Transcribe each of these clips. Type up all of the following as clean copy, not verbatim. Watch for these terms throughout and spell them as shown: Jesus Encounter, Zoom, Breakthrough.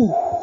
More than I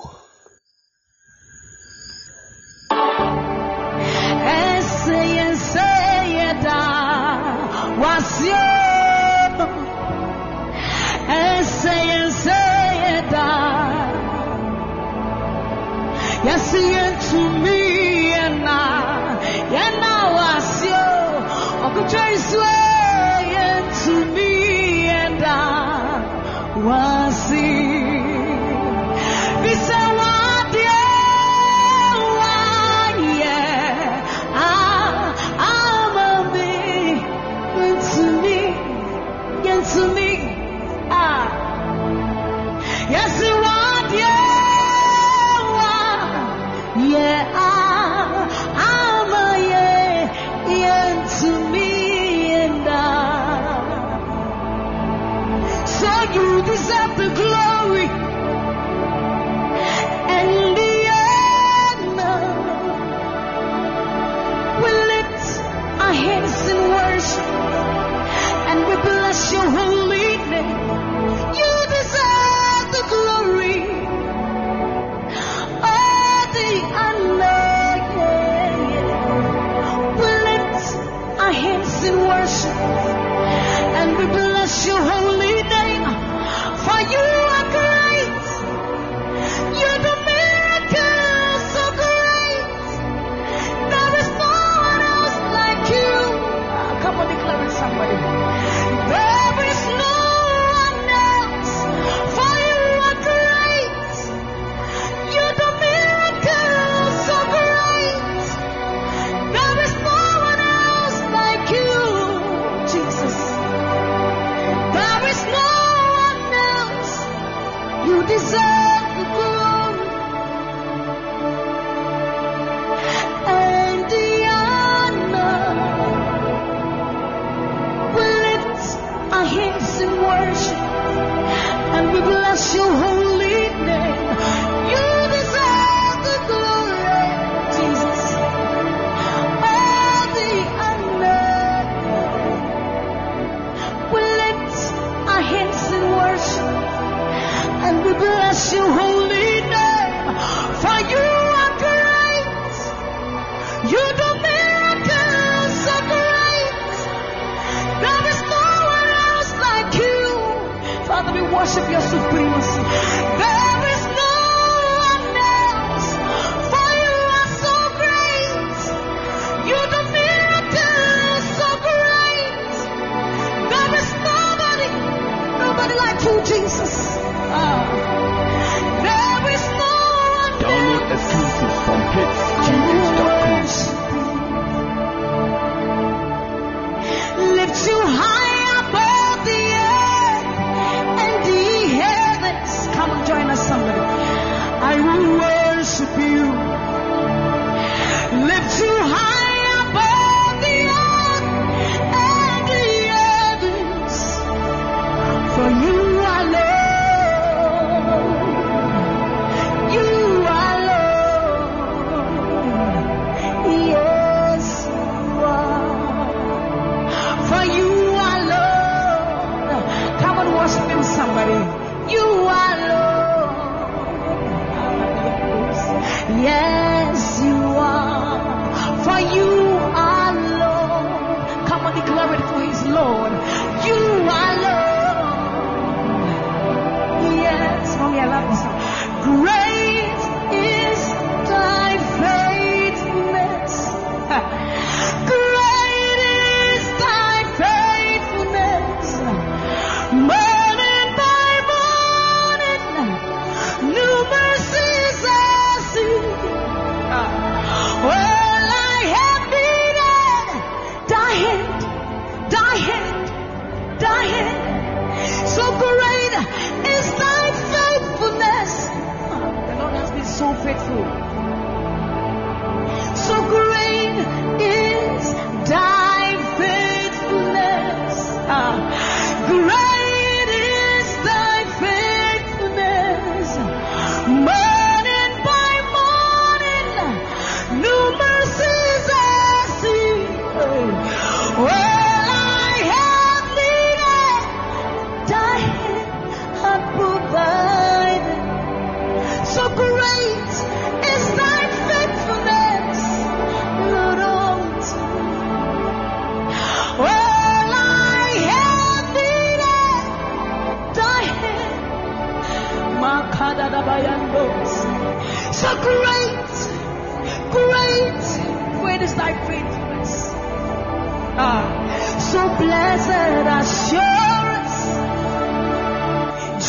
blessed assurance,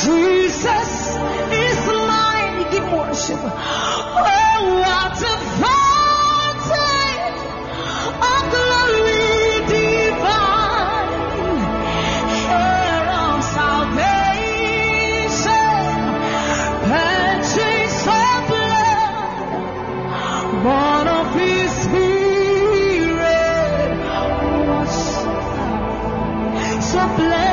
Jesus is mine. Give worship. Oh, what a fountain of glory divine, heir of salvation, purchase of blood, born of His Spirit. So blessed.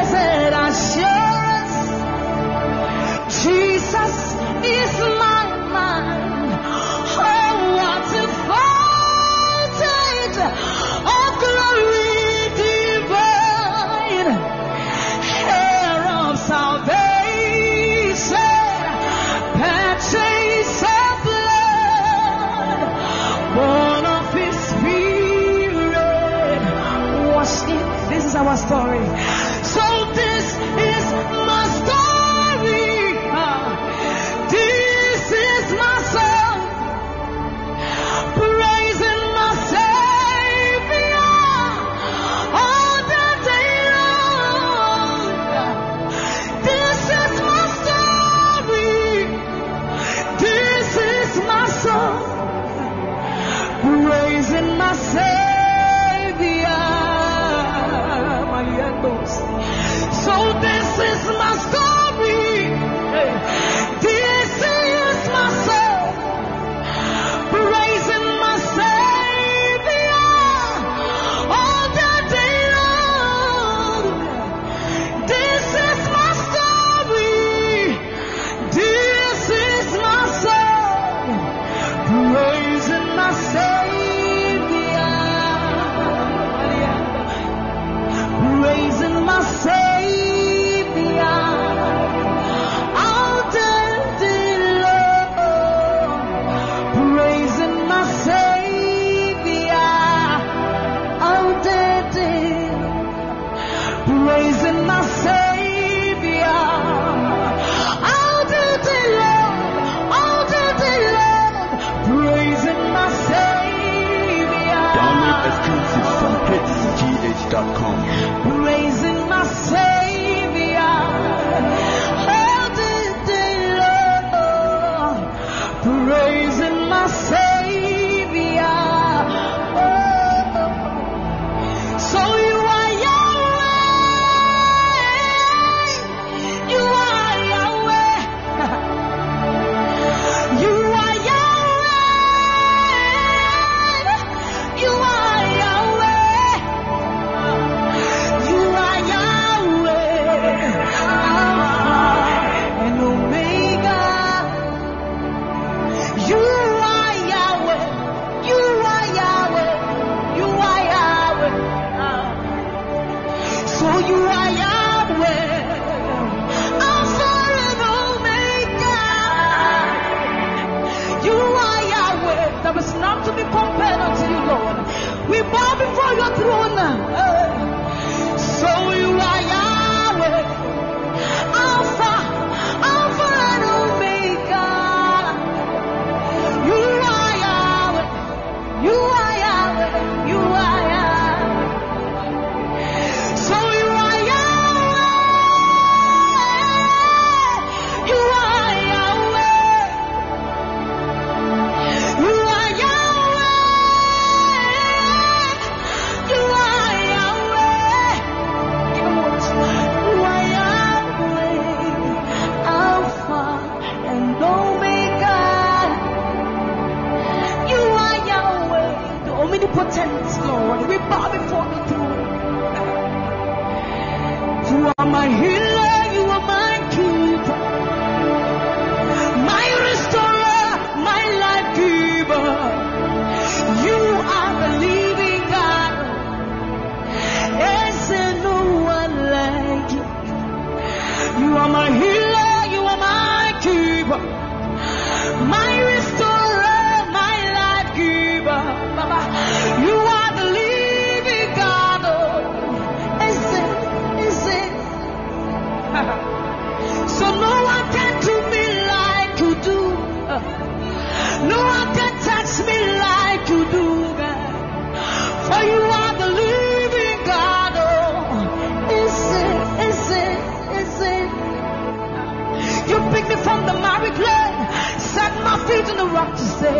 rock to say,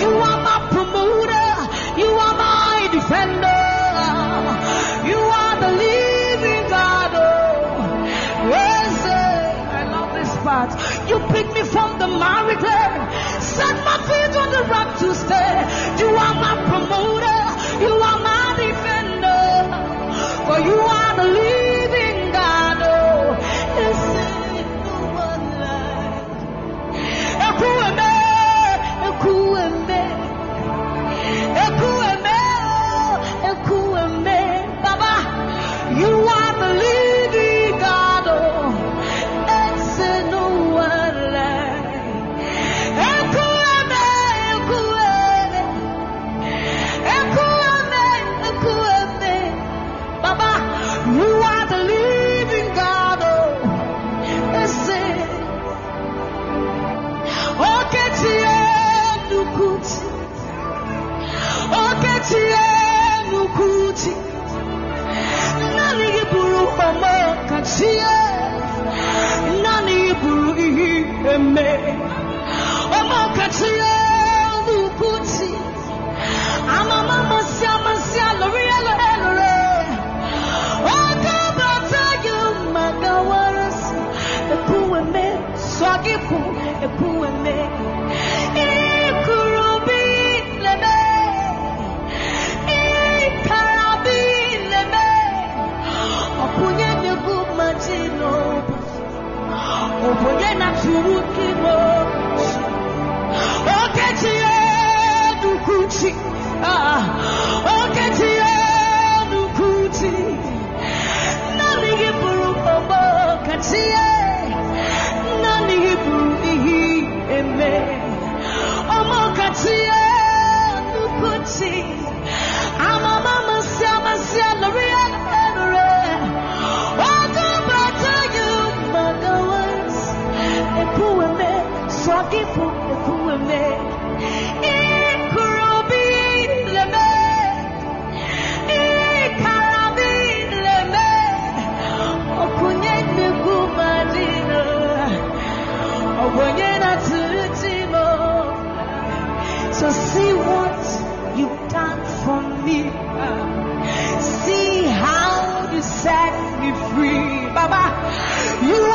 you are my promoter, you are my defender, you are the living God. Oh, yes, I love this part. You picked me from the miry clay, set my feet on the rock to stay. You are my promoter, you are my defender, for you are the living God. Oh, yes. Baba, you are the living God. Oh, it's a new one. Baba, you are the living God. Oh, it's a Oketiye nukuti, nani iburu mama katiye, nani iburu iheme, mama katiye nukuti, ama mama sia lori. Okabata yumagawarasi, ekuweme swagipu ekuweme. You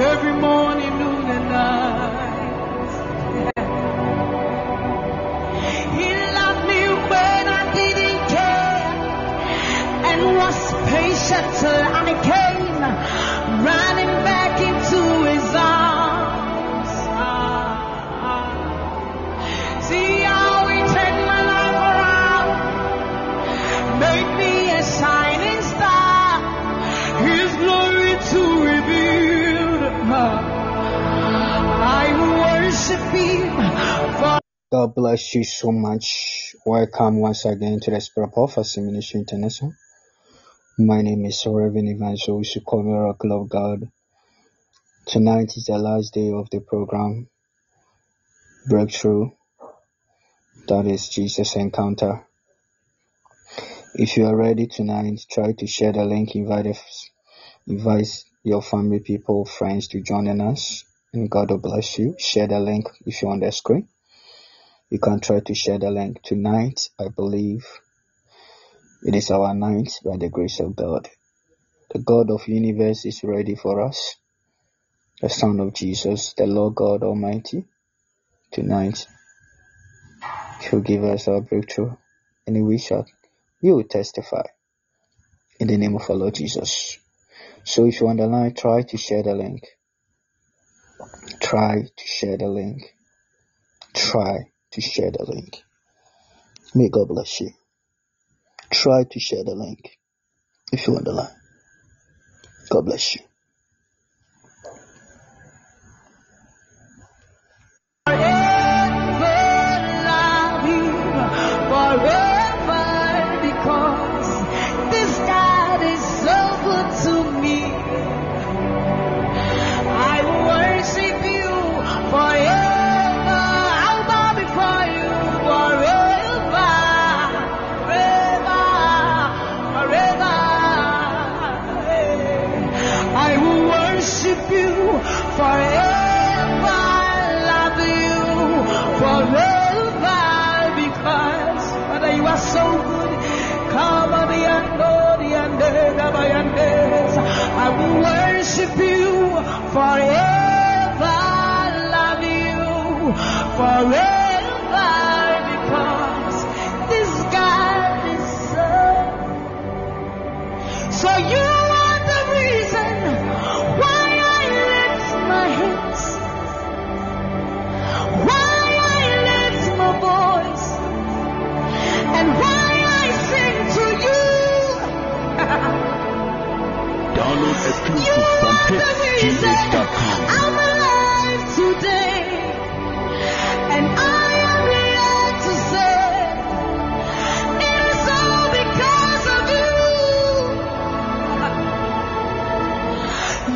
every morning, noon, and night. Yeah. He loved me when I didn't care, and was patient till I came running back into his arms. See how he turned my life around, made me a shining star, his glory to reveal. God bless you so much. Welcome once again to the Spirit Prophecy Ministry International. My name is Reverend Evangelist. You call me Oracle of God. Tonight is the last day of the program Breakthrough. That is Jesus Encounter. If you are ready tonight, try to share the link. Invite your family, people, friends to join in us, and God will bless you. Share the link if you're on the screen. You can try to share the link. Tonight, I believe it is our night by the grace of God. The God of universe is ready for us. The Son of Jesus, the Lord God Almighty. Tonight, He'll give us our breakthrough, and we will testify in the name of our Lord Jesus. So if you're on the line, try to share the link. Try to share the link. Try to share the link. May God bless you. Try to share the link if you're on the line. God bless you.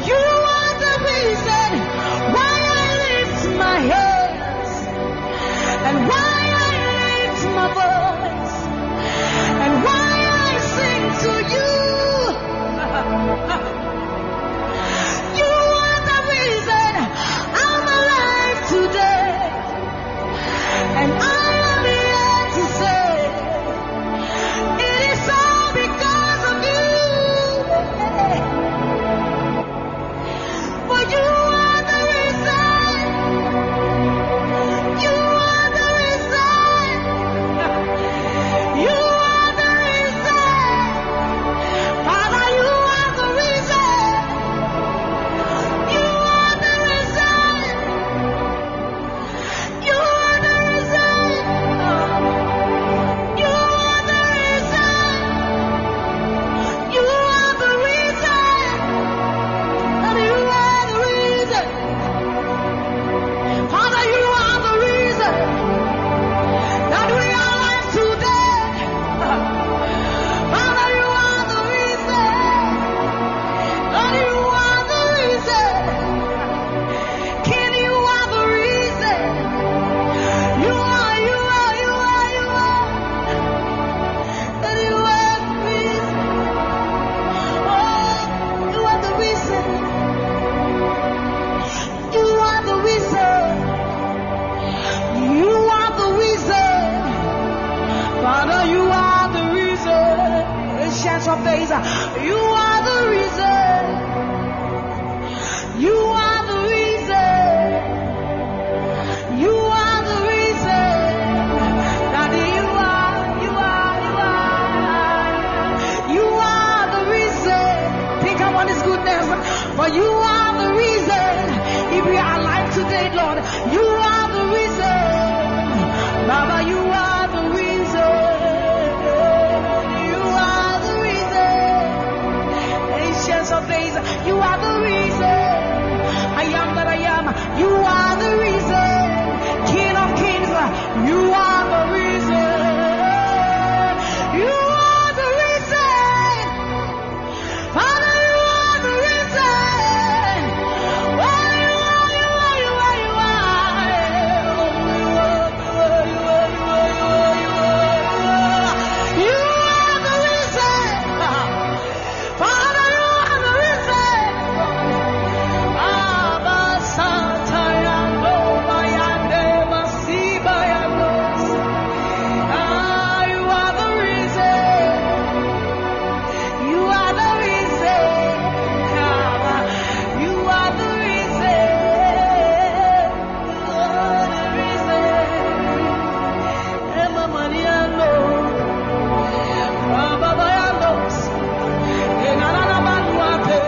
You are the reason them, but you are the reason. If we are alive today, Lord, you are the reason. Baba, you are the reason. You are the reason. Ancients of days, you are the reason. I am that I am, you are the reason. King of kings, you are the reason. You are the reason. Father, you are the reason. Oh, you are, you are, you are, you are. You are, you are, you are, you are. You are the reason. Father, you are the reason. Baba Sataya no bayande masibayanos. Ah, you are the reason. You are the reason. Baba, you are the reason. You are the reason. Emma Maria no. Baba bayanos. Enana banuate.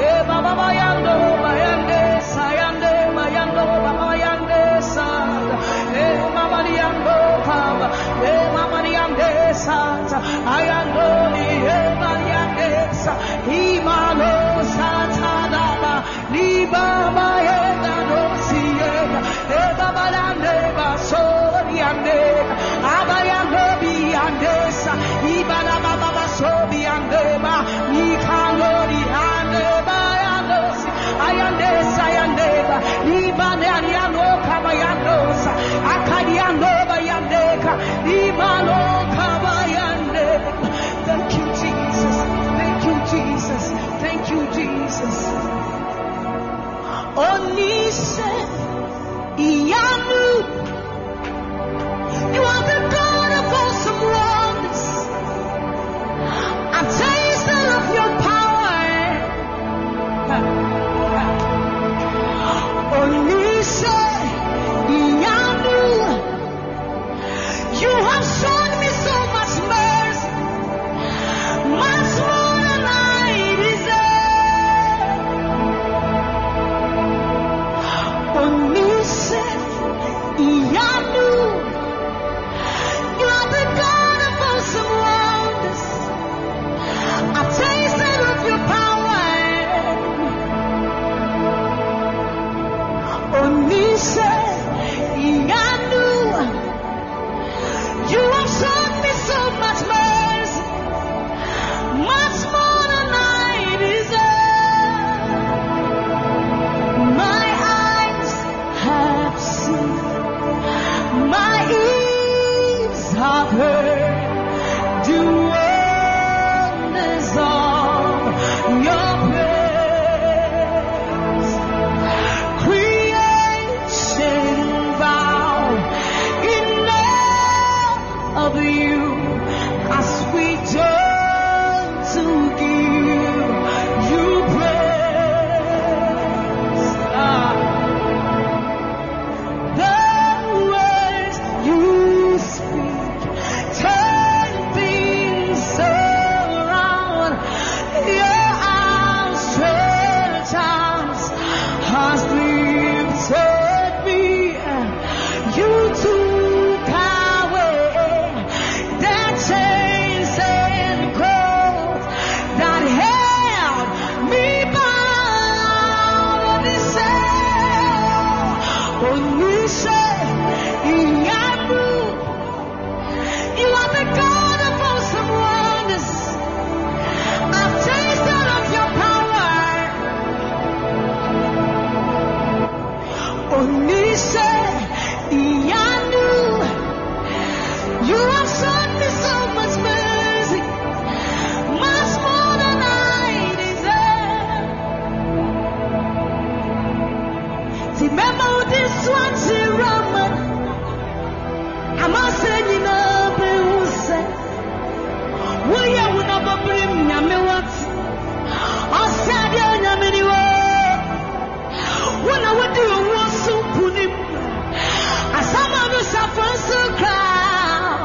E baba bayando bayande sayande bayando baba bayande sa. E mama liando baba. E mama liande sa. Ayando ni e mariande sa. Imano satada ba ni baba yenda no siye. E baba liande baso liande. Abayando biande sa. Ibana baba baso biande ba ni kalori ande bayando si. Ayande sayande ba ni banariano kabayando sa. Akadiando bayande ka ni balo kabayande. Thank you Jesus. Thank you Jesus. Thank you Jesus. Onise iyanu. You are the God of awesome wonders. I taste of your power. Onise iyanu. You have shown me so much mercy, much more than I deserve. Onise iyanu. You are the God of awesome wonders. I tasted of your power. Onisha, Iyanu, you have shown me so much mercy, much more than I deserve. My eyes have seen, my ears have heard the wonders of your praise. Creation bow in love of you as we turn to give you praise. The words you speak turn things around. Your outstretched arms has lifted me. You took away the chains and cords that held me bound. You are the God of awesome wonders. I've tasted of your power. Onisha, Iyanu, you have shown me so much mercy, much more than I deserve. Remember this one, Roman. I'm not saying who said, "We are not going to bring me what." I said, "I am anywhere." When I would do a war so puny, I somehow was suffering so proud.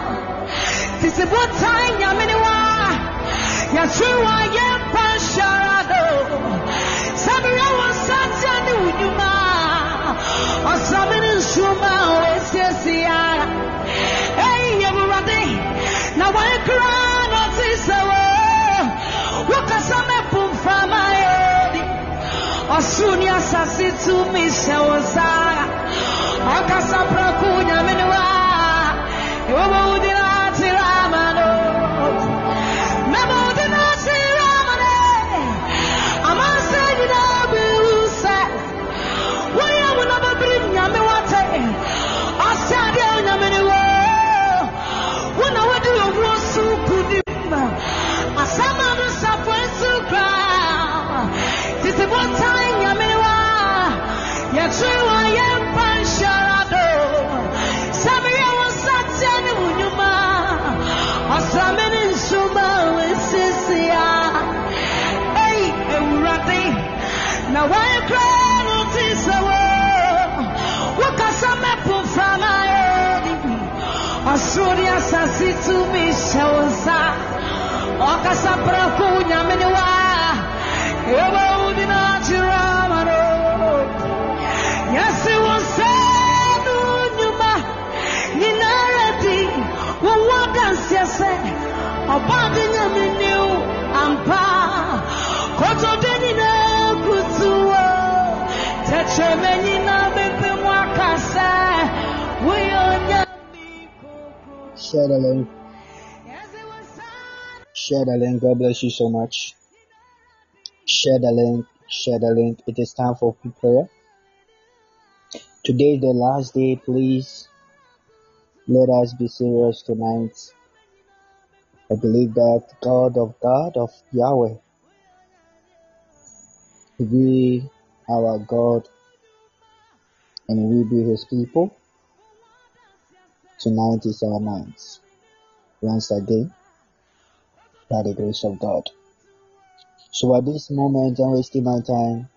This is what time I am anywhere. Yes, you are your passion. Share the link. Share the link. God bless you so much. Share the link. Share the link. It is time for prayer. Today is the last day. Please let us be serious tonight. I believe that God of Yahweh will be our God and we be His people. Tonight is our night. Once again, by the grace of God. So at this moment, I'm wasting my time.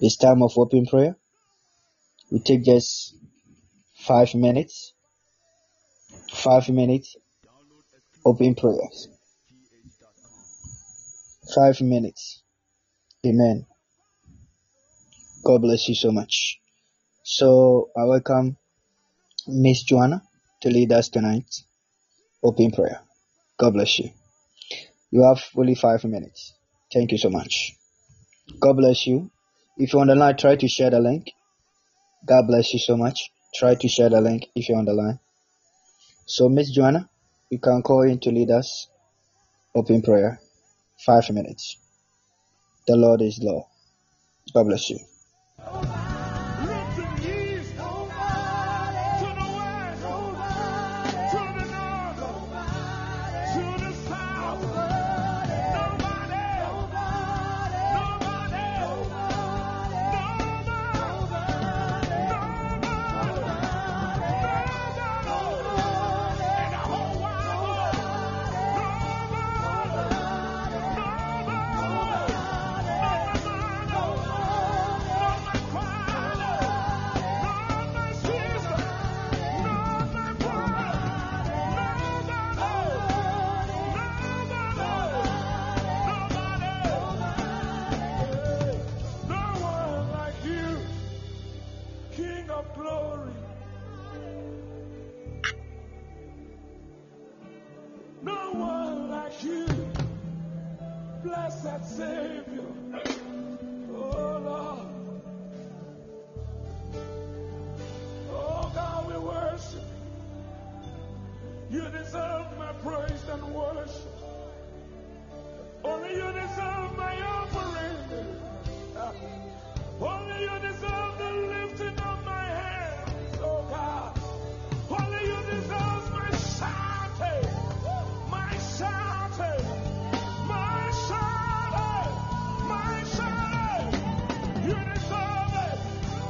It's time of open prayer. We take just 5 minutes. 5 minutes. Open prayers. 5 minutes. Amen. God bless you so much. So I welcome Miss Joanna to lead us tonight. Open prayer. God bless you. You have only 5 minutes. Thank you so much. God bless you. If you're on the line, try to share the link. God bless you so much. Try to share the link if you're on the line. So Miss Joanna, you can call in to lead us. Open prayer. 5 minutes. The Lord is Lord. God bless you.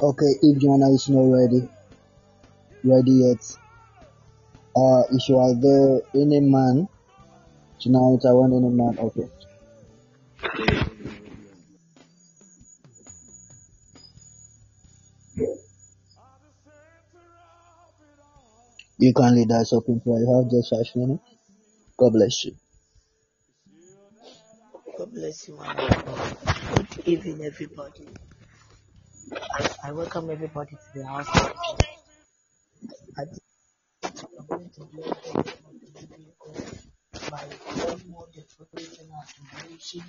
Okay, if Joanna is not ready yet, if you are there, any man, tonight I want any man, okay. You can lead us open prayer. You have just 5 minutes. God bless you. God bless you, man. Good evening, everybody. I welcome everybody to the house. I'm going to do by one more declaration of adoration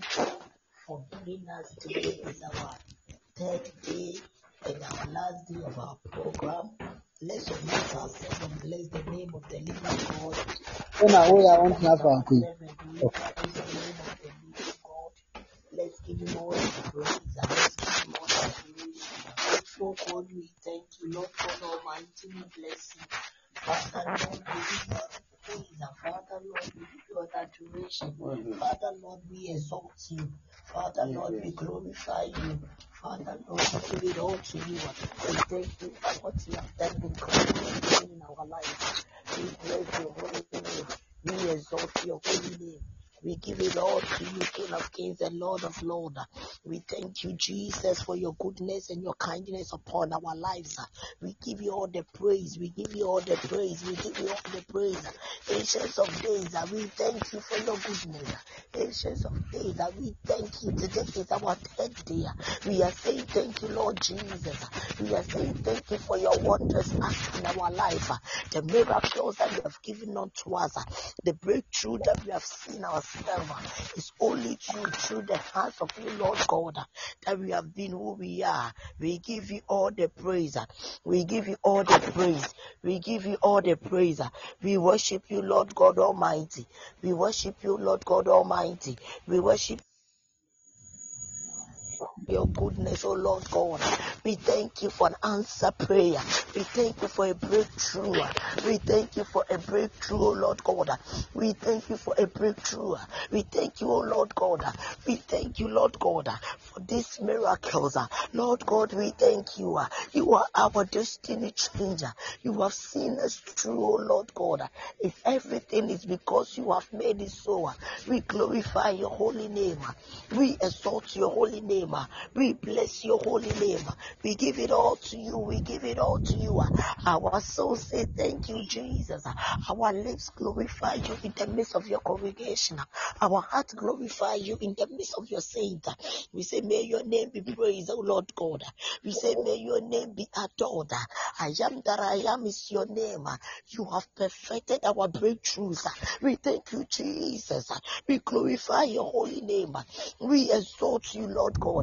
for bringing us today in our third day and our last day of our program. Let's bless ourselves and bless the name of the living God. Let's give more praise and let's give more adoration. So God, we thank you, Lord God Almighty, we bless you. Father, Lord, we give you praise, and Father, Lord, we give you adoration. Father, Lord, we exalt you. Father, Lord, we glorify you. Father, Lord, we give it all to you. We thank you for what you have done in Christ in our lives. We praise your holy name. We exalt your holy name. We give it all to you, King of Kings and Lord of Lords. We thank you, Jesus, for your goodness and your kindness upon our lives. We give you all the praise. We give you all the praise. We give you all the praise. Ancients of days, we thank you for your goodness. Ancients of days, we thank you. Today is our third day. We are saying thank you, Lord Jesus. We are saying thank you for your wondrous acts in our life. The miracles that you have given unto us. The breakthrough that we have seen ourselves. It's only through the hands of you, Lord God, that we have been who we are. We give you all the praise. We give you all the praise. We give you all the praise. We worship you, Lord God Almighty. We worship you, Lord God Almighty. We worship your goodness, oh Lord God. We thank you for an answer prayer. We thank you for a breakthrough. We thank you for a breakthrough, oh Lord God. We thank you for a breakthrough. We thank you, oh Lord God. We thank you, Lord God, for these miracles. Lord God, we thank you. You are our destiny changer. You have seen us through, oh Lord God. If everything is because you have made it so, we glorify your holy name. We exalt your holy name. We bless your holy name. We give it all to you. We give it all to you. Our souls say thank you, Jesus. Our lips glorify you in the midst of your congregation. Our heart glorify you in the midst of your saints. We say, may your name be praised, O Lord God. We say, may your name be adored. I am that I am is your name. You have perfected our breakthroughs. We thank you, Jesus. We glorify your holy name. We exalt you, Lord God.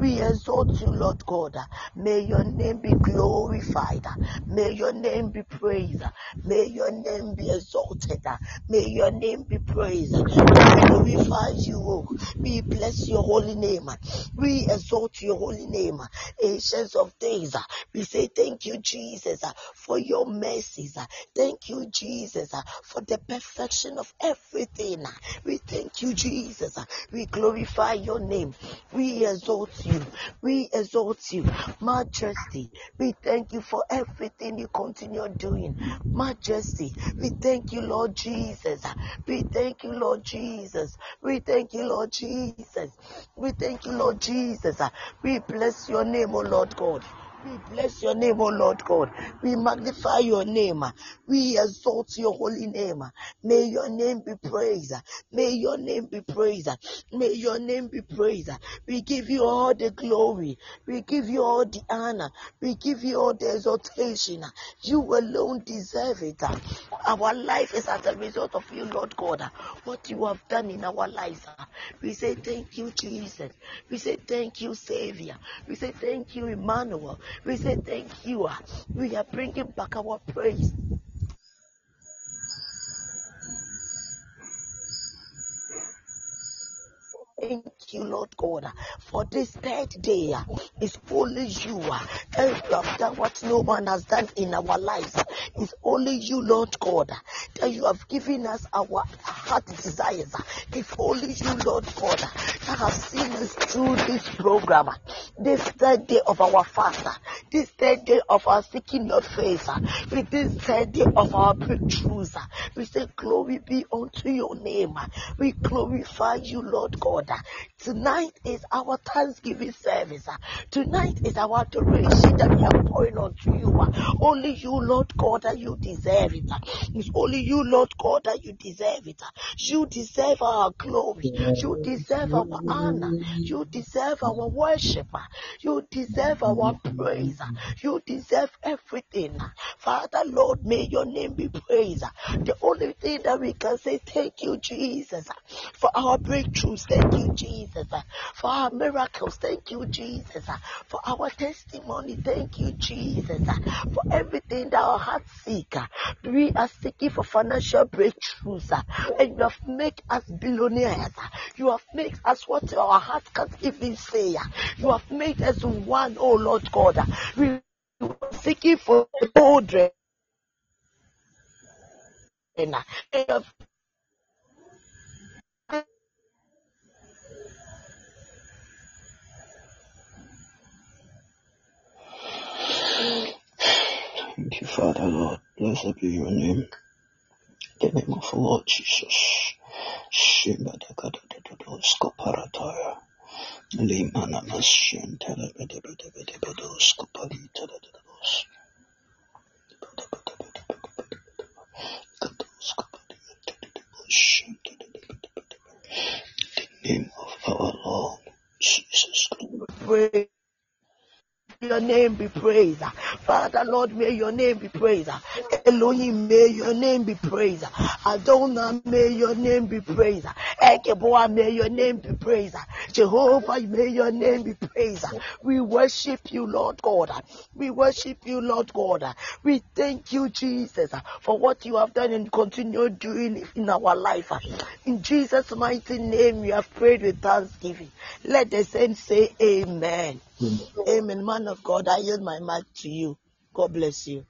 We exalt you, Lord God. May your name be glorified. May your name be praised. May your name be exalted. May your name be praised. We glorify you. We bless your holy name. We exalt your holy name. Ancients of days, we say thank you, Jesus, for your mercies. Thank you, Jesus, for the perfection of everything. We thank you, Jesus. We glorify your name. We exalt you. We exalt you. Majesty, we thank you for everything you continue doing. Majesty, we thank you, Lord Jesus. We thank you, Lord Jesus. We thank you, Lord Jesus. We thank you, Lord Jesus. We bless your name, O Lord God. We bless your name, O Lord God. We magnify your name. We exalt your holy name. May your name be praised. May your name be praised. May your name be praised. We give you all the glory. We give you all the honor. We give you all the exaltation. You alone deserve it. Our life is as a result of you, Lord God. What you have done in our lives. We say thank you, Jesus. We say thank you, Savior. We say thank you, Emmanuel. We say thank you. We are bringing back our praise. Thank you, Lord God, for this third day. It's only you that you have done what no one has done in our lives. It's only you, Lord God, that you have given us our heart desires. It's only you, Lord God, that have seen us through this program. This third day of our fast, this third day of our seeking your face, with this third day of our breakthroughs, we say glory be unto your name. We glorify you, Lord God. Tonight is our thanksgiving service. Tonight is our adoration that we are pouring unto you. Only you, Lord God, that you deserve it. It's only you, Lord God, that you deserve it. You deserve our glory. You deserve our honor. You deserve our worship. You deserve our praise. You deserve everything. Father, Lord, may your name be praised. The only thing that we can say, thank you, Jesus, for our breakthroughs. Thank you, Jesus, for our miracles. Thank you, Jesus, for our testimony. Thank you, Jesus, for everything that our hearts seek. We are seeking for financial breakthroughs, and you have made us billionaires. You have made us what our hearts can't even say. You have made us one, oh Lord God. We are seeking for children. And thank you, Father, Lord. Blessed be your name. The name of the Lord Jesus. Shimba da gada da da dos koparataya. Limana mashin tala bada bada bada bada dos kopalita da da dos. Bada bada bada bada bada bada bada dos kopalita da da dos. The name of our Lord Jesus Christ. Your name be praised. Father, Lord, may your name be praised. Elohim, may your name be praised. Adonai, may your name be praised. Ekeboah, may your name be praised. Jehovah, may your name be praised. We worship you, Lord God. We worship you, Lord God. We thank you, Jesus, for what you have done and continue doing in our life. In Jesus' mighty name, we have prayed with thanksgiving. Let the saints say amen. Amen. Man of God, I yield my mic to you. God bless you.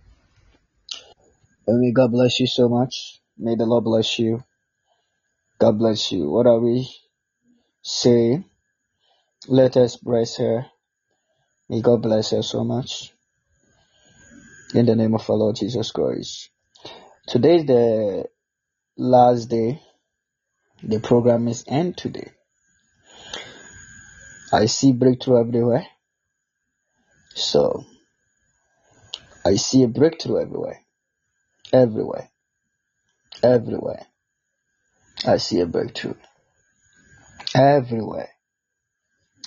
Amen. God bless you so much. May the Lord bless you. God bless you. What are we saying? Let us bless her. May God bless her so much. In the name of our Lord Jesus Christ. Today is the last day. The program is end today. I see breakthrough everywhere. So, I see a breakthrough everywhere. I see a breakthrough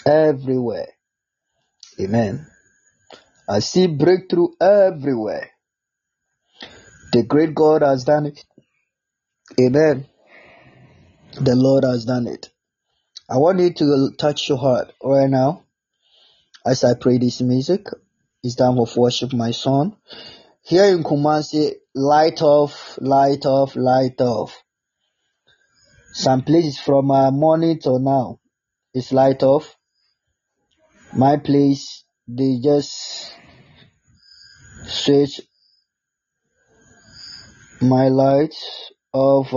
everywhere. Amen. I see breakthrough everywhere. The great God has done it. Amen. The Lord has done it. I want you to touch your heart right now. As I play this music, it's time of worship, my son. Here in Kumasi, light off, light off, light off. Some places from morning till now, it's light off. My place, they just switch my lights off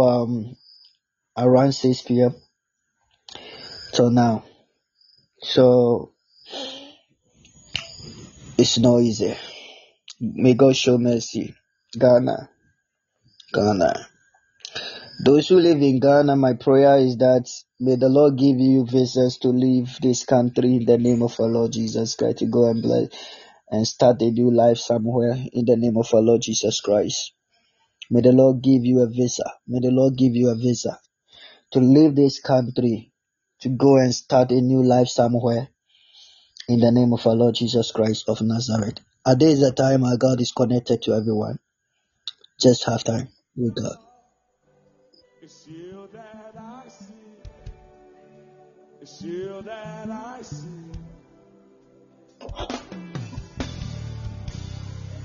around 6 p.m. till now. So, it's not easy. May God show mercy. Ghana. Those who live in Ghana, my prayer is that may the Lord give you visas to leave this country in the name of our Lord Jesus Christ, to go and bless and start a new life somewhere in the name of our Lord Jesus Christ. May the Lord give you a visa. May the Lord give you a visa to leave this country, to go and start a new life somewhere. In the name of our Lord Jesus Christ of Nazareth. A day is a time our God is connected to everyone. Just have time with God. It's you that I see. It's you that I see.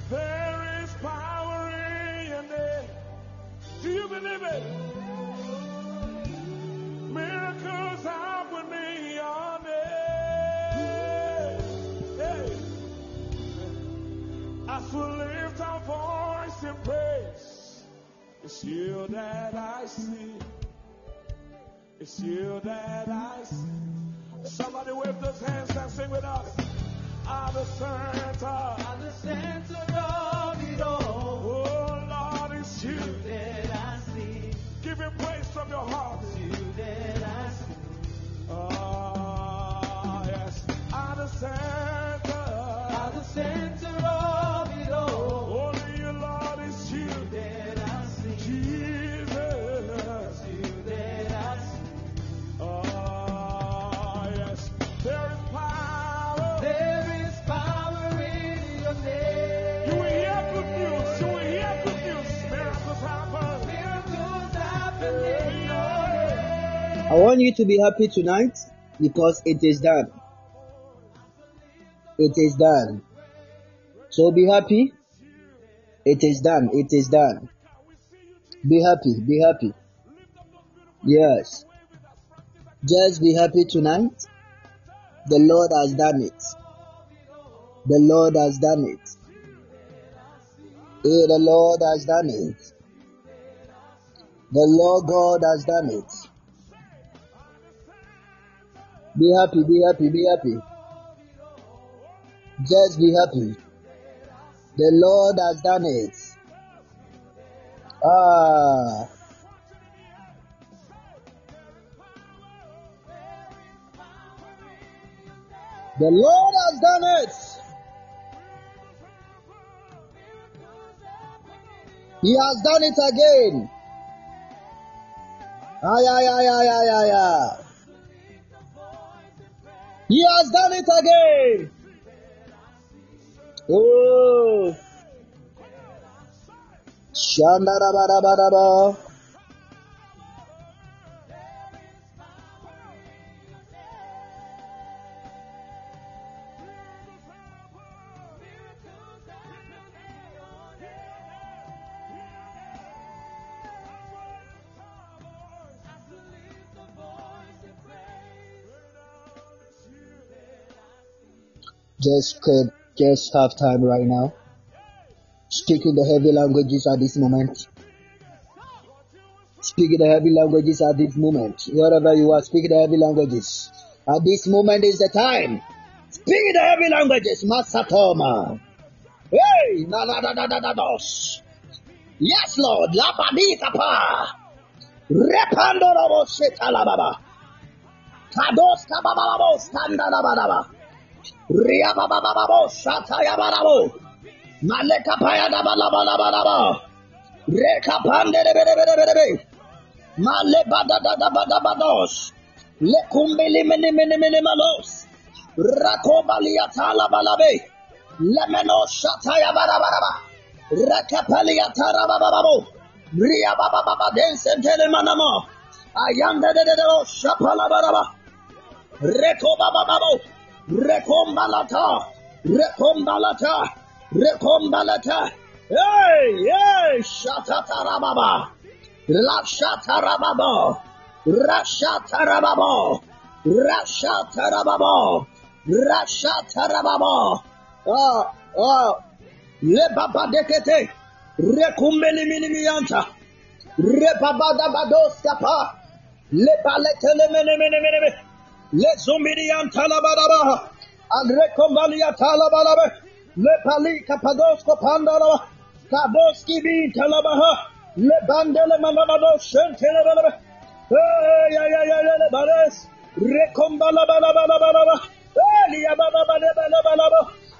There is power in your name. Do you believe it? Miracles happen in your name. As we lift our voice in praise, it's you that I see. It's you that I see. Somebody wave those hands and sing with us. At the center, at the center of it all. Oh Lord, it's you that I see. Give him praise from your heart. It's you that I see. Oh yes, at the center, at the center. There is power. I want you to be happy tonight because it is done. It is done. So be happy. It is done. It is done. Be happy. Be happy. Yes. Just be happy tonight. The Lord has done it. The Lord has done it. Hey, the Lord has done it. The Lord God has done it. Be happy, be happy, be happy. Just be happy. The Lord has done it. Ah. The Lord has done it. He has done it again. Ay, ay, ay, ay, ay, ay, ay. He has done it again. Oh. Shandarabarabara. Just have time right now. Speak in the heavy languages at this moment. Speak in the heavy languages at this moment. Wherever you are, speak in the heavy languages. At this moment is the time. Speak in the heavy languages, Masatoma. Hey, na na na na na dos. Yes, Lord. Labadita pa. Repando rabo sheta lababa. Kados kababa rabo standa lababa. Ria baba baba bo shata ya baba bo maleka paya da baba baba baba reka pande de male bada da bada bados le kumbeli mene malos rakobali atala balabe le meno shata ya baba baba rakapali atara baba bo ria baba baba dense tele manamo ayanda de bo shapala baba reko baba baba Recombalata, recombalata, recombalata. Hey, hey, shatatarababa, rashatarababa, rashatarababa, rashatarababa, rashatarababa. Lebaba dekete, rekumbeli minimiyanta, rebabada badoskapa, lebaletele mene. Le zumirian talabarabaha, agrekombalia talabarabe, le palika padosko pandalaba, kaboski bin talabaha, le bandele manabado shentelebelebe, le bares, rekombalabalabalabalaba, liabababalabalaba,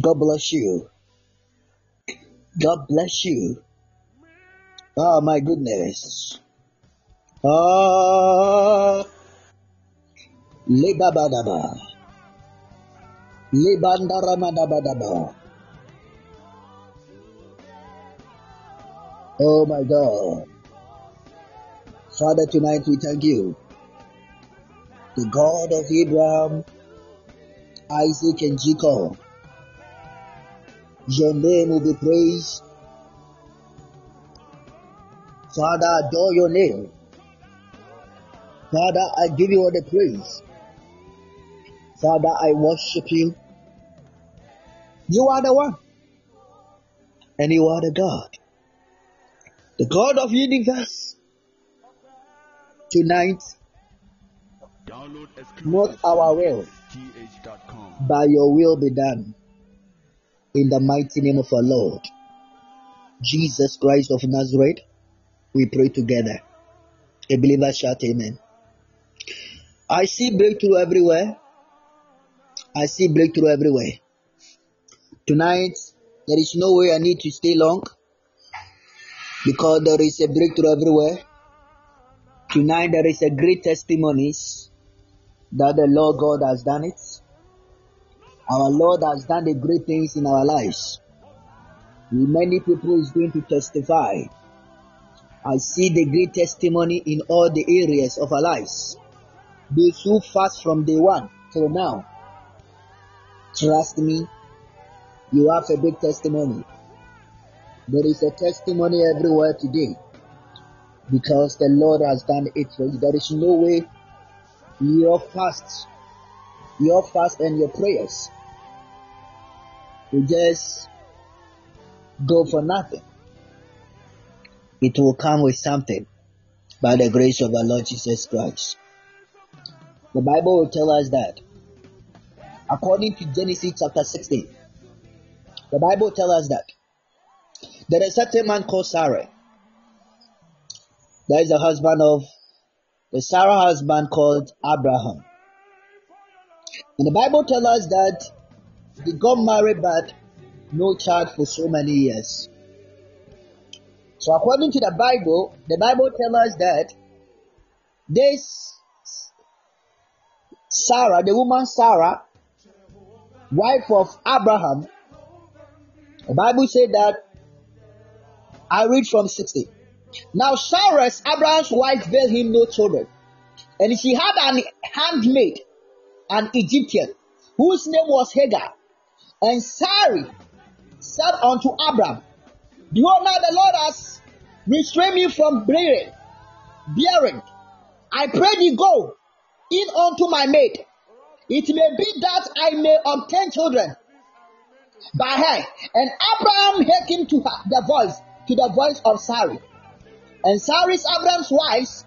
God bless you. God bless you. Oh my goodness. Ah, lebabadaba, lebandaramadabadaba. Oh my God, Father, tonight we thank you, the God of Abraham, Isaac, and Jacob. Your name will be praised. Father, adore your name. Father, I give you all the praise. Father, I worship you. You are the one. And you are the God. The God of universe. Tonight, not our will, but your will be done. In the mighty name of our Lord, Jesus Christ of Nazareth, we pray together. A believer shout amen. I see breakthrough everywhere. I see breakthrough everywhere. Tonight, there is no way I need to stay long because there is a breakthrough everywhere. Tonight, there is a great testimonies that the Lord God has done it. Our Lord has done the great things in our lives. Many people is going to testify. I see the great testimony in all the areas of our lives. Those who fast from day one till now, trust me, you have a big testimony. There is a testimony everywhere today because the Lord has done it for you. There is no way your fast and your prayers will just go for nothing. It will come with something by the grace of our Lord Jesus Christ. The Bible will tell us that according to Genesis chapter 16, the Bible tells us that there is a certain man called Sarah. That is the husband of the Sarah husband called Abraham. And the Bible tells us that they got married but no child for so many years. So according to the Bible tells us that this Sarah, the woman Sarah, wife of Abraham, the Bible said that, I read from 60. Now Sarah, Abraham's wife, bare him no children. And she had an handmaid, an Egyptian, whose name was Hagar. And Sarah said unto Abraham, Behold, now the Lord has restrained me from bearing. I pray thee, go in unto my maid. It may be that I may obtain children by her. And Abraham hearkened to the voice of Sarai. And Abraham's wife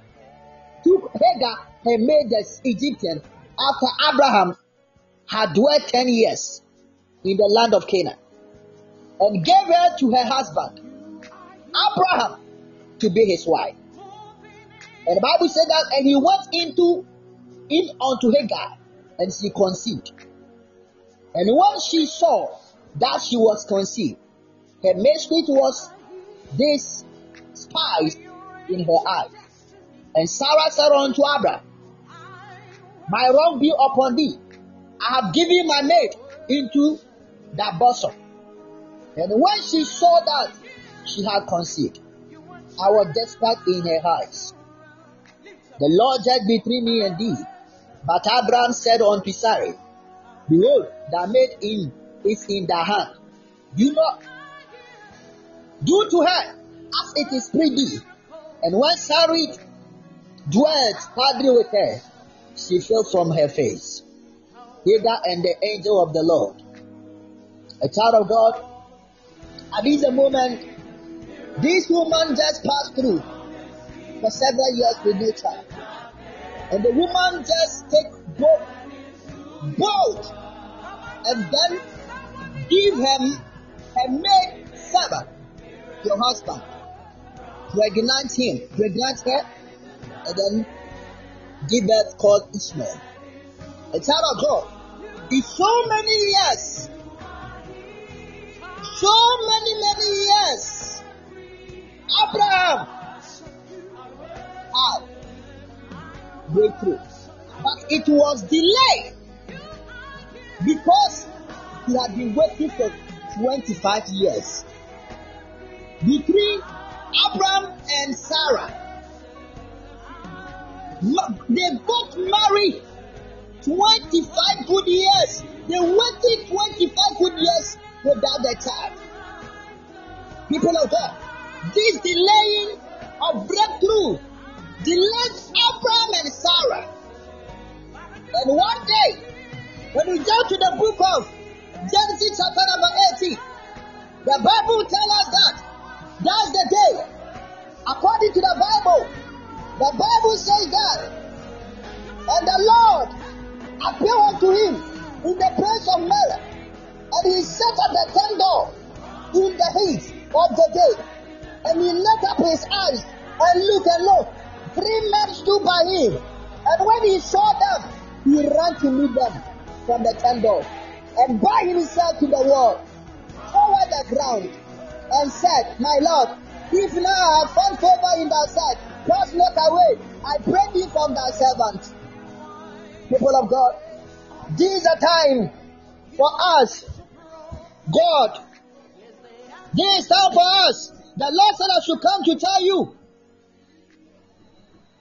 took Hagar, her maid, the Egyptian, after Abraham had dwelt 10 years in the land of Canaan, and gave her to her husband, Abraham, to be his wife. And the Bible said that, and he went in unto Hagar, and she conceived. And when she saw that she was conceived, her mistress was this spies in her eyes. And Sarah said unto Abraham, My wrong be upon thee. I have given my maid into thy bosom. And when she saw that she had conceived, I was despised in her eyes. The Lord judged between me and thee. But Abraham said unto Sarai, Behold, thy maid is in thy hand. Do not do to her as it is pleased thee. And when Sarai dwelt hardly with her, she fell from her face. Hagar and the angel of the Lord. A child of God, at this moment, this woman just passed through for several years with no child. And the woman just bold and then give her maid Sarah, your husband, pregnant her, and then give birth called Ishmael. A child of God, in so many years, Abraham had breakthrough, but it was delayed because he had been waiting for 25 years. Between Abraham and Sarah, they both married 25 good years. They waited 25 good years without a child. People of God, this delaying of breakthrough delayed Abraham and Sarah. And one day, when we go to the book of Genesis chapter number 18, the Bible tells us that that's the day. According to the Bible says that, and the Lord appeared unto him in the place of Mary, and he sat at the tent door in the heat of the day, and he lifted up his eyes and looked, and lo, three men stood by him, And when he saw them, he ran to meet them from the candle and bowed himself to the wall toward the ground and said, "My Lord, if now I have found favor in thy sight, pass not away, I pray thee, from thy servant." People of God, this is a time for us, God. This is time for us. The Lord said I should come to tell you.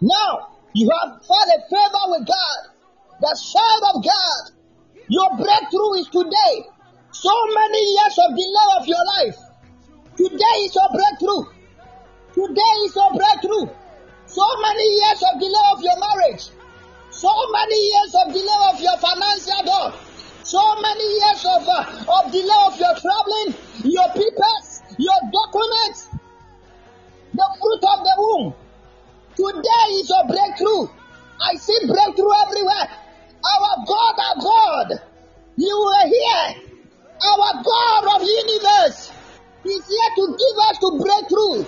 Now, you have found a favor with God, the child of God. Your breakthrough is today. So many years of delay of your life. Today is your breakthrough. Today is your breakthrough. So many years of delay of your marriage. So many years of delay of your financial door. So many years of delay of your traveling, your papers, your documents, the fruit of the womb. Today is your breakthrough. I see breakthrough everywhere. Our God, you were here. Our God of universe is here to give us to breakthrough.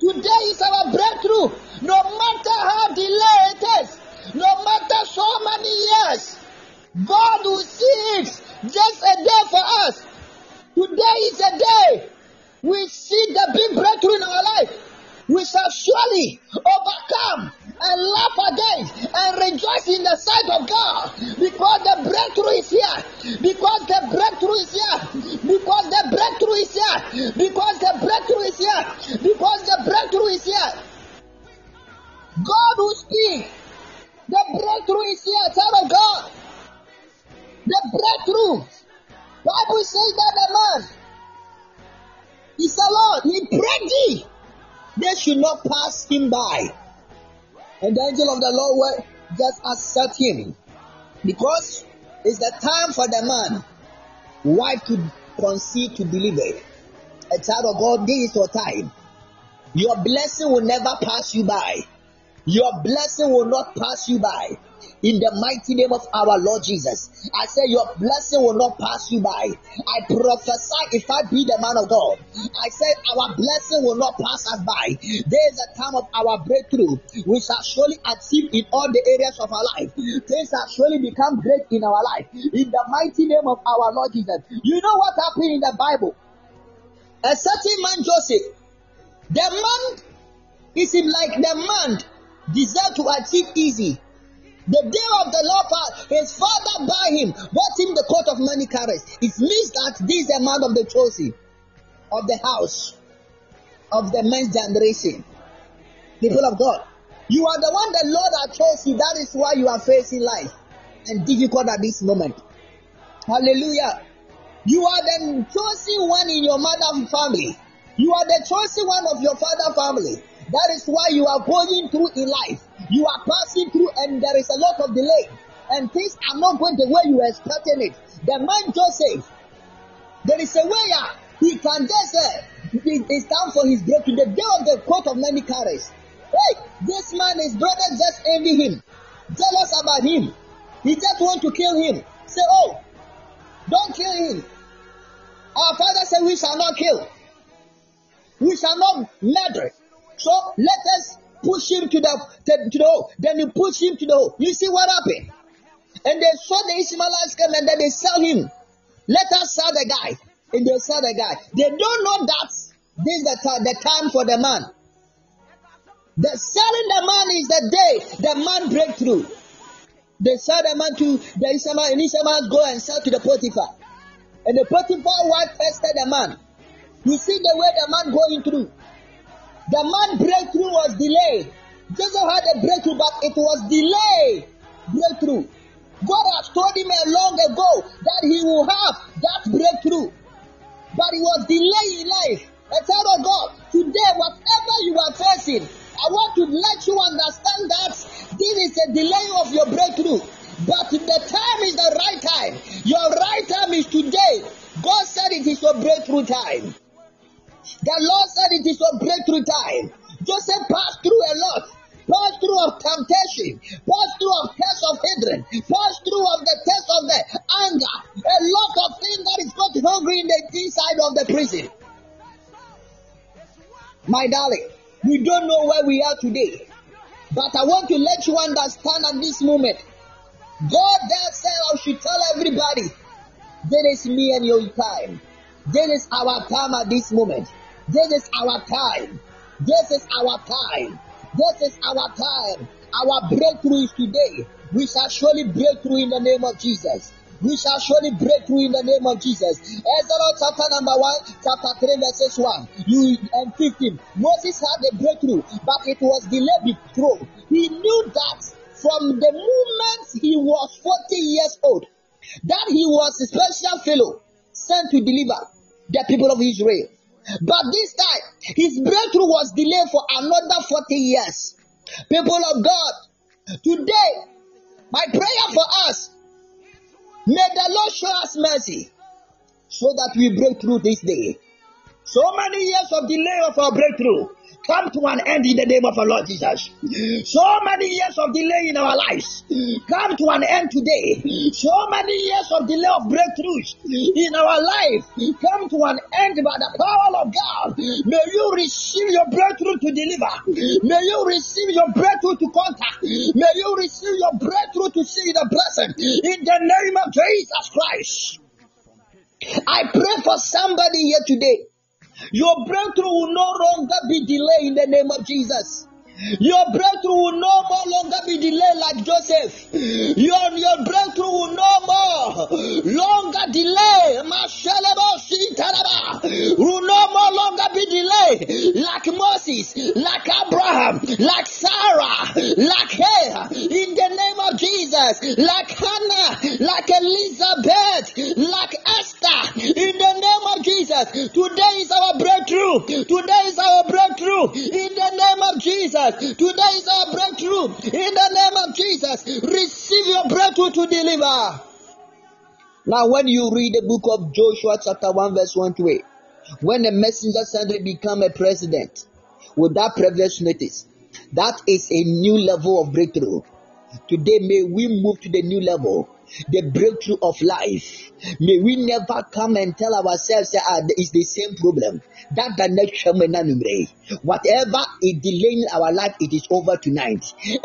Today is our breakthrough. No matter how delayed it is, no matter so many years, God will see it. Just a day for us. Today is a day we see the big breakthrough in our life. We shall surely overcome and laugh against and rejoice in the sight of God, because the breakthrough is here, because the breakthrough is here, because the breakthrough is here, because the breakthrough is here, because the breakthrough is here. God will speak. The breakthrough is here, child of God. The breakthrough. Bible says that the man is the Lord. He prayed thee. They should not pass him by. And the angel of the Lord will just accept him. Because it's the time for the man, wife to conceive, to deliver. A child of God, this is your time. Your blessing will never pass you by. Your blessing will not pass you by. In the mighty name of our Lord Jesus, I say your blessing will not pass you by. I prophesy, if I be the man of God, I say our blessing will not pass us by. There is a time of our breakthrough. We shall surely achieve in all the areas of our life. Things shall surely become great in our life. In the mighty name of our Lord Jesus. You know what happened in the Bible? A certain man, Joseph, the man is like the man desired to achieve easy. The day of the Lord, his father by him, bought him the coat of many colors. It means that this is the man of the chosen, of the house, of the men's generation. People of God, you are the one the Lord has chosen. That is why you are facing life and difficult at this moment. Hallelujah. You are the chosen one in your mother's family. You are the chosen one of your father's family. That is why you are going through in life. You are passing through, and there is a lot of delay, and things are not going the way you were expecting it. The man Joseph, there is a way he can just it's time for his breakthrough. The day of the coat of many colors. Hey, this man, his brother just envy him, jealous about him. He just want to kill him. Say, "Oh, don't kill him." Our father said, "We shall not kill. We shall not murder. So let us push him to the hole." Then you push him to the hole. You see what happened? And they saw the Ishmaelites come, and then they sell him. Let us sell the guy. And they sell the guy. They don't know that this is the time for the man. The selling the man is the day the man breaks through. They sell the man to the Ishmaelites, and Ishmaelites go and sell to the Potiphar. And the Potiphar wife tested the man. You see the way the man going through. The man's breakthrough was delayed. Joseph had a breakthrough, but it was delayed breakthrough. God has told him long ago that he will have that breakthrough, but it was delayed in life. A child of God, today, whatever you are facing, I want to let you understand that this is a delay of your breakthrough, but the time is the right time. Your right time is today. God said it is your breakthrough time. The Lord said it is your breakthrough time. Joseph passed through a lot. Passed through of temptation. Passed through of test of hatred. Passed through of the test of the anger. A lot of things that is got hungry in the inside of the prison. My darling, we don't know where we are today. But I want to let you understand at this moment, God Himself should tell everybody, this is me and your time. This is our time at this moment. This is our time. This is our time. This is our time. Our breakthrough is today. We shall surely break through in the name of Jesus. We shall surely break through in the name of Jesus. Exodus chapter number 1, chapter 3, verses 1 and 15. Moses had a breakthrough, but it was delayed through. He knew that from the moment he was 40 years old, that he was a special fellow sent to deliver the people of Israel. But this time, his breakthrough was delayed for another 40 years. People of God, today, my prayer for us, may the Lord show us mercy so that we break through this day. So many years of delay of our breakthrough come to an end in the name of our Lord Jesus. So many years of delay in our lives come to an end today. So many years of delay of breakthroughs in our life come to an end by the power of God. May you receive your breakthrough to deliver. May you receive your breakthrough to conquer. May you receive your breakthrough to see the blessing in the name of Jesus Christ. I pray for somebody here today. Your breakthrough will no longer be delayed in the name of Jesus. Your breakthrough will no more longer be delayed like Joseph. Your breakthrough will no more longer delay. Will no more longer be delayed like Moses, like Abraham, like Sarah, like Hannah. In the name of Jesus, like Hannah, like Elizabeth, like Esther. In the name of Jesus, today is our breakthrough. Today is our breakthrough. In the name of Jesus. Today is our breakthrough. In the name of Jesus, receive your breakthrough to deliver. Now, when you read the book of Joshua, chapter 1, verse 1 to 8, when the messenger suddenly become a president without previous notice, that is a new level of breakthrough. Today, may we move to the new level, the breakthrough of life. May we never come and tell ourselves that it's the same problem. That the next whatever is delaying our life, it is over tonight. The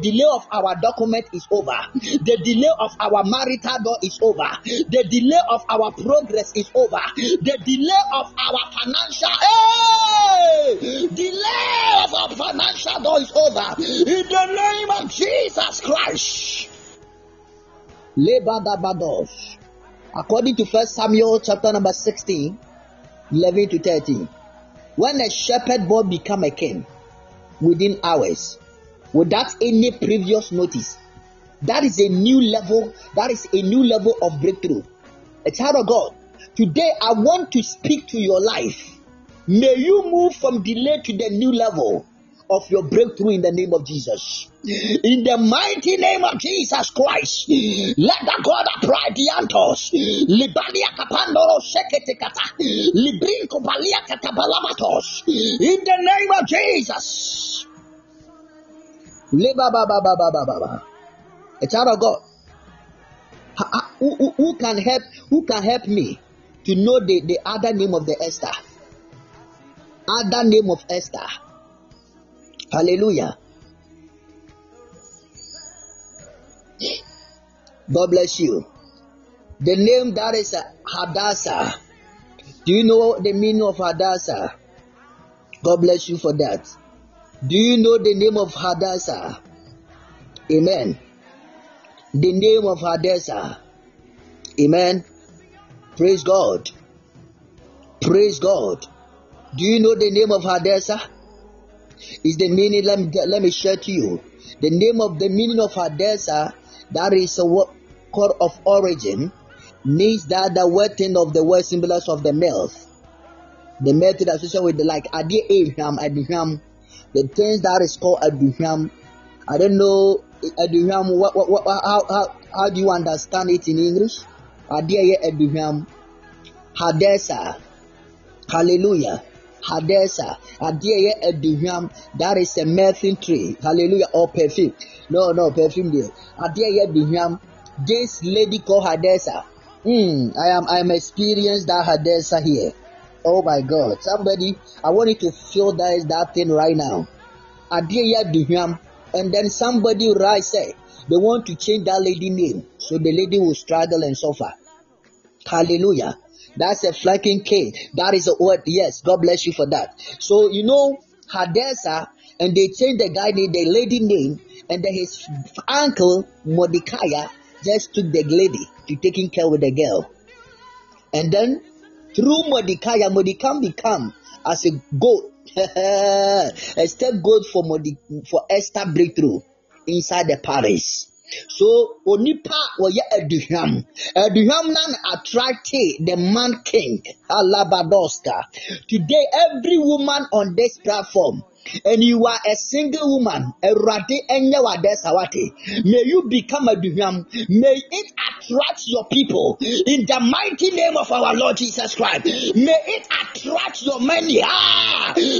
delay of our document is over. The delay of our marital door is over. The delay of our progress is over. The delay of our financial delay of our financial door is over. In the name of Jesus Christ. According to 1 Samuel chapter number 16, 11 to 13, when a shepherd boy became a king within hours, without any previous notice, that is a new level. That is a new level of breakthrough. A child of God, today I want to speak to your life. May you move from delay to the new level of your breakthrough in the name of Jesus. In the mighty name of Jesus Christ, let the God apply the antos. Libalia kapandoro sekete kata. Librinko balia katabalamatos. In the name of Jesus. A child of God, who can help me to know the other name of the Esther? Other name of Esther. Hallelujah. God bless you. The name that is Hadassah. Do you know the meaning of Hadassah? God bless you for that. Do you know the name of Hadassah? Amen. The name of Hadassah. Amen. Praise God. Praise God. Do you know the name of Hadassah? Is the meaning? Let me share to you the name of the meaning of Hadassah. That is a word of origin, means that the wetting of the word symbols of the mouth, the method associated with the like Abraham, the things that is called Abraham. I don't know Abraham. What how do you understand it in English? Abraham, Hadassah. Hallelujah. Hadassah, that is a melting tree. Hallelujah. Or perfume. No, perfume there. This lady called Hadassah. I'm experienced that Hadassah here. Oh my God. Somebody, I want you to feel that thing right now. and then somebody rise up. They want to change that lady name, so the lady will struggle and suffer. Hallelujah. That's a flanking case. That is a word. Yes, God bless you for that. So, you know, Hadassah, and they changed the guy name, the lady name, and then his uncle, Mordecai, just took the lady to taking care with the girl. And then, through Mordecai, Mordecai become as a goat, a scapegoat for Esther breakthrough inside the palace. So Onipa Oye Eduham. Eduham nan attracted the man king Alabadoska. Today every woman on this platform, and you are a single woman, may you become a Eduham. May it attract your people in the mighty name of our Lord Jesus Christ. May it attract your money.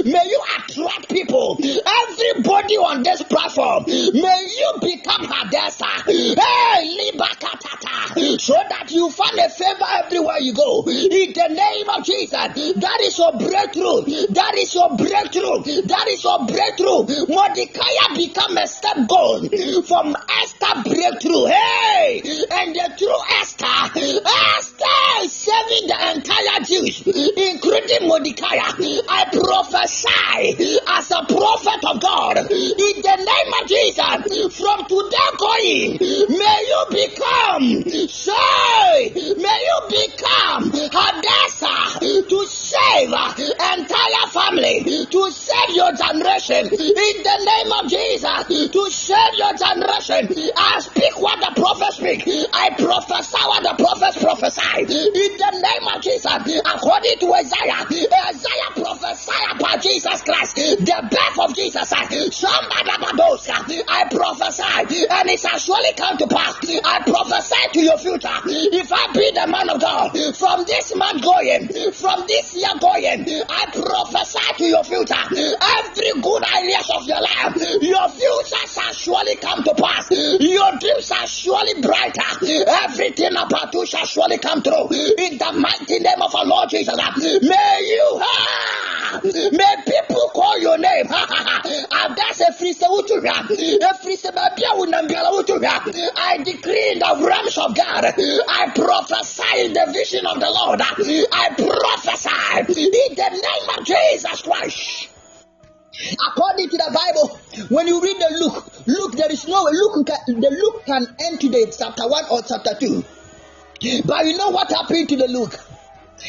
May you attract people. Everybody on this platform, may you become Hadassah. Hey, Libakatata, so that you find a favor everywhere you go. In the name of Jesus, that is your breakthrough. That is your breakthrough. That is your breakthrough. Mordecai become a scapegoat from Esther breakthrough. Hey, and the true Esther is saving the entire Jews, including Mordecai. I prophesy as a prophet of God in the name of Jesus. From today going, may you become, say, may you become Hadassah to save entire family, to save your generation in the name of Jesus, to save your generation. I speak what the prophet speak. I prophesy what the prophets prophesy in the name of Jesus. According to Isaiah prophesy about Jesus Christ, the birth of Jesus. I prophesy and it shall surely come to pass. I prophesy to your future. If I be the man of God, from this month going, from this year going, I prophesy to your future. Every good ideas of your life, your future shall surely come to pass. Your dreams are surely brighter. Everything about you shall surely come through. In the mighty name of our Lord Jesus, may you have, may people call your name. I decree in the realms of God. I prophesy in the vision of the Lord. I prophesy in the name of Jesus Christ. According to the Bible, when you read the Luke, there is no way. Luke can end today, chapter 1 or chapter 2. But you know what happened to the Luke?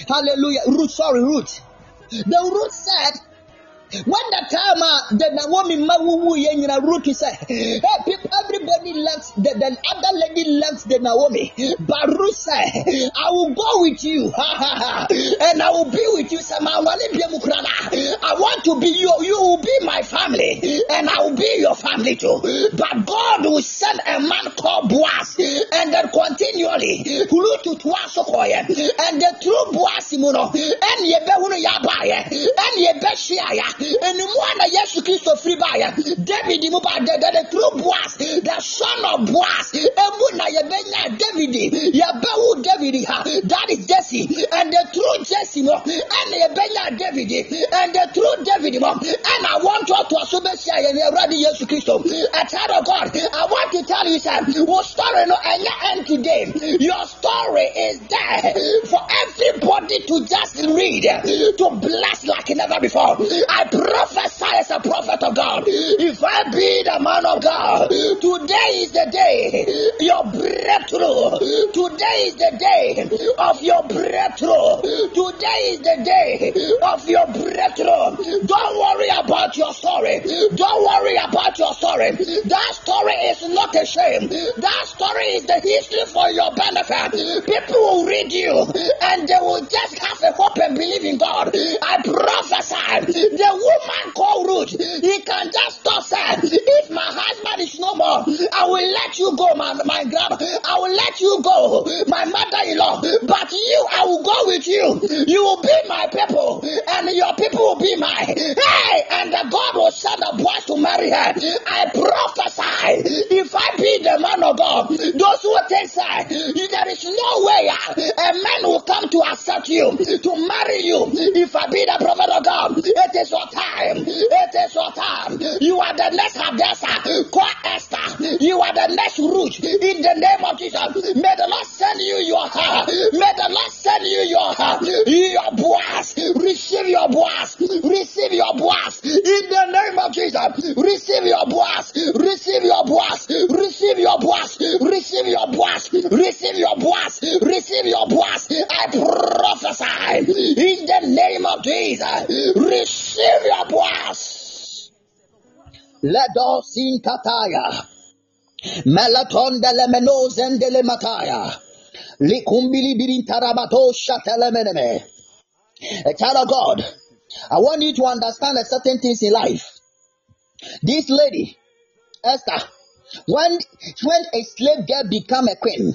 Hallelujah. Ruth. The Ruth said, when the time the Naomi Mawuwu Yenina Ruth said, everybody left, the other lady left the Naomi. But Ruth said, I will go with you, and I will be with you. I want to be you. You will be my family, and I will be your family too. But God will send a man called Boaz, and then continually, and the true Boaz, and Yebeshiah. And the one that yes Christ of free by David Muba, the true Boaz, the son of Boaz, Emuna Yabena David, Yabahu David, that is Jesse, and the true Jesse, and Yabena David, and the true David, and I want you to assume and already yes Christ. A child of God, I want to tell you, sir, your story no end today. Your story is there for everybody to just read, to bless like never before. I prophesy as a prophet of God. If I be the man of God, today is the day your breakthrough. Today is the day of your breakthrough. Today is the day of your breakthrough. Don't worry about your story. Don't worry about your story. That story is not a shame. That story is the history for your benefit. People will read you and they will just have a hope and believe in God. I prophesy. The woman called Ruth, he can just stop saying, if my husband is no more, I will let you go, my grandma. I will let you go, my mother-in-law. But you, I will go with you. You will be my people, and your people will be mine. Hey, and God will send a boy to marry her. I prophesy, if I be the man of God, those who think that there is no way a man will come to accept you, to marry you, if I be the prophet of God, it is your time. It is your time. You are the next Hadassah. Call Esther. You are the next Ruth. In the name of Jesus, may the Lord send you your heart. May the Lord send you your heart. Your Boaz. Receive your Boaz. Receive your Boaz. In the name of Jesus, receive your Boaz. Receive your Boaz. Receive your Boaz. Receive your Boaz. Receive your Boaz. Receive your Boaz. I prophesy in the name of Jesus. Receive your Boaz. Let us in Kataya. Melaton de lemenos and de lemataya. Likumbili birin tarabato shatelemeneme. A child of God, I want you to understand certain things in life. This lady, Esther, when a slave girl become a queen,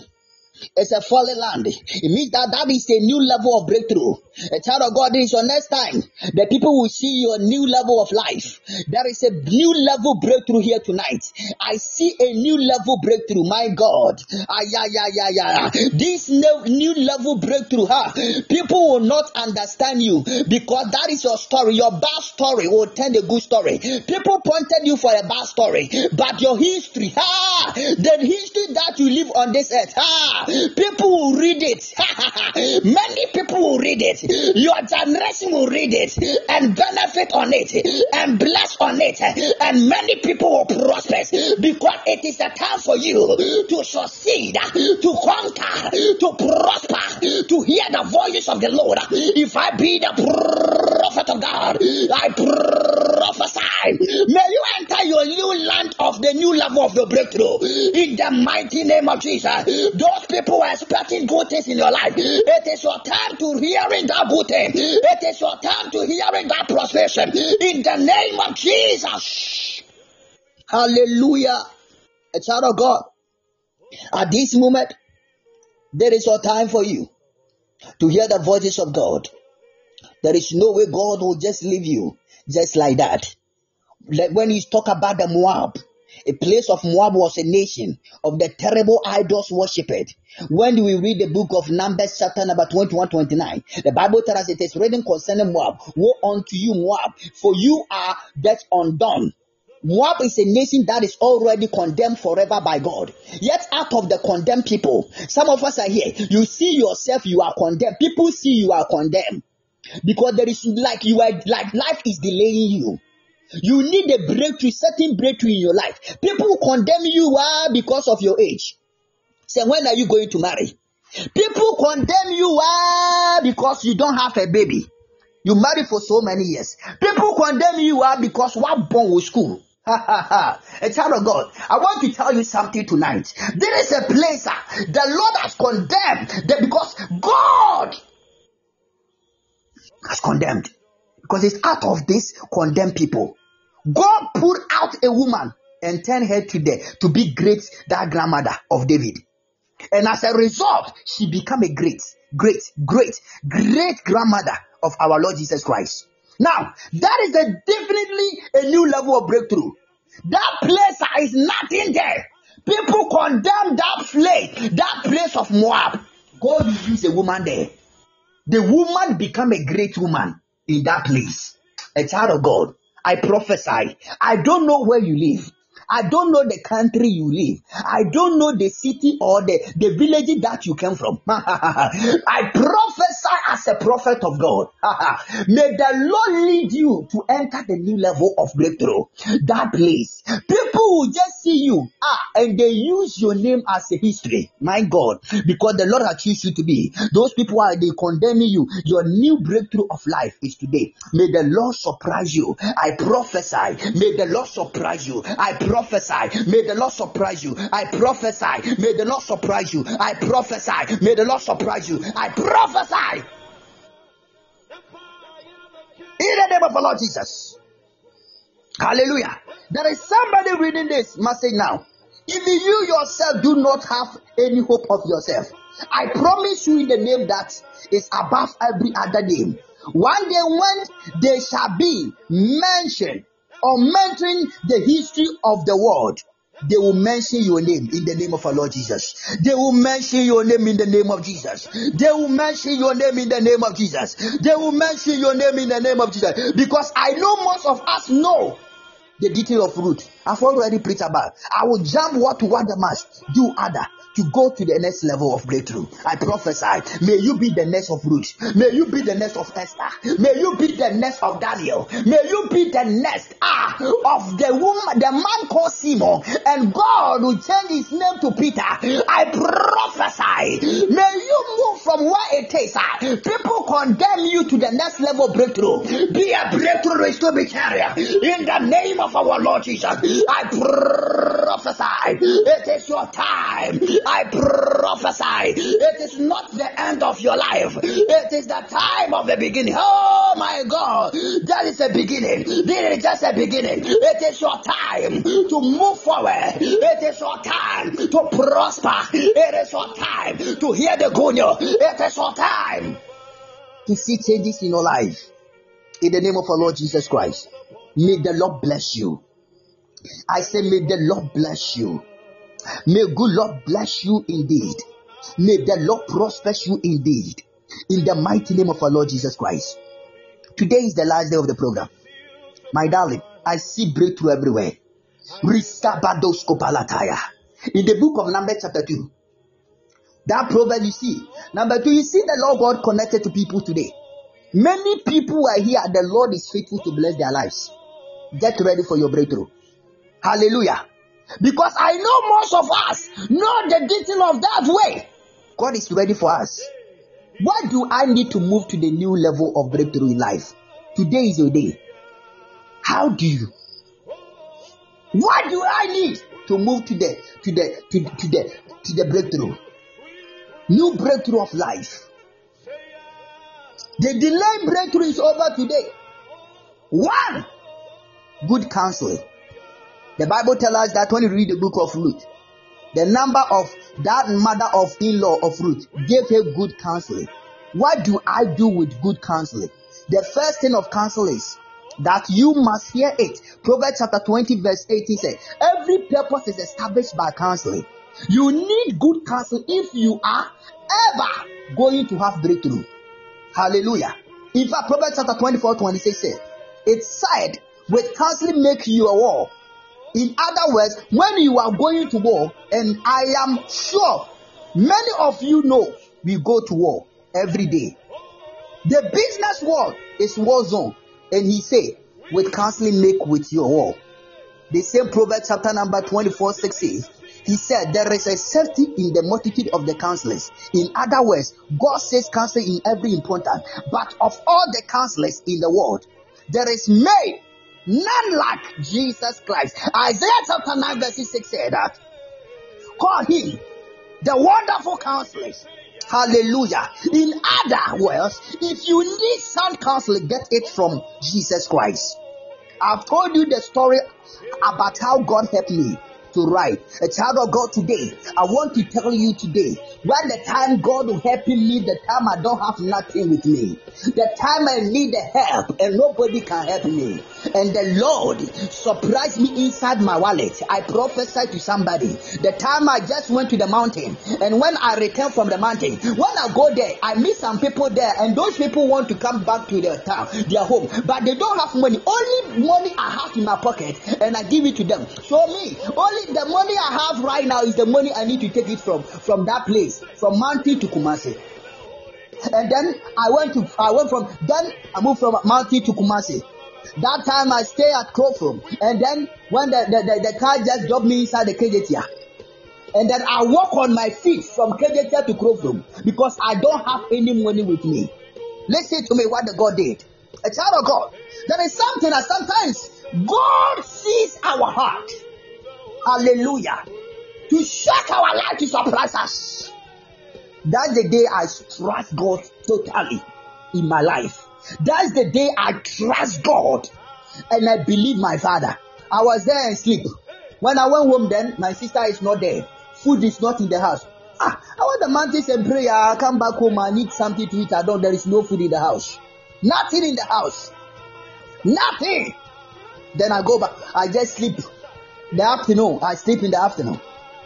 it's a fallen land. It means that is a new level of breakthrough. A child of God, this is your next time. The people will see your new level of life. There is a new level breakthrough here tonight. I see a new level breakthrough. My God. This new level breakthrough, people will not understand you because that is your story. Your bad story will turn a good story. People pointed you for a bad story, but your history, the history that you live on this earth, people will read it. Many people will read it. Your generation will read it and benefit on it and bless on it, and many people will prosper because it is a time for you to succeed, to conquer, to prosper, to hear the voice of the Lord. If I be the prophet of God, I prophesy. May you enter your new land of the new level of the breakthrough in the mighty name of Jesus. Those people are expecting good things in your life. It is your time to hearing that good thing. It is your time to hearing that prosperity in the name of Jesus. Hallelujah. A child of God, at this moment, there is your time for you to hear the voices of God. There is no way God will just leave you just like that. Like when you talk about the Moab, a place of Moab was a nation of the terrible idols worshipped. When we read the book of Numbers, chapter number 21-29, the Bible tells us it is written concerning Moab, woe unto you, Moab, for you are that undone. Moab is a nation that is already condemned forever by God. Yet out of the condemned people, some of us are here. You see yourself, you are condemned. People see you are condemned. Because there is like you are like life is delaying you. You need a breakthrough, certain breakthrough in your life. People condemn you because of your age. Say, when are you going to marry? People condemn you because you don't have a baby. You marry for so many years. People condemn you because one born with school. A child of God, I want to tell you something tonight. There is a place the Lord has condemned because God has condemned. Because it's out of this condemned people. God pulled out a woman and turned her to be great, that grandmother of David. And as a result, she became a great grandmother of our Lord Jesus Christ. Now, that is definitely a new level of breakthrough. That place is not in there. People condemn that place of Moab. God used a woman there. The woman became a great woman in that place. A child of God, I prophesy. I don't know where you live. I don't know the country you live. I don't know the city or the village that you came from. I prophesy as a prophet of God. May the Lord lead you to enter the new level of breakthrough. That place. People will just see you and they use your name as a history. My God. Because the Lord has chosen you to be. Those people they condemning you. Your new breakthrough of life is today. May the Lord surprise you. I prophesy. May the Lord surprise you. I prophesy. May the Lord surprise you. I prophesy. May the Lord surprise you. I prophesy. May the Lord surprise you. I prophesy. In the name of the Lord Jesus. Hallelujah. There is somebody reading this message now. If you yourself do not have any hope of yourself, I promise you in the name that is above every other name, one day when they shall be mentioned or mentoring the history of the world, They will mention your name in the name of our Lord Jesus. They will mention your name in the name of Jesus. They will mention your name in the name of Jesus. They will mention your name in the name of Jesus. Because I know most of us know the detail of Ruth. I've already preached about. I will jump what one must do other to go to the next level of breakthrough. I prophesy, may you be the next of Ruth. May you be the next of Esther. May you be the next of Daniel. May you be the next of the woman, the man called Simon. And God will change his name to Peter. I prophesy, may you move from where it is. People condemn you to the next level of breakthrough. Be a breakthrough restoring carrier in the name of our Lord Jesus. I prophesy, it is your time. I prophesy, it is not the end of your life. It is the time of the beginning. Oh my God, that is a beginning. This is just a beginning. It is your time to move forward. It is your time to prosper. It is your time to hear the good news. It is your time to see changes in your life. In the name of our Lord Jesus Christ, may the Lord bless you. I say, may the Lord bless you. May good Lord bless you indeed. May the Lord prosper you indeed. In the mighty name of our Lord Jesus Christ. Today is the last day of the program. My darling, I see breakthrough everywhere. In the book of Numbers chapter 2. That proverb you see. Number 2, you see the Lord God connected to people today. Many people are here. The Lord is faithful to bless their lives. Get ready for your breakthrough. Hallelujah. Because I know most of us know the detail of that way. God is ready for us. What do I need to move to the new level of breakthrough in life? Today is your day. How do you? What do I need to move to the breakthrough? New breakthrough of life. The delayed breakthrough is over today. One, good counsel. The Bible tells us that when you read the book of Ruth, the number of that mother of in-law of Ruth gave her good counseling. What do I do with good counseling? The first thing of counsel is that you must hear it. Proverbs chapter 20 verse 18 says, every purpose is established by counseling. You need good counsel if you are ever going to have breakthrough. Hallelujah. In fact, Proverbs chapter 24:26 says, it said, with counseling make you a war. In other words, when you are going to war, and I am sure many of you know we go to war every day. The business world is war zone. And he said, with counseling make with your war. The same Proverbs chapter number 24:6 says, he said, there is a safety in the multitude of the counselors. In other words, God says counsel in every important. But of all the counselors in the world, there is made none like Jesus Christ. Isaiah chapter 9 verse 6 said that. Call him the wonderful counselor. Hallelujah. In other words, if you need sound counseling, get it from Jesus Christ. I've told you the story about how God helped me to write. A child of God today, I want to tell you today, when the time God will help me, the time I don't have nothing with me, the time I need the help and nobody can help me, and the Lord surprised me inside my wallet. I prophesied to somebody, the time I just went to the mountain, and when I returned from the mountain, when I go there, I meet some people there, and those people want to come back to their town, their home, but they don't have money. Only money I have in my pocket, and I give it to them. So me, only the money I have right now is the money I need to take it from that place, from Mountie to Kumasi. And then I moved from Mountie to Kumasi. That time I stay at Crowfoam, and then when the car just dropped me inside the KJT, and then I walk on my feet from KJT to Crowfoam because I don't have any money with me. Listen to me what the God did. A child of God, there is something that sometimes God sees our heart. Hallelujah. To shake our life, to surprise us. That's the day I trust God totally in my life. That's the day I trust God and I believe my father. I was there and sleep. When I went home then, my sister is not there. Food is not in the house. I want the mantis and prayer. I come back home, I need something to eat. I don't, there is no food in the house. Nothing in the house. Nothing. Then I go back. I just sleep. the afternoon. I sleep in the afternoon.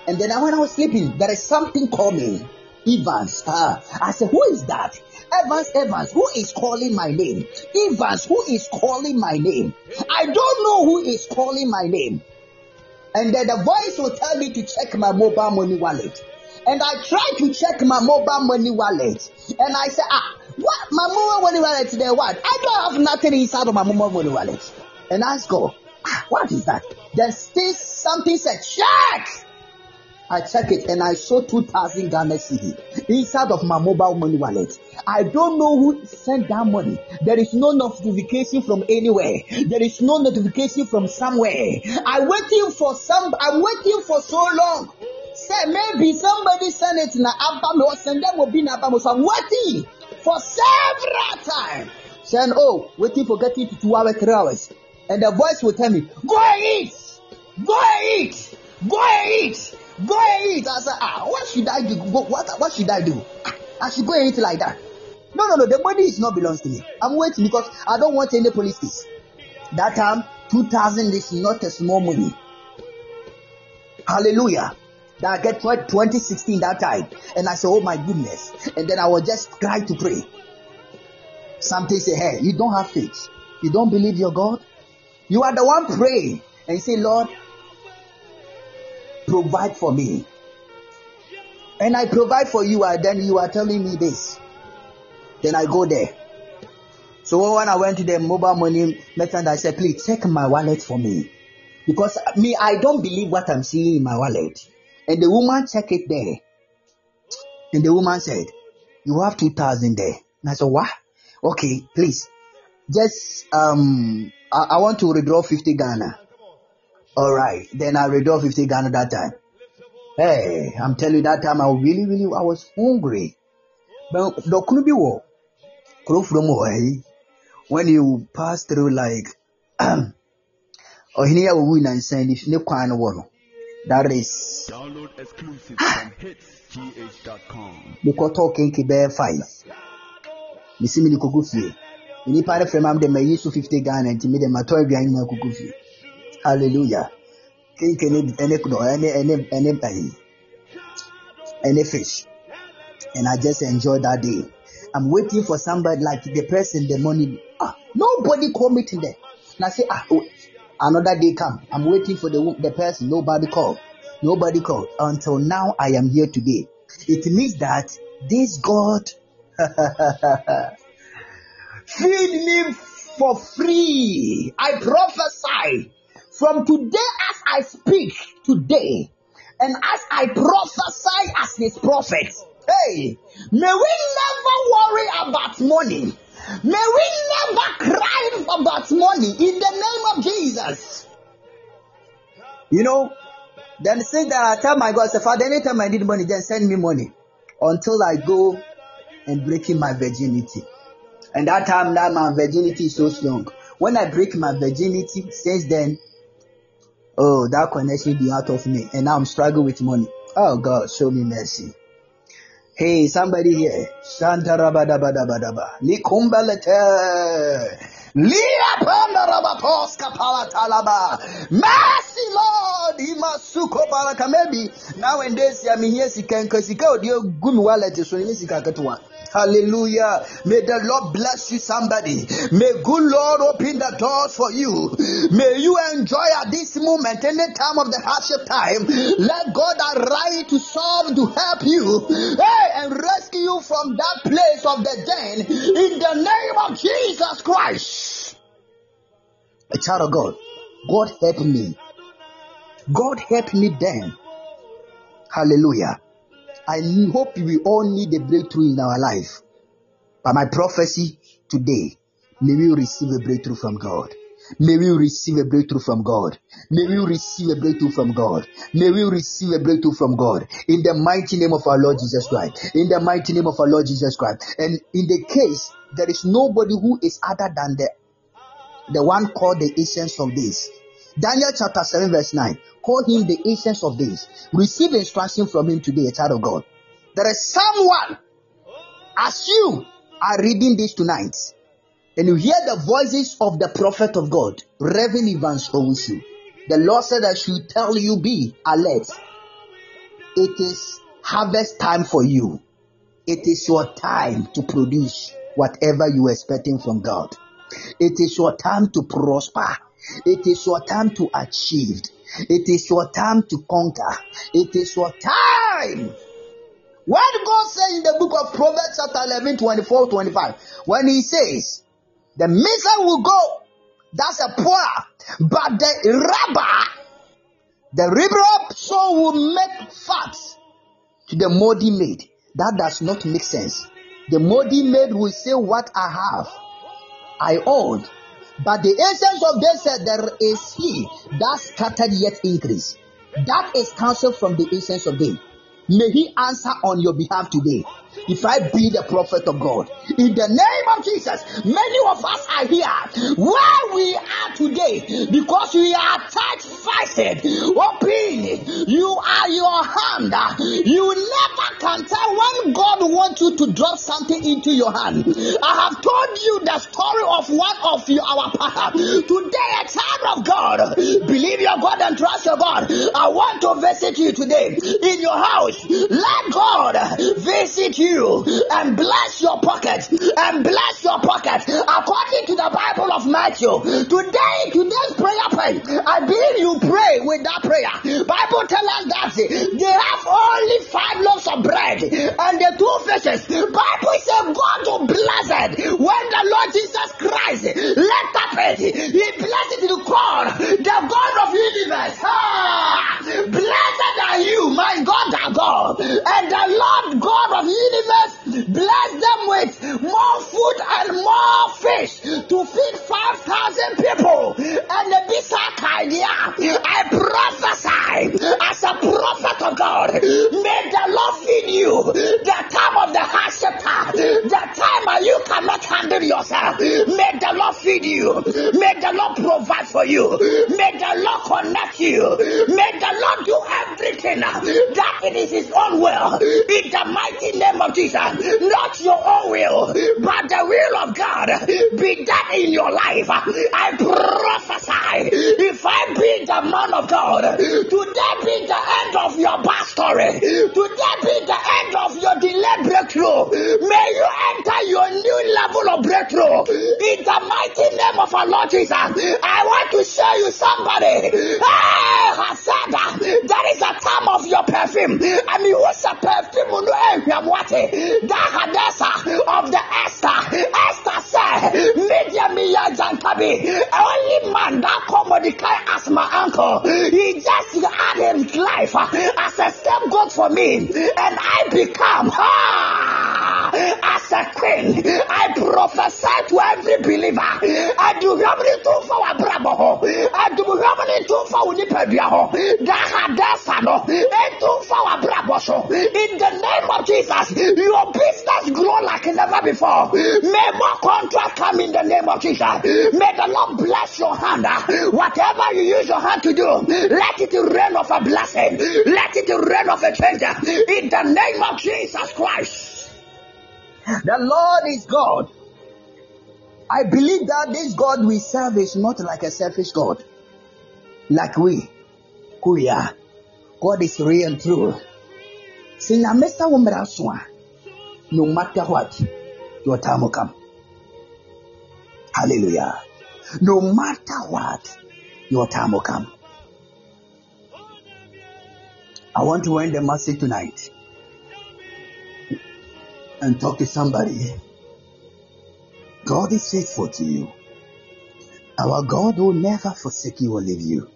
And then when I was sleeping, there is something calling Evans. I said, who is that? Evans, who is calling my name? Evans, who is calling my name? I don't know who is calling my name. And then the voice will tell me to check my mobile money wallet. And I tried to check my mobile money wallet. And I said, what? My mobile money wallet today, what? I don't have nothing inside of my mobile money wallet. And I go, what is that? Then still something said, check! I check it and I saw 2,000 Ghana cedi inside of my mobile money wallet. I don't know who sent that money. There is no notification from anywhere. There is no notification from somewhere. I'm waiting for so long. Say maybe somebody sent it in an album or send them will be in an album. So I'm waiting for several times. Saying, waiting for getting to 2 hours, 3 hours. And the voice will tell me, Go and eat. I said, what should I do? What should I do? I should go and eat like that. No, the money is not belongs to me. I'm waiting because I don't want any police case. That time, 2,000 is not a small money. Hallelujah. That I get 2016 that time. And I said, oh my goodness. And then I was just trying to pray. Something say, hey, you don't have faith. You don't believe your God. You are the one praying and say, Lord, provide for me, and I provide for you. And then you are telling me this. Then I go there. So when I went to the mobile money merchant, I said, please check my wallet for me, because me, I don't believe what I'm seeing in my wallet. And the woman checked it there, and the woman said, you have 2,000 there. And I said, what? Okay, please, just I want to withdraw 50 Ghana. All right, then I withdraw 50 Ghana that time. Hey, I'm telling you, that time I really I was hungry. But when you pass through like that is download exclusive from hitsgh.com. Because talking kibe 5. You see me kukufi. You need para from am dem use 50 Ghana and me dem atoy bia na kukufi. Hallelujah. Any fish. And I just enjoy that day. I'm waiting for somebody like the person, the money. Nobody called me today. And I say, another day come. I'm waiting for the person. Nobody called. Until now, I am here today. It means that this God feed me for free. I prophesy. From today, as I speak today, and as I prophesy as his prophet, hey, may we never worry about money. May we never cry about money in the name of Jesus. You know, then say that I tell my God, say, Father, anytime I need money, then send me money until I go and break in my virginity. And that time, now my virginity is so strong. When I break my virginity, since then, that connection be out of me, and now I'm struggling with money. Oh God, show me mercy. Hey, somebody here. Shantarabadabadabadaba. Likumbalete. Liapandarabaposka palatalaba. Mercy, Lord. Imasuko balaka. Maybe nowadays, I mean, yes, you can, because you go, your good wallet is so you can get one. Hallelujah. May the Lord bless you, somebody. May good Lord open the doors for you. May you enjoy at this moment, any time of the hardship time. Let God arise to serve, to help you. Hey, and rescue you from that place of the den. In the name of Jesus Christ. A child of God. God help me. God help me then. Hallelujah. I hope we all need a breakthrough in our life. By my prophecy today, may we receive a breakthrough from God. May we receive a breakthrough from God. May we receive a breakthrough from God. May we receive a breakthrough from God. In the mighty name of our Lord Jesus Christ. In the mighty name of our Lord Jesus Christ. And in the case, there is nobody who is other than the one called the essence of this. Daniel chapter 7 verse 9. Call him the essence of this. Receive instruction from him today, a child of God. There is someone, as you are reading this tonight, and you hear the voices of the prophet of God, Reverend Evans Owusu. The Lord said I should tell you, be alert. It is harvest time for you. It is your time to produce whatever you are expecting from God. It is your time to prosper. It is your time to achieve. It is your time to conquer. It is your time. What God says in the book of Proverbs chapter 11, 24, 25, when he says, the miser will go, that's a poorer, but the liberal soul will make fat to the moldy maid. That does not make sense. The moldy maid will say, what I have, I own. But the essence of this said, there is he that scattered yet increase. That is counsel from the essence of them. May he answer on your behalf today. If I be the prophet of God, in the name of Jesus, many of us are here where we are today because we are tight-fisted, open. You are your hand. You never can tell when God wants you to drop something into your hand. I have told you the story of one of our pastors. Today, a child of God, believe your God and trust your God. I want to visit you today in your house. Let God visit you and bless your pocket and bless your pocket according to the Bible of Matthew. Today's prayer point, I believe you pray with that prayer. Bible tells us that they have only 5 loaves of bread and the 2 fishes. Bible says God will bless it. When the Lord Jesus Christ left up it, he blessed it to God, the God of universe. Blessed are you, my God, our God, and the Lord God of universe bless them with more food and more fish to feed 5,000 people. And the bizarre idea, I prophesy as a prophet of God, may the Lord feed you. The time of the hardship, the time you cannot handle yourself, may the Lord feed you. May the Lord provide for you. May the Lord connect you. May the Lord do everything that it is his own will. In the mighty name of Jesus, not your own will, but the will of God be done in your life. I prophesy, if I be the man of God, today be the end of your bad story. Today be the end of your delayed breakthrough. May you enter your new level of breakthrough. In the mighty name of our Lord Jesus, I want to show you somebody. Hey, Hasada, that is the time of your perfume. I mean, what's a perfume? The of the Esther said, only man that commodified as my uncle, he just had his life as a scapegoat for me, and I become as a queen. I prophesy to every believer. I do everything for Abraham. I do everything for Unipedia. That had too for Abraham. In the name of Jesus, your business grow like never before. May more contract come in the name of Jesus. May the Lord bless your hand. Whatever you use your hand to do, let it rain of a blessing. Let it rain of a change. In the name of Jesus Christ. The Lord is God. I believe that this God we serve is not like a selfish God. Like we, who are. God is real and true. No matter what, your time will come. Hallelujah. No matter what, your time will come. I want to end the message tonight and talk to somebody. God is faithful to you. Our God will never forsake you or leave you.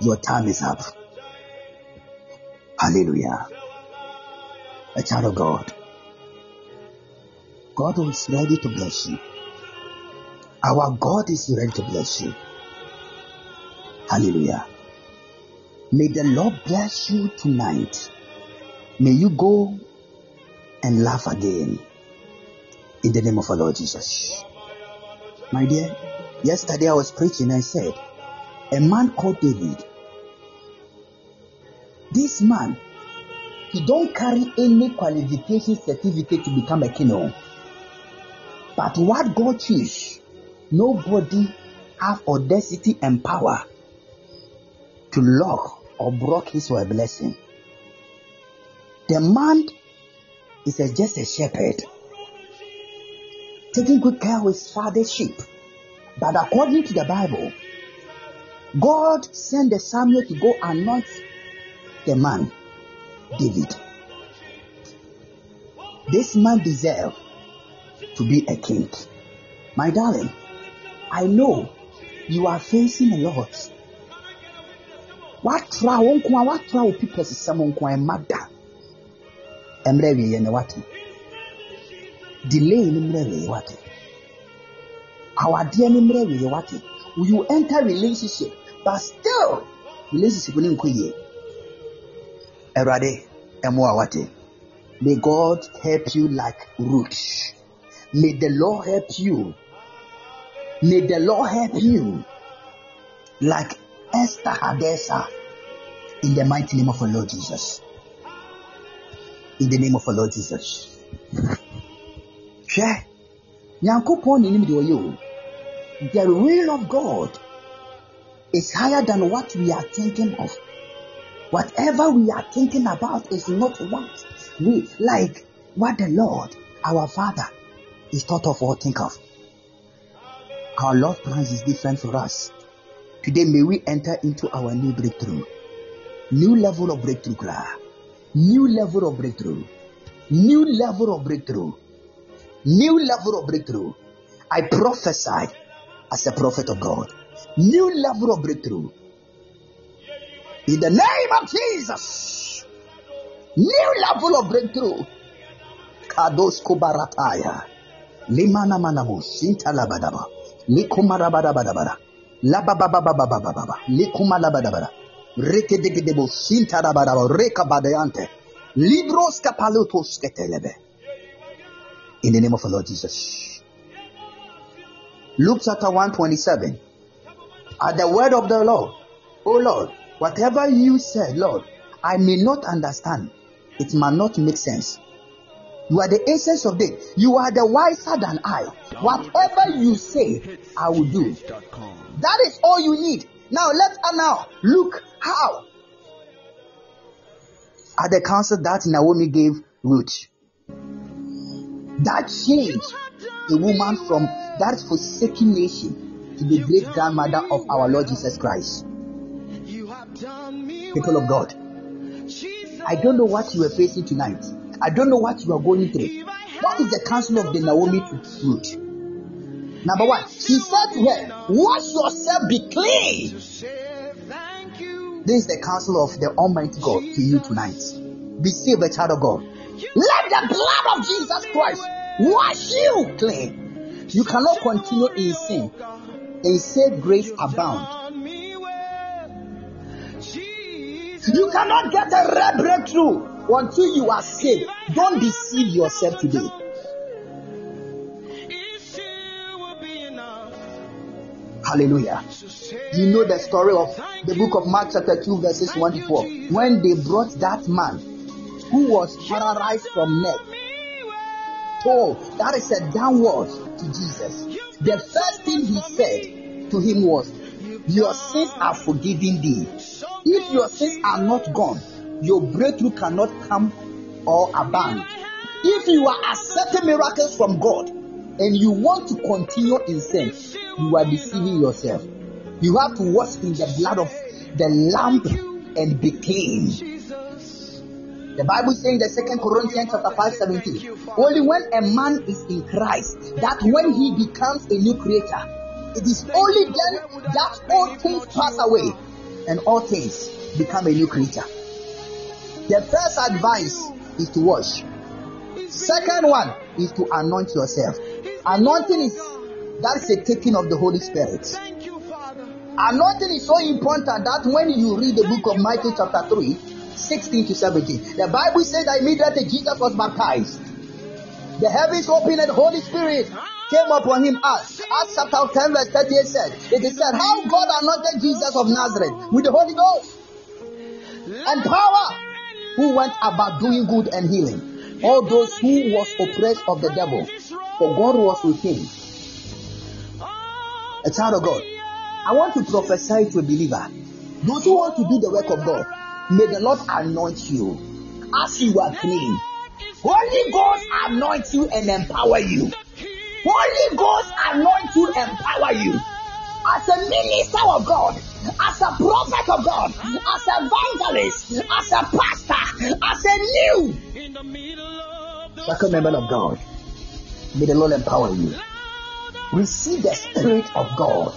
Your time is up. Hallelujah. A child of God. God is ready to bless you. Our God is ready to bless you. Hallelujah. May the Lord bless you tonight. May you go and laugh again. In the name of our Lord Jesus. My dear, yesterday I was preaching and I said, a man called David. This man, he don't carry any qualification certificate to become a king. But what God choose, nobody have audacity and power to lock or block his or her blessing. The man is just a shepherd, taking good care of his father's sheep. But according to the Bible, God sent the Samuel to go anoint the man, David. This man deserved to be a king. My darling, I know you are facing a lot. What trial people is someone called mother? Emrevi and what? Delay in Emrevi what? Our dear Emrevi what? You enter relationship, but still relationship will not be. Erade emwa wate. May God help you like Ruth. May the Lord help you. May the Lord help you like Esther Hadessa, in the mighty name of our Lord Jesus. In the name of our Lord Jesus. Share. The will of God is higher than what we are thinking of. Whatever we are thinking about is not what we like, what the Lord, our Father, is thought of or think of. Our Lord's plans is different for us. Today, may we enter into our new breakthrough. New level of breakthrough, Clara. New level of breakthrough. New level of breakthrough. New level of breakthrough. I prophesied as a prophet of God. New level of breakthrough. In the name of Jesus. New level of breakthrough. Kadosko barataya. Limana manabo sinta labadaba. Likuma rabadabadabada. Lababababababababa. Likuma labadabada. Reke degedebo sinta rabadaba. Reka badayante. Libros kapalutos ketelebe. In the name of the Lord Jesus. Luke chapter 1:27. At the word of the Lord, O Lord, whatever you said, Lord, I may not understand. It may not make sense. You are the essence of it. You are the wiser than I. Whatever you say, I will do. That is all you need. Now let's now look how at the counsel that Naomi gave Ruth, that changed the woman from that forsaken nation to the great grandmother of our Lord Jesus Christ. People of God, I don't know what you are facing tonight. I don't know what you are going through. What is the counsel of the Naomi to Ruth? Number one, she said to her, wash yourself, be clean. This is the counsel of the Almighty God to you tonight. Be still a child of God. Let the blood of Jesus Christ wash you clean. You cannot continue in sin and save grace abound. You cannot get a real breakthrough until you are saved. Don't deceive yourself today. Hallelujah. You know the story of the book of Mark chapter 2 verses 1 to 4. When they brought that man who was paralyzed from neck. Oh, that is a downward to Jesus. The first thing he said to him was, your sins are forgiven thee. If your sins are not gone, your breakthrough cannot come or abound. If you are accepting miracles from God and you want to continue in sin, you are deceiving yourself. You have to wash in the blood of the Lamb and be clean. The Bible says in the 2 Corinthians chapter 5:17, only when a man is in Christ, that when he becomes a new creator, it is only then that all things pass away and all things become a new creature. The first advice is to wash. Second one is to anoint yourself. Anointing is, that's the taking of the Holy Spirit. Anointing is so important that when you read the book of Matthew chapter 3:16-17, the Bible says that immediately Jesus was baptized, the heavens opened and the Holy Spirit came upon him. Acts chapter 10 verse 38 said, it is said, how God anointed Jesus of Nazareth with the Holy Ghost and power, who went about doing good and healing all those who was oppressed of the devil, for God was with him. A child of God, I want to prophesy to a believer Those who want to do the work of God, may the Lord anoint you as you are clean. Holy Ghost anoint you and empower you. Holy Ghost anoint you and empower you. As a minister of God, as a prophet of God, as an evangelist, as a pastor, as a new sacred member of God, may the Lord empower you. Receive the Spirit of God.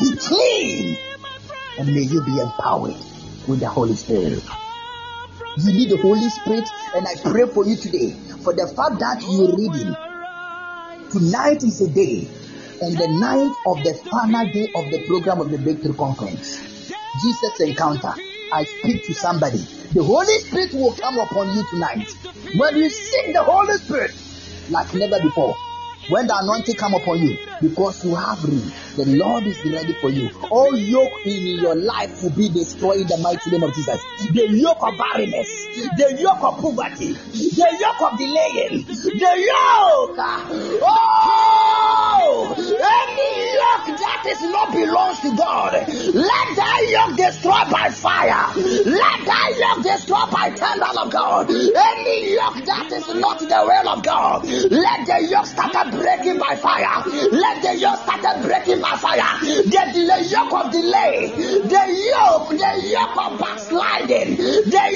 Be clean, and may you be empowered with the Holy Spirit. You need the Holy Spirit, and I pray for you today, for the fact that you're reading. Tonight is a day, and the night of the final day of the program of the Breakthrough Conference, Jesus Encounter. I speak to somebody. The Holy Spirit will come upon you tonight. When you seek the Holy Spirit like never before, when the anointing come upon you, because you have room, the Lord is ready for you. All yoke in your life will be destroyed in the mighty name of Jesus. The yoke of barrenness, the yoke of poverty, the yoke of delaying, the yoke. Oh, any yoke that is not belongs to God, let that yoke destroy by fire. Let that yoke destroy by thunder of God. Any yoke that is not the will of God, let the yoke start breaking by fire. Let the yoke start breaking by fire. The yoke of delay, the yoke of backsliding, the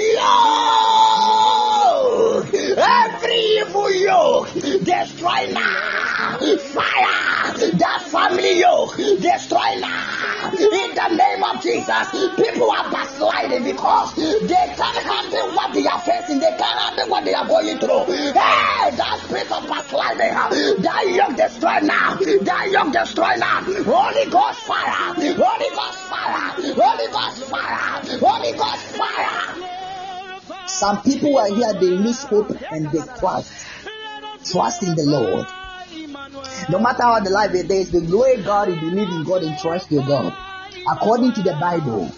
yoke, every evil yoke, destroy now. Fire, that family yoke, destroy now. In the name of Jesus, people are backsliding because they can't handle what they are facing, they can't handle what they are going through. Hey, that spirit of backsliding, that yoke destroy now. That yoke destroy now. Holy Ghost fire. Holy Ghost fire. Holy Ghost fire. Holy Ghost fire. Some people are here, they lose hope and they trust. Trust in the Lord. No matter how the life it is, the way God is, believe in God and trust your God. According to the Bible,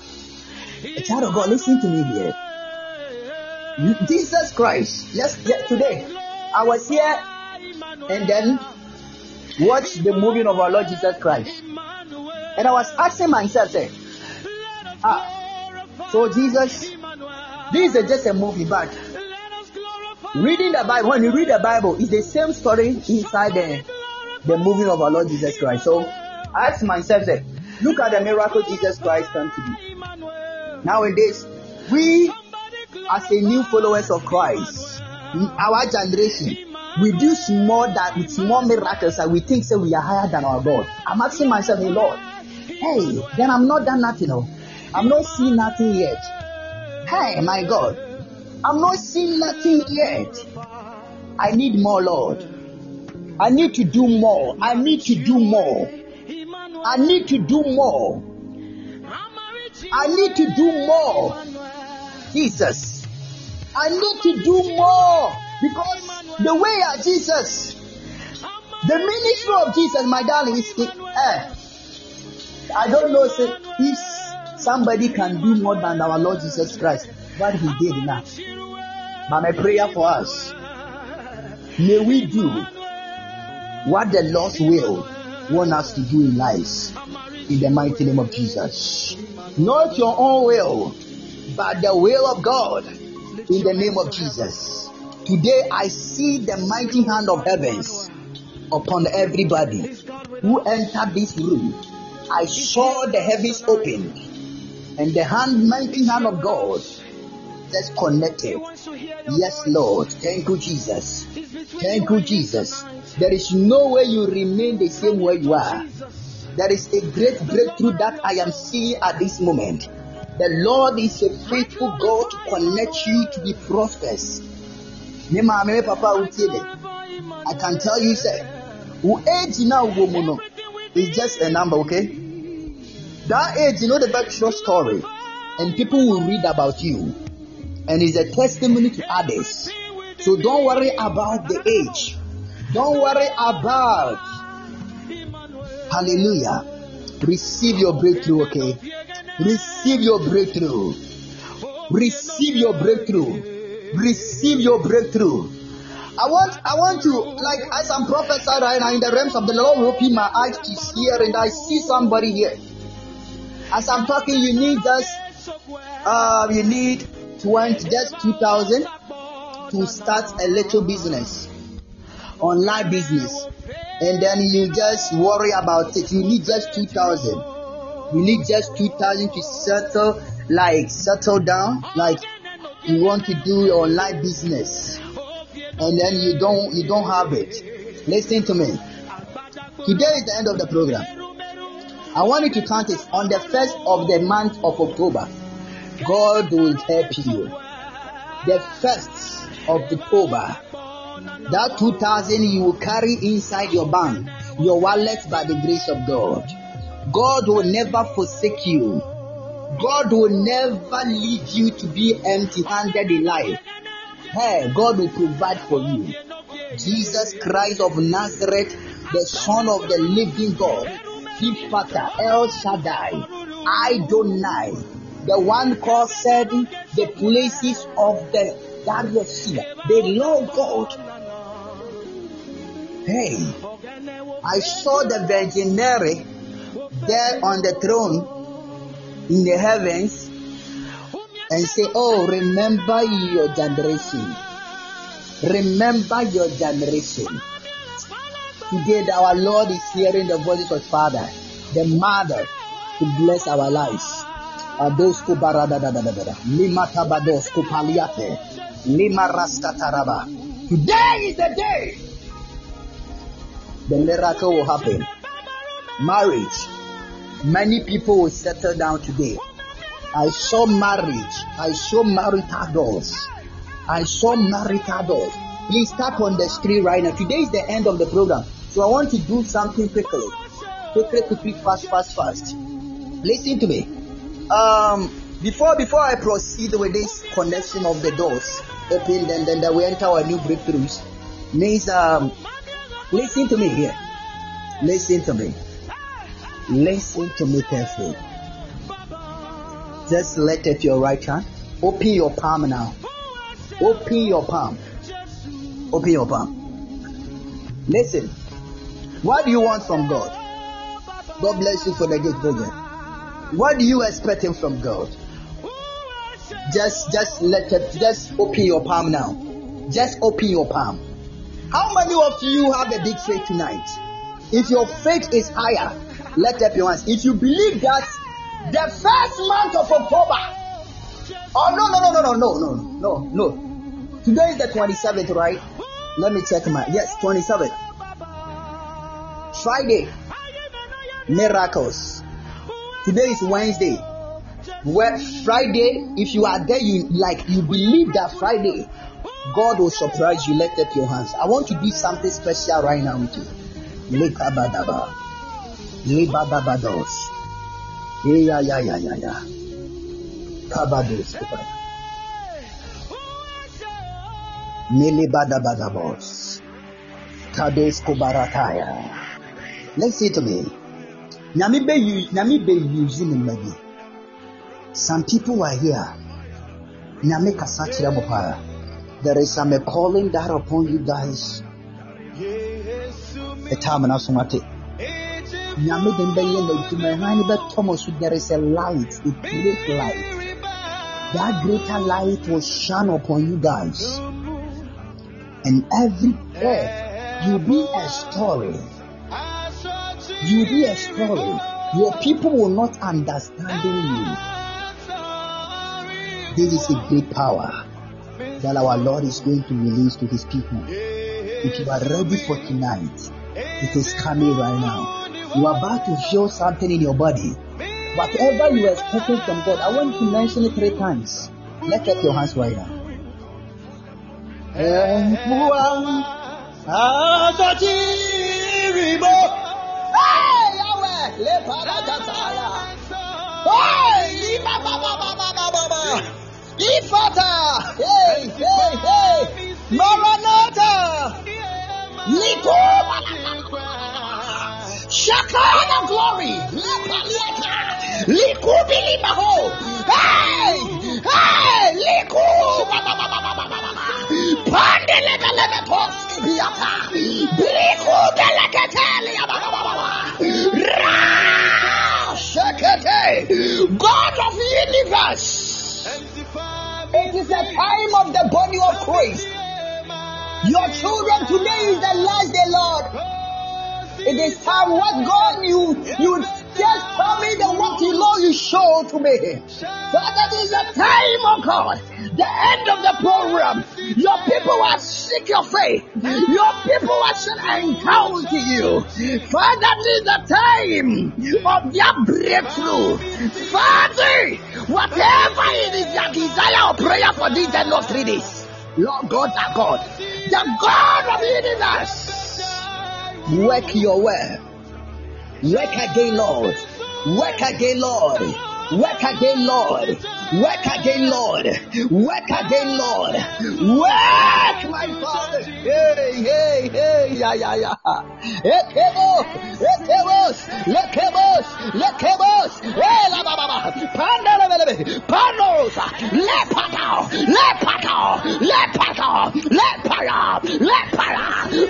a child of God, listen to me here. Jesus Christ, today, I was here and then watch the moving of our Lord Jesus Christ. And I was asking myself, so Jesus, this is just a movie, but reading the Bible, when you read the Bible, it's the same story inside the moving of our Lord Jesus Christ. So I asked myself, look at the miracle Jesus Christ done to me. Nowadays, we as a new followers of Christ, our generation, we do small miracles and we think say we are higher than our God. I'm asking myself, hey Lord, hey, then I'm not done nothing. No. I'm not seeing nothing yet. Hey, my God, I'm not seeing nothing yet. I need more, Lord. I need to do more. I need to do more. I need to do more. I need to do more. Jesus, I need to do more. Because the way of Jesus, the ministry of Jesus, my darling, is I don't know if somebody can do more than our Lord Jesus Christ, but he did not. But my prayer for us, may we do what the Lord's will wants us to do in life, in the mighty name of Jesus. Not your own will, but the will of God, in the name of Jesus. Today I see the mighty hand of heavens upon everybody who entered this room. I saw the heavens open and the mighty hand of God just connected. Yes, Lord. Thank you, Jesus. Thank you, Jesus. There is no way you remain the same way you are. There is a great breakthrough that I am seeing at this moment. The Lord is a faithful God to connect you to be prosperous. I can tell you, age now, woman, is just a number, okay? That age, you know the Breakthrough story, and people will read about you, and it's a testimony to others. So don't worry about the age. Don't worry about. Hallelujah! Receive your breakthrough, okay? Receive your breakthrough. Receive your breakthrough. Receive your breakthrough. I want to, like, as I'm prophesied right now in the realms of the Lord, open my eyes to hear, and I see somebody here. As I'm talking, you need just, you need 2,000 to start a little business, online business, and then you just worry about it. You need just 2,000. You need just 2,000 to settle down, like you want to do your online business, and then you don't have it. Listen to me. Today is the end of the program. I want you to count it. On the 1st of the month of October, God will help you. The 1st of October, that 2,000 you will carry inside your bank, your wallet, by the grace of God. God will never forsake you. God will never leave you to be empty-handed in life. Hey, God will provide for you. Jesus Christ of Nazareth, the Son of the Living God, the Father, El Shaddai, Adonai, the one called said the places of the darkness, the Lord God. Hey, I saw the Virgin Mary there on the throne in the heavens and say, "Oh, remember your generation. Remember your generation." Today that our Lord is hearing the voice of Father, the Mother, to bless our lives. Adosku barada da da da da. Lima tabadosku paliate. Lima raskataraba. Today is the day the miracle will happen. Marriage. Many people will settle down today. I saw marriage. I saw marital doors. I saw marital doors. Please tap on the screen right now. Today is the end of the program. So I want to do something quickly. Quickly, fast. Listen to me. Before I proceed with this connection of the doors open, then we enter our new breakthroughs. Means listen to me here. Listen to me carefully. Just let it your right hand. Open your palm now. Open your palm. Listen. What do you want from God? God bless you for the good program. What do you expect him from God? Just open your palm now. Just open your palm. How many of you have a big faith tonight? If your faith is higher, let up your hands. If you believe that the first month of October. Oh no. Today is the 27th, right? Let me check my, yes, 27th. Friday, miracles. Today is Wednesday. Well, Friday, if you are there, you believe that Friday, God will surprise you. Let up your hands. I want to do something special right now with you. Lekabadaba, lebababados, yeah. Kabados, melebadabadabos, kados kubarataya. Listen to me. Nami be using money. Some people are here. Nami kasatira mopara. There is some calling that upon you guys. There is a light, a great light. That greater light will shine upon you guys. And every prayer, you'll be a story. Your people will not understand you. This is a great power that our Lord is going to release to his people. If you are ready for tonight, it is coming right now. You are about to feel something in your body. Whatever you are expecting from God, I want you to mention it 3 times. Let up your hands right now. Hey, Shakana glory, Liku Bilibaho, hey, Liku Pandeleka Levepostibiata, Liku Delekatelia, Shakate, the time of the body of Christ. Your children, today is the last day, Lord. It is time, what God, you just tell me the what you know you show to me. Father, this is the time, oh God, the end of the program. Your people are seek your faith. Your people are encounter you. Father, this is the time of their breakthrough. Father, whatever it is your desire or prayer for these end of 3 days, Lord God, our God, the God of the universe, work your word. Work again, Lord. Work again, Lord. Work again, Lord. Work again, Lord. Work again, Lord. Work, my Father. Hey, hey, hey, yeah, yeah, yeah. Lekemos. Hey, la ba ba ba. Panosa. Lepata.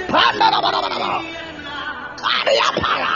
Panana ba ba ba. Kariya para.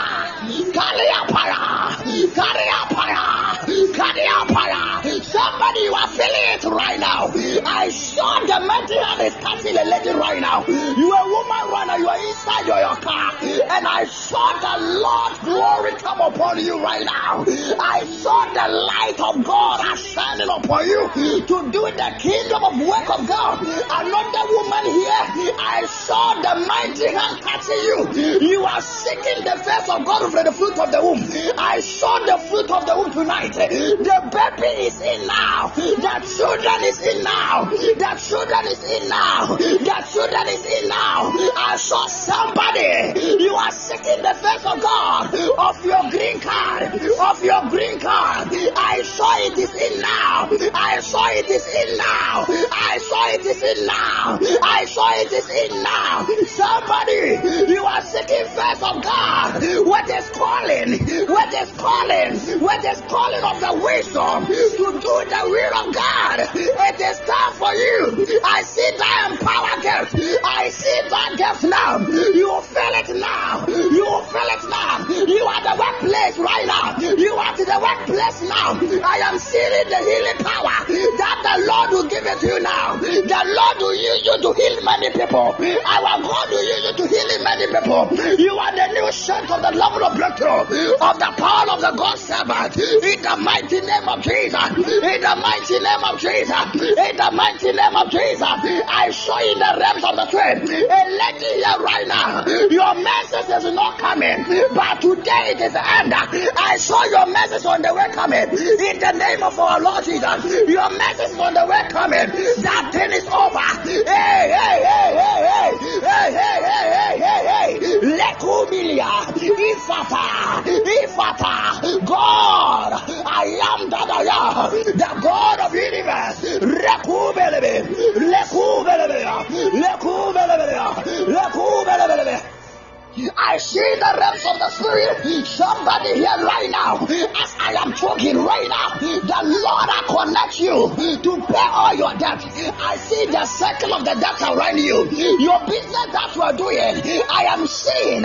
Somebody, you are feeling it right now. I saw the mental health is touching a lady right now. You are a woman right now. You are inside your car, and I saw the Lord's glory come upon you right now. I saw the light of God shining upon you to do the kingdom of work of God. Another woman here, I saw the mighty hand touching you. You are seeking the face of God for the fruit of the womb. I saw the fruit of the womb tonight. The baby is in now. The children is in now. The children is in now. The children is in now. I saw somebody. You are seeking the face of God of your green card. I saw it is in now. I saw it is in now. Somebody, you are seeking face of God. What is calling of the wisdom to do the will of God? It is time for you. I see thy empowered gift. I see that gift now. You feel it now. You are the workplace right now. I am seeing the healing power that the Lord will give it to you now. The Lord will use you to heal many people. Our God will use you to heal many people. You are the new strength of the level of breakthrough of the power of the God servant. In the mighty name of Jesus. In the mighty name of Jesus. I show in the realms of the spirit. A lady here right now. Your message is not coming. But today it is the end. I saw your message on the way coming. In the name of our Lord Jesus. Your message on the way coming. That thing is over. Hey. Ifata. God, I am that I am, the God of the universe. Reku belebe. I see the realms of the spirit. Somebody here right now, as I am talking right now, the Lord will connect you to pay all your debt. I see the circle of the debt around you. Your business that you are doing, I am seeing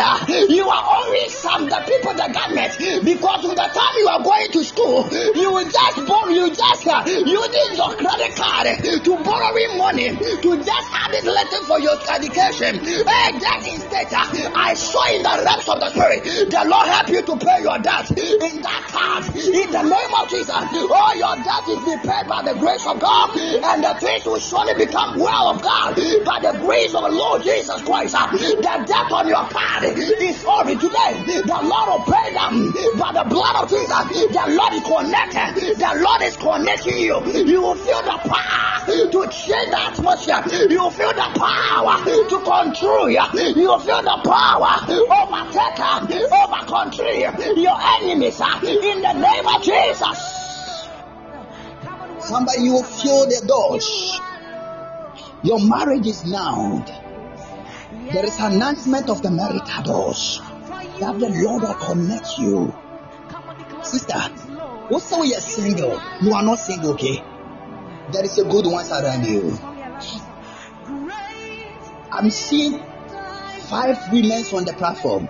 you are owing some the people the government, because with the time you are going to school, you will just borrow, using your credit card to borrowing money to just have it letter for your education. Hey, that is data. I saw in the realms of the spirit, the Lord help you to pay your debt in that time. In the name of Jesus, all your debt is be paid by the grace of God, and the things will surely become well of God by the grace of the Lord Jesus Christ. The debt on your card is over today. The Lord will pay them by the blood of Jesus. The Lord is connected. The Lord is connecting you. You will feel the power to change the atmosphere. You will feel the power to control you. You will feel the power overtake over country your enemies in the name of Jesus. Somebody, you will feel the doors. Your marriage is now. There is announcement of the marital doors that the Lord will connect you. Sister, also you are single. You are not single, okay? There is a good one around you. I'm seeing 5 women on the platform.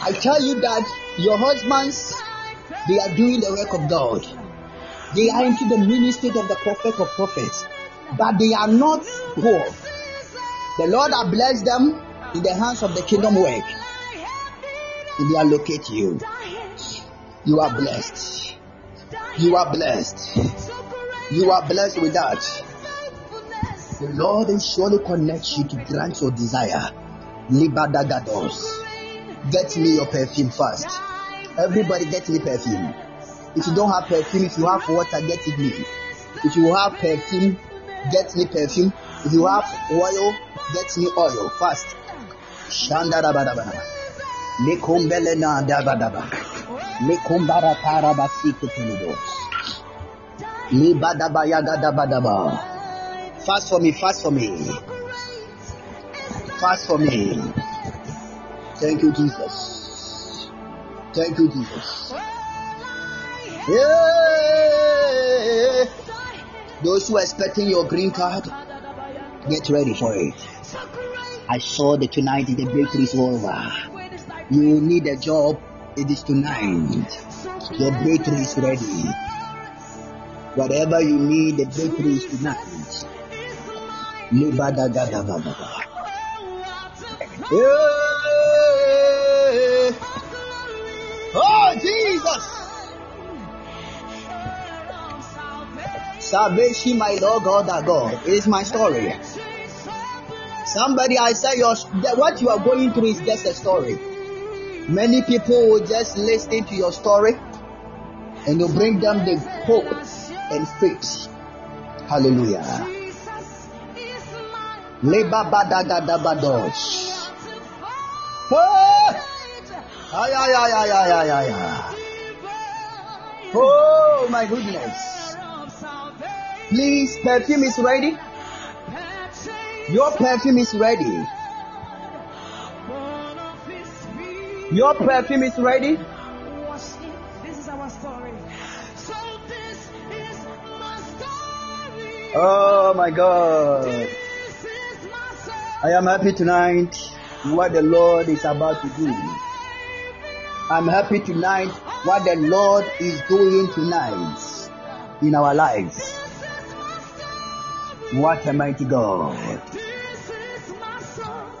I tell you that your husbands, they are doing the work of God. They are into the ministry of the prophet of prophets, but they are not poor. The Lord has blessed them in the hands of the kingdom work. He allocate you. You are blessed. You are blessed. You are blessed with that. The Lord will surely connect you to grant your desire. Libadagados. Get me your perfume first. Everybody get me perfume. If you don't have perfume, if you have water, get it me. If you have perfume, get me perfume. If you have oil, get me oil fast. Shandarabadabada. Mekumbelena dabadaba. Mekumbara parabasiku tuludo. Libadabayagabadaba. Fast for me, fast for me. Fast for me. Thank you, Jesus. Thank you, Jesus. Yeah. Those who are expecting your green card, get ready for it. I saw that tonight the breakthrough is over. You need a job, it is tonight. Your breakthrough is ready. Whatever you need, the breakthrough is tonight. Yeah. Oh, Jesus! Salvation, my Lord God, our God, is my story. Somebody, I say, what you are going through is just a story. Many people will just listen to your story and you bring them the hope and faith. Hallelujah. Oh, my goodness. Please, perfume is ready. Your perfume is ready. Your perfume is ready. This is our story. So this is my story. Oh my God. I am happy tonight what the Lord is about to do. I'm happy tonight what the Lord is doing tonight in our lives. What a mighty God.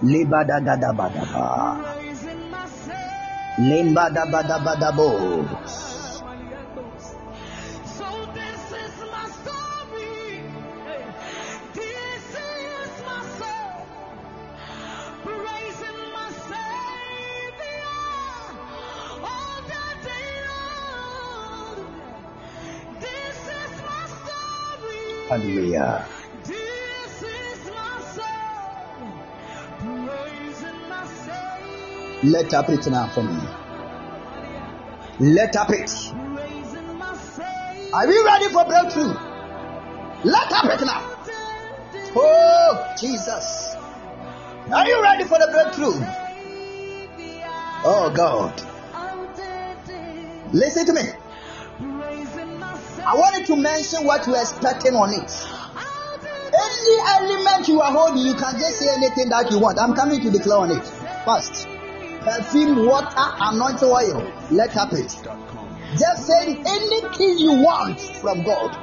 Libada gadabadaba. Limbada badabadabo. So this is my story. This is my soul. Praising my Savior. All the day long. This is my story. Hallelujah. Let up it now for me. Let up it. Are we ready for breakthrough? Let up it now. Oh, Jesus. Are you ready for the breakthrough? Oh, God. Listen to me. I wanted to mention what we're expecting on it. Any element you are holding, you can just say anything that you want. I'm coming to declare on it. First. Perfume, water, anointing oil. Let happen. Just say anything you want from God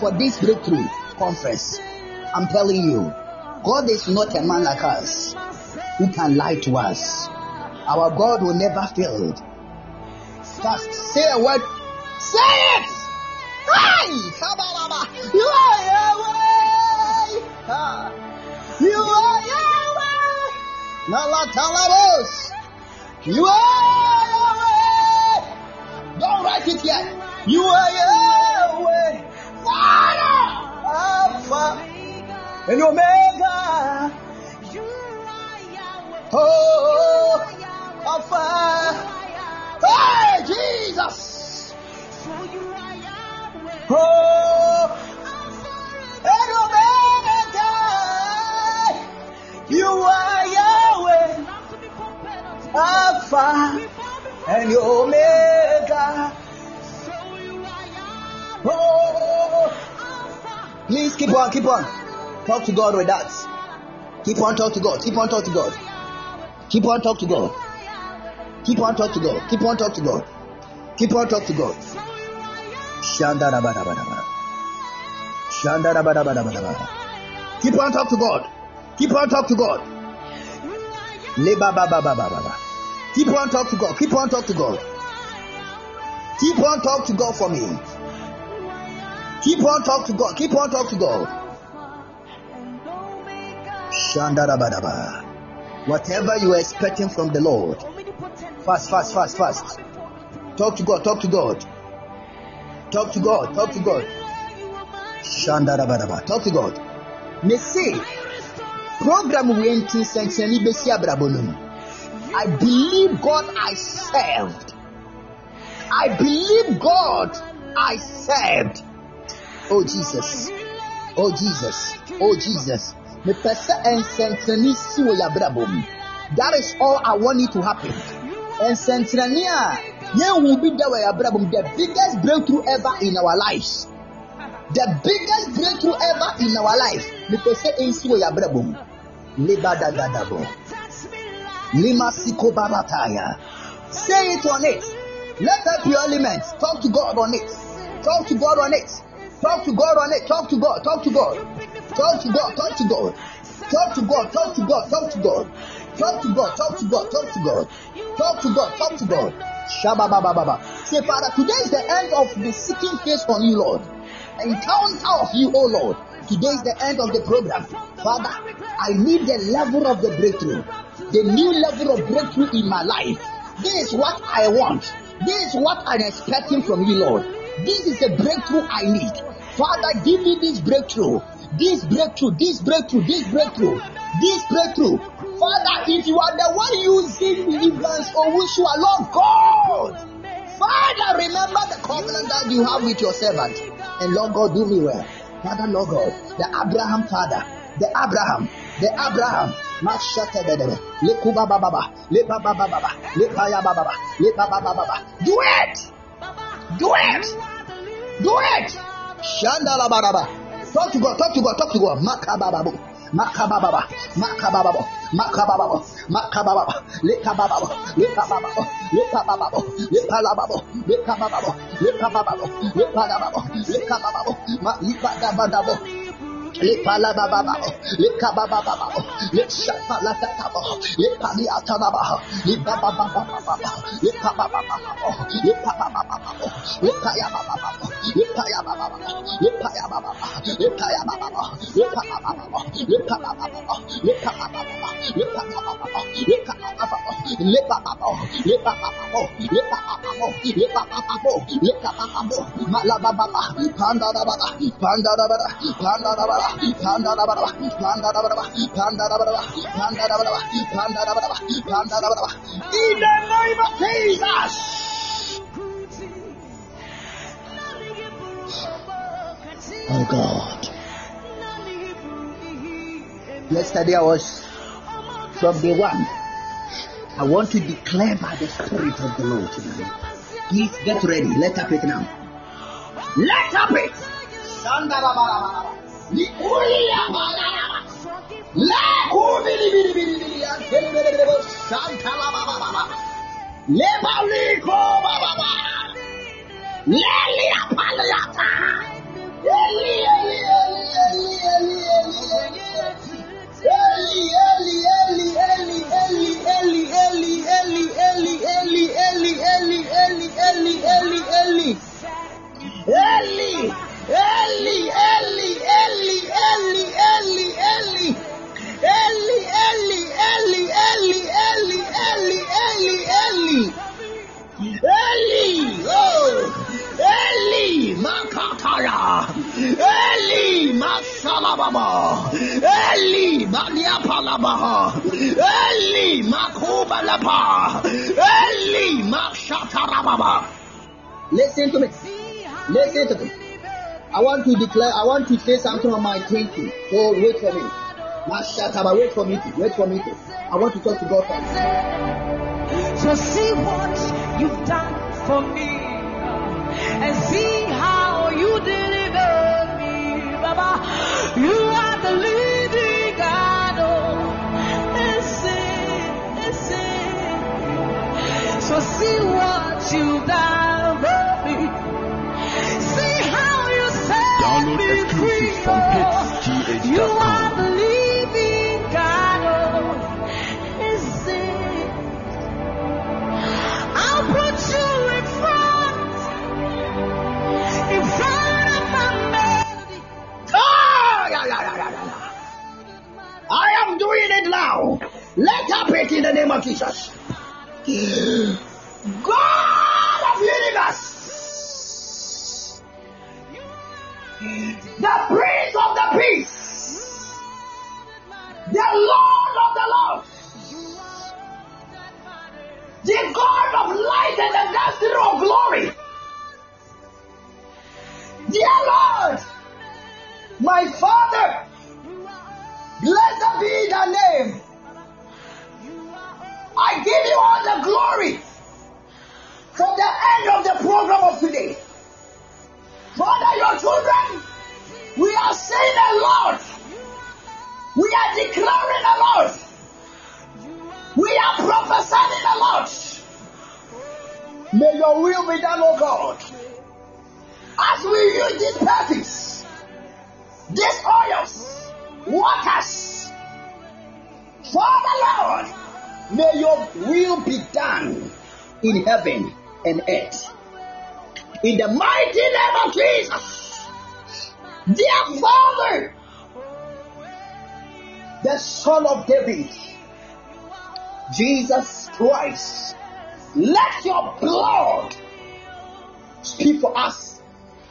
for this breakthrough conference. I'm telling you, God is not a man like us who can lie to us. Our God will never fail. Just say a word. Say it. You are your way. You are your way. You are your way. Don't write it yet. You are your way. Alpha and Omega. Oh, Alpha. Hey, Jesus. Oh, and Omega. You are your way. Alpha and Omega. Oh, please keep on. Talk to God with that. Keep on talk to God. Keep on talk to God. Keep on talk to God. Keep on talk to God. Keep on talk to God. Keep on talk to God. Shandarabarabaraba. Keep on talk to God. Keep on talk to God. Lebabababababa. Keep on talk to God. Keep on talk to God. Keep on talk to God for me. Keep on talk to God. Keep on talk to God. Shandarabaraba. Whatever you are expecting from the Lord, fast. Talk to God. Talk to God. Talk to God. Talk to God. Shandarabaraba. Talk to God. Messi. Program went in sanctuary besi abrabonum. I believe God I served. I believe God I served. Oh Jesus. Oh Jesus. Oh Jesus. Me pesa ensentrani si wo yabrabom. That is all I want it to happen. Ensentrania, you will be there with yabrabom. The biggest breakthrough ever in our lives. The biggest breakthrough ever in our life. Me pesa ensi wo yabrabom. Lebadadadabo. Lima Siko Barataya. Say it on it. Let up your elements. Talk to God on it. Talk to God on it. Talk to God on it. Talk to God. Talk to God. Talk to God. Talk to God. Talk to God. Talk to God. Talk to God. Talk to God. Talk to God. Talk to God. Talk to God. Talk to God. Shabababababa. Say, Father, today is the end of the seeking face on you, Lord. Encounter of you, O Lord. Today is the end of the program. Father, I need the level of the breakthrough. The new level of breakthrough in my life. This is what I want. This is what I'm expecting from you, Lord. This is the breakthrough I need. Father, give me this breakthrough. This breakthrough, this breakthrough, this breakthrough, this breakthrough. Father, if you are the one using deliverance or which you are, Lord God, Father, remember the covenant that you have with your servant. And Lord God, do me well. Father, Lord God, the Abraham Father, the Abraham. Do it. Shandala baraba. Talk to God. Makababo. Lekababo. Le in the name of Jesus. Oh God. Yesterday I was from day one. I want to declare by the Spirit of the Lord today. Please get ready. Let up it now. Let up it. Listen to me. I want to declare, I want to say something on my thinking. So wait for me. Wait for me. I want to talk to God first. So see what you've done for me and see how you delivered me, Baba. You are the living God. Oh, listen. So see what you've done for me. exclusive from PetsGH.com. I am doing it now. Let up it in the name of Jesus. God of universe, the Prince of the Peace, the Lord of the Lords, the God of light and the destiny of glory. Dear Lord, my Father, blessed be thy name. I give you all the glory from the end of the program of today. Father, your children, we are saying a lot. We are declaring a lot. We are prophesying a lot. May your will be done, O God. As we use these practice, these oils, waters, Father, Lord, may your will be done in heaven and earth. In the mighty name of Jesus, dear Father, the Son of David, Jesus Christ, let your blood speak for us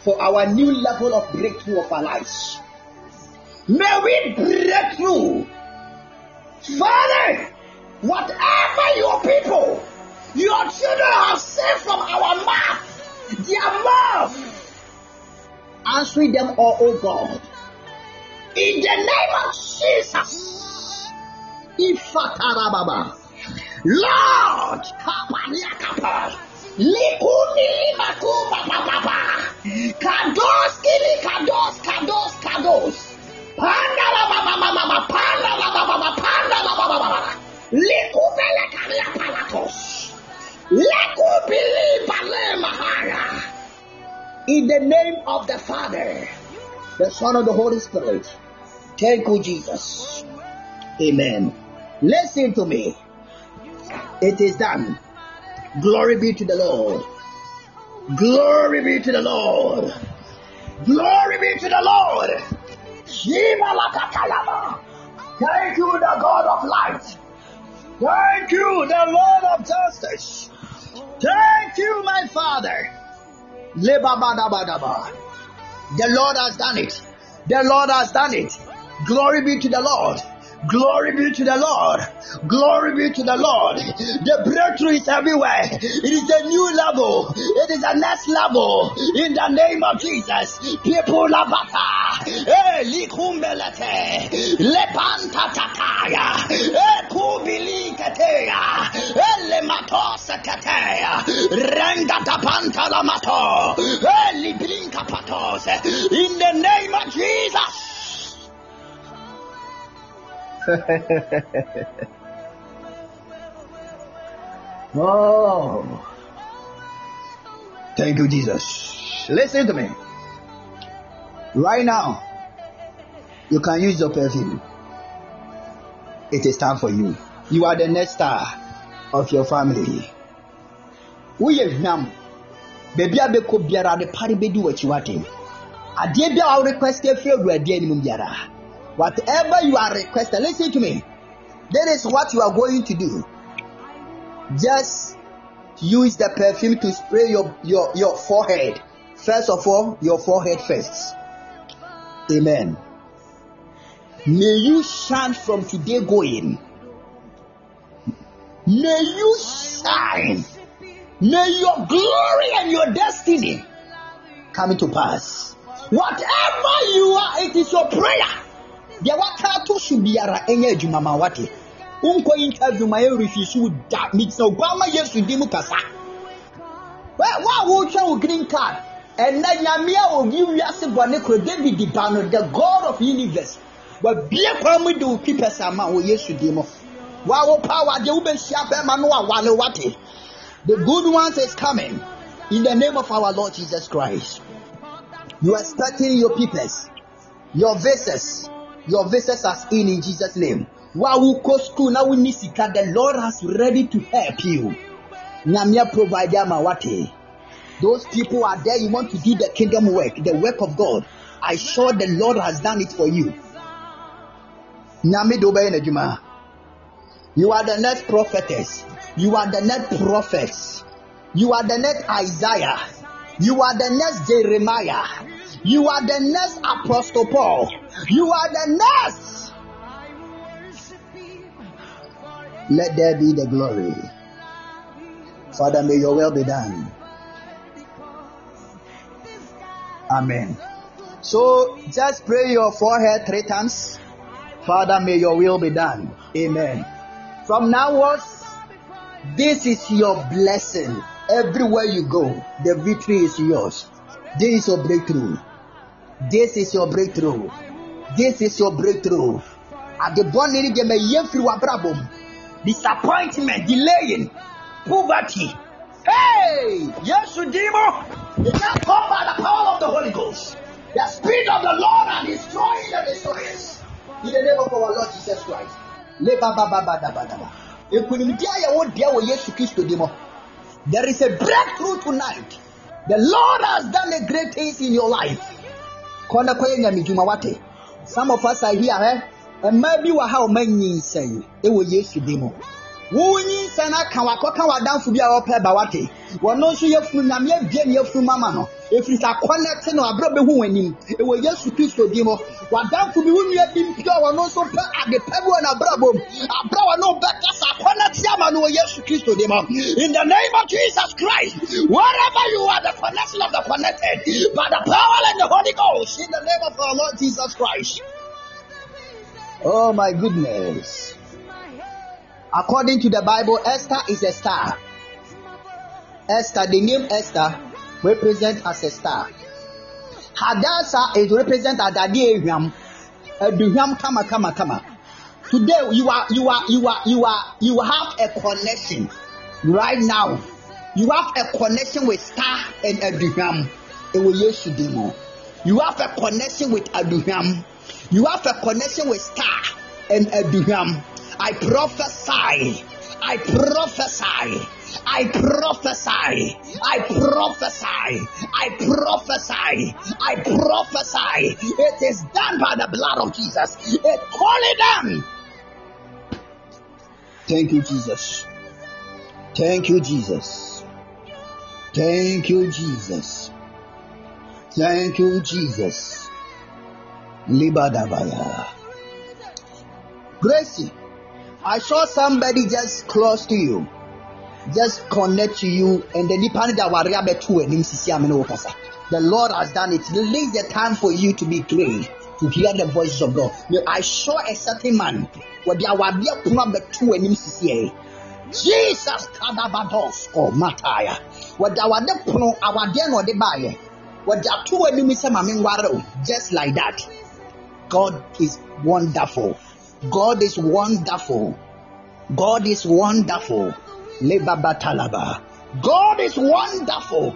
for our new level of breakthrough of our lives. May we break through. Father, whatever your people, your children have said from our mouth, their mouth, answer them all, O God. In the name of Jesus. Ifatarababa. Lord, kapanyakapa. Likuni makuba baba. Kados kili kados kados kados. Panda la mama, panda la mama, lekubele kabila palatos, lekubili pale mahara. In the name of the Father, the Son of the Holy Spirit, thank you, Jesus. Amen. Listen to me. It is done. Glory be to the Lord. Glory be to the Lord. Glory be to the Lord. Thank you, the God of light. Thank you, the Lord of justice. Thank you, my Father. The Lord has done it. The Lord has done it. Glory be to the Lord. Glory be to the Lord. Glory be to the Lord. The breakthrough is everywhere. It is a new level. It is the next level. In the name of Jesus. People la bata. Eh likumbelete. Lepanta tataya. Eh kubili kateya. Eh lematos kateya. Renga tapanta la mato. Eh librinka patos. In the name of Jesus. Oh, thank you, Jesus. Listen to me. Right now, you can use your perfume. It is time for you. You are the next star of your family. We have now, baby, I be could be around the party. Be do what you want. I did be our request. If you were dear, you whatever you are requested, listen to me. That is what you are going to do. Just use the perfume to spray your forehead. First of all, your forehead first. Amen. May you shine from today going. May you shine. May your glory and your destiny come to pass. Whatever you are, it is your prayer. There were two should be a engaged mamawati. Unko interview my refuse would that meet so Bama yes with Dimukasa. Well, why would you green card? And Nanyamia will give you as a Baneko David the banner, the God of universe. But be a permit to keep us a man who yes to Dimo. Wow, power, the Uber Shapa Manua Walawati. The good ones is coming in the name of our Lord Jesus Christ. You are starting your peoples. Your vessels are in Jesus' name. The Lord has ready to help you. Those people are there, you want to do the kingdom work, the work of God. I sure the Lord has done it for you. You are the next prophetess. You are the next prophets. You are the next Isaiah. You are the next Jeremiah. You are the next Apostle Paul. You are the next. Let there be the glory. Father, may your will be done. Amen. So just pray your forehead 3 times. Father, may your will be done. Amen. From now on, this is your blessing. Everywhere you go, the victory is yours. This is your breakthrough. This is your breakthrough. This is your breakthrough. At the bonding, they may hear through a problem, disappointment, delaying, poverty. Hey, yes, you demon. You can't come by the power of the Holy Ghost. The Spirit of the Lord are destroying the destroyers. In the name of our Lord Jesus Christ. There is a breakthrough tonight. The Lord has done a great things in your life. Some of us are here, and maybe we how many say it will use to demo. Wuni sana kawakwa down to be our pebawate. One knows you from Namia, Jenny from Mamano. If it's a connecting or a brother who in him, it will use to teach to demo. What down to be when you have been pure and also at the pebble and a bravo. A bravo no better, a connection will use to teach to demo. In the name of Jesus Christ, wherever you are, the connection of the connected by the power and the Holy Ghost, in the name of our Lord Jesus Christ. Oh, my goodness. According to the Bible, Esther is a star. Esther, the name Esther represents as a star. Hadassah is represented as Adiyam. Adiyam, kama. Today you have a connection. Right now, you have a connection with star and Adiyam. It will use to do more. You have a connection with Adiyam. You have a connection with star and Adiyam. I prophesy. It is done by the blood of Jesus. It only done. Thank you, Jesus. Thank you, Jesus. Thank you, Jesus. Thank you, Jesus. Libadabaya. Gracie. I saw somebody just close to you, just connect to you, and the Lord has done it. Release the time for you to be clean, to hear the voice of God. I saw a certain man, Jesus, oh Mataya, just like that. God is wonderful. God is wonderful. God is wonderful. God is wonderful.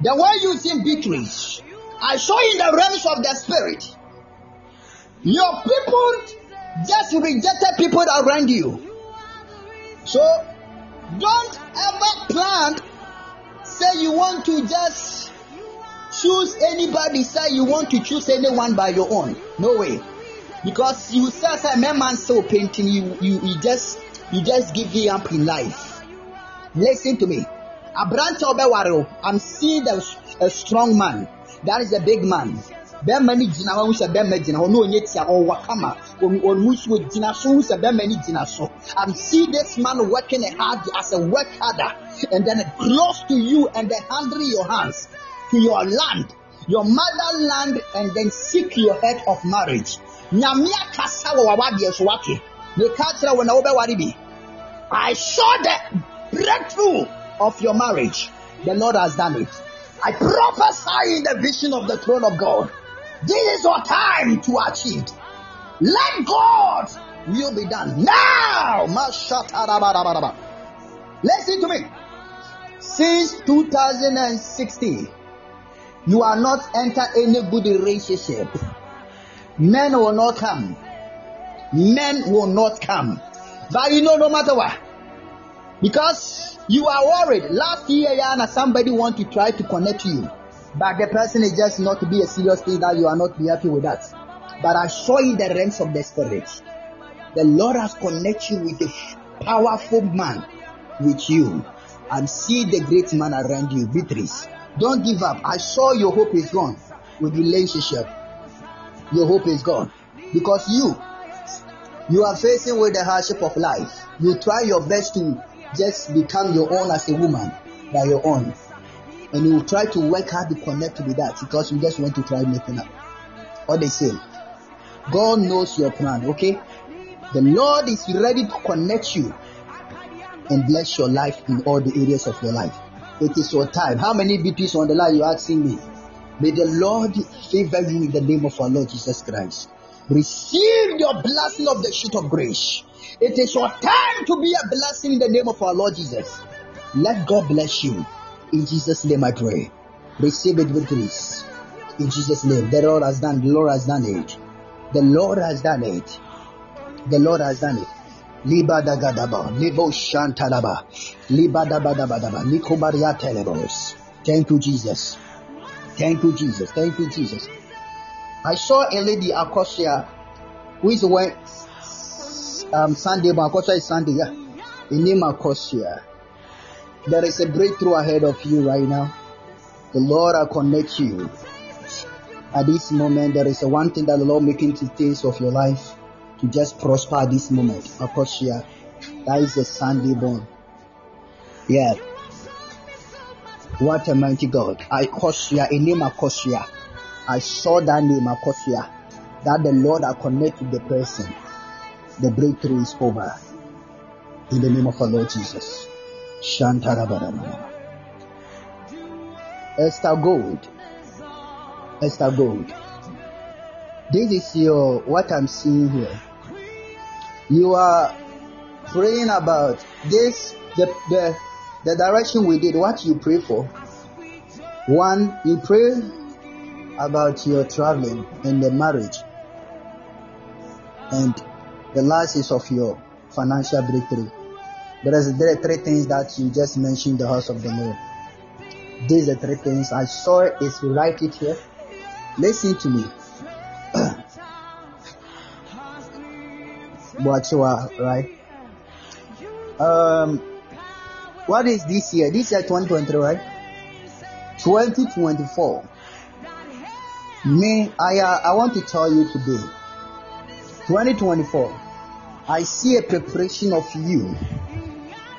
The way you see victories, I saw in the realms of the spirit. Your people just rejected people around you. So don't ever plan, say you want to just choose anybody, say you want to choose anyone by your own. No way. Because you said a man so painting, you just give him up in life. Listen to me. I'm seeing a strong man. That is a big man. I'm seeing this man working hard as a work harder, and then close to you, and then handling your hands to your land, your motherland, and then seek your head of marriage. I saw the breakthrough of your marriage. The Lord has done it. I prophesy in the vision of the throne of God. This is your time to achieve. Let God will be done now. Listen to me. Since 2016, you are not entered any good relationship. Men will not come. Men will not come. But you know, no matter what, because you are worried. Last year, somebody want to try to connect you, but the person is just not to be a serious thing that you are not be happy with that. But I show you the realms of the spirit. The Lord has connected you with a powerful man with you, and see the great man around you, Beatrice. Don't give up. I saw your hope is gone with relationship. Your hope is gone because you are facing with the hardship of life. You try your best to just become your own as a woman by your own, and you try to work hard to connect with that because you just want to try making up. What they say, God knows your plan. Okay, the Lord is ready to connect you and bless your life in all the areas of your life. It is your time. How many BPs on the line you are asking me? May the Lord favor you in the name of our Lord Jesus Christ. Receive your blessing of the sheet of grace. It is your time to be a blessing in the name of our Lord Jesus. Let God bless you. In Jesus' name I pray. Receive it with grace. In Jesus' name. The Lord has done. The Lord has done it. The Lord has done it. The Lord has done it. Liba da gadaba, libo shantalaba, liba da badabadaba, likobaria telebos. Thank you, Jesus. Thank you, Jesus. Thank you, Jesus. I saw a lady, Akosia, who is when Sunday, but Akosia is Sunday. Yeah? In name Akosia, there is a breakthrough ahead of you right now. The Lord will connect you. At this moment, there is one thing that the Lord making to taste of your life. To just prosper this moment. Akosia, that is a Sunday born. Yeah. What a mighty God. Akosia, a name Akosia. I saw that name Akosia. That the Lord are connected the person. The breakthrough is over. In the name of our Lord Jesus. Shantarabarama. Esther Gold. Esther Gold. This is your what I'm seeing here. You are praying about this, the direction we did, what you pray for. One, you pray about your traveling and the marriage. And the last is of your financial breakthrough. There are three things that you just mentioned, the house of the Lord. These are three things. I saw it, if you write it here. Listen to me. What you are, right? What is this year? This year 2023, right? 2024. I want to tell you today. 2024. I see a preparation of you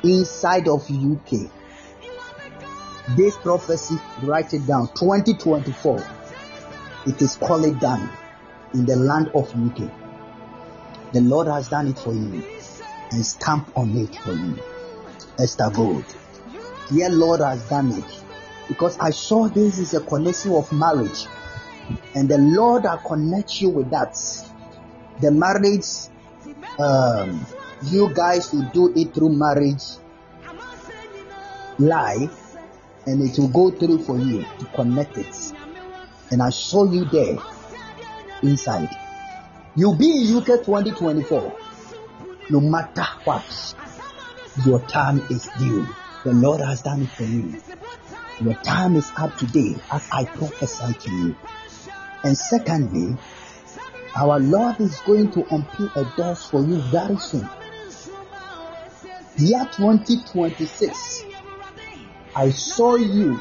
inside of UK. This prophecy, write it down. 2024. It is called done in the land of UK. The Lord has done it for you and stamp on it for you. Esther Gold. Dear Lord has done it. Because I saw this is a connection of marriage. And the Lord will connect you with that. The marriage, you guys will do it through marriage life. And it will go through for you to connect it. And I saw you there inside. You'll be in UK 2024. No matter what, your time is due. The Lord has done it for you. Your time is up today as I prophesy to you. And secondly, our Lord is going to open a door for you very soon. Year 2026, I saw you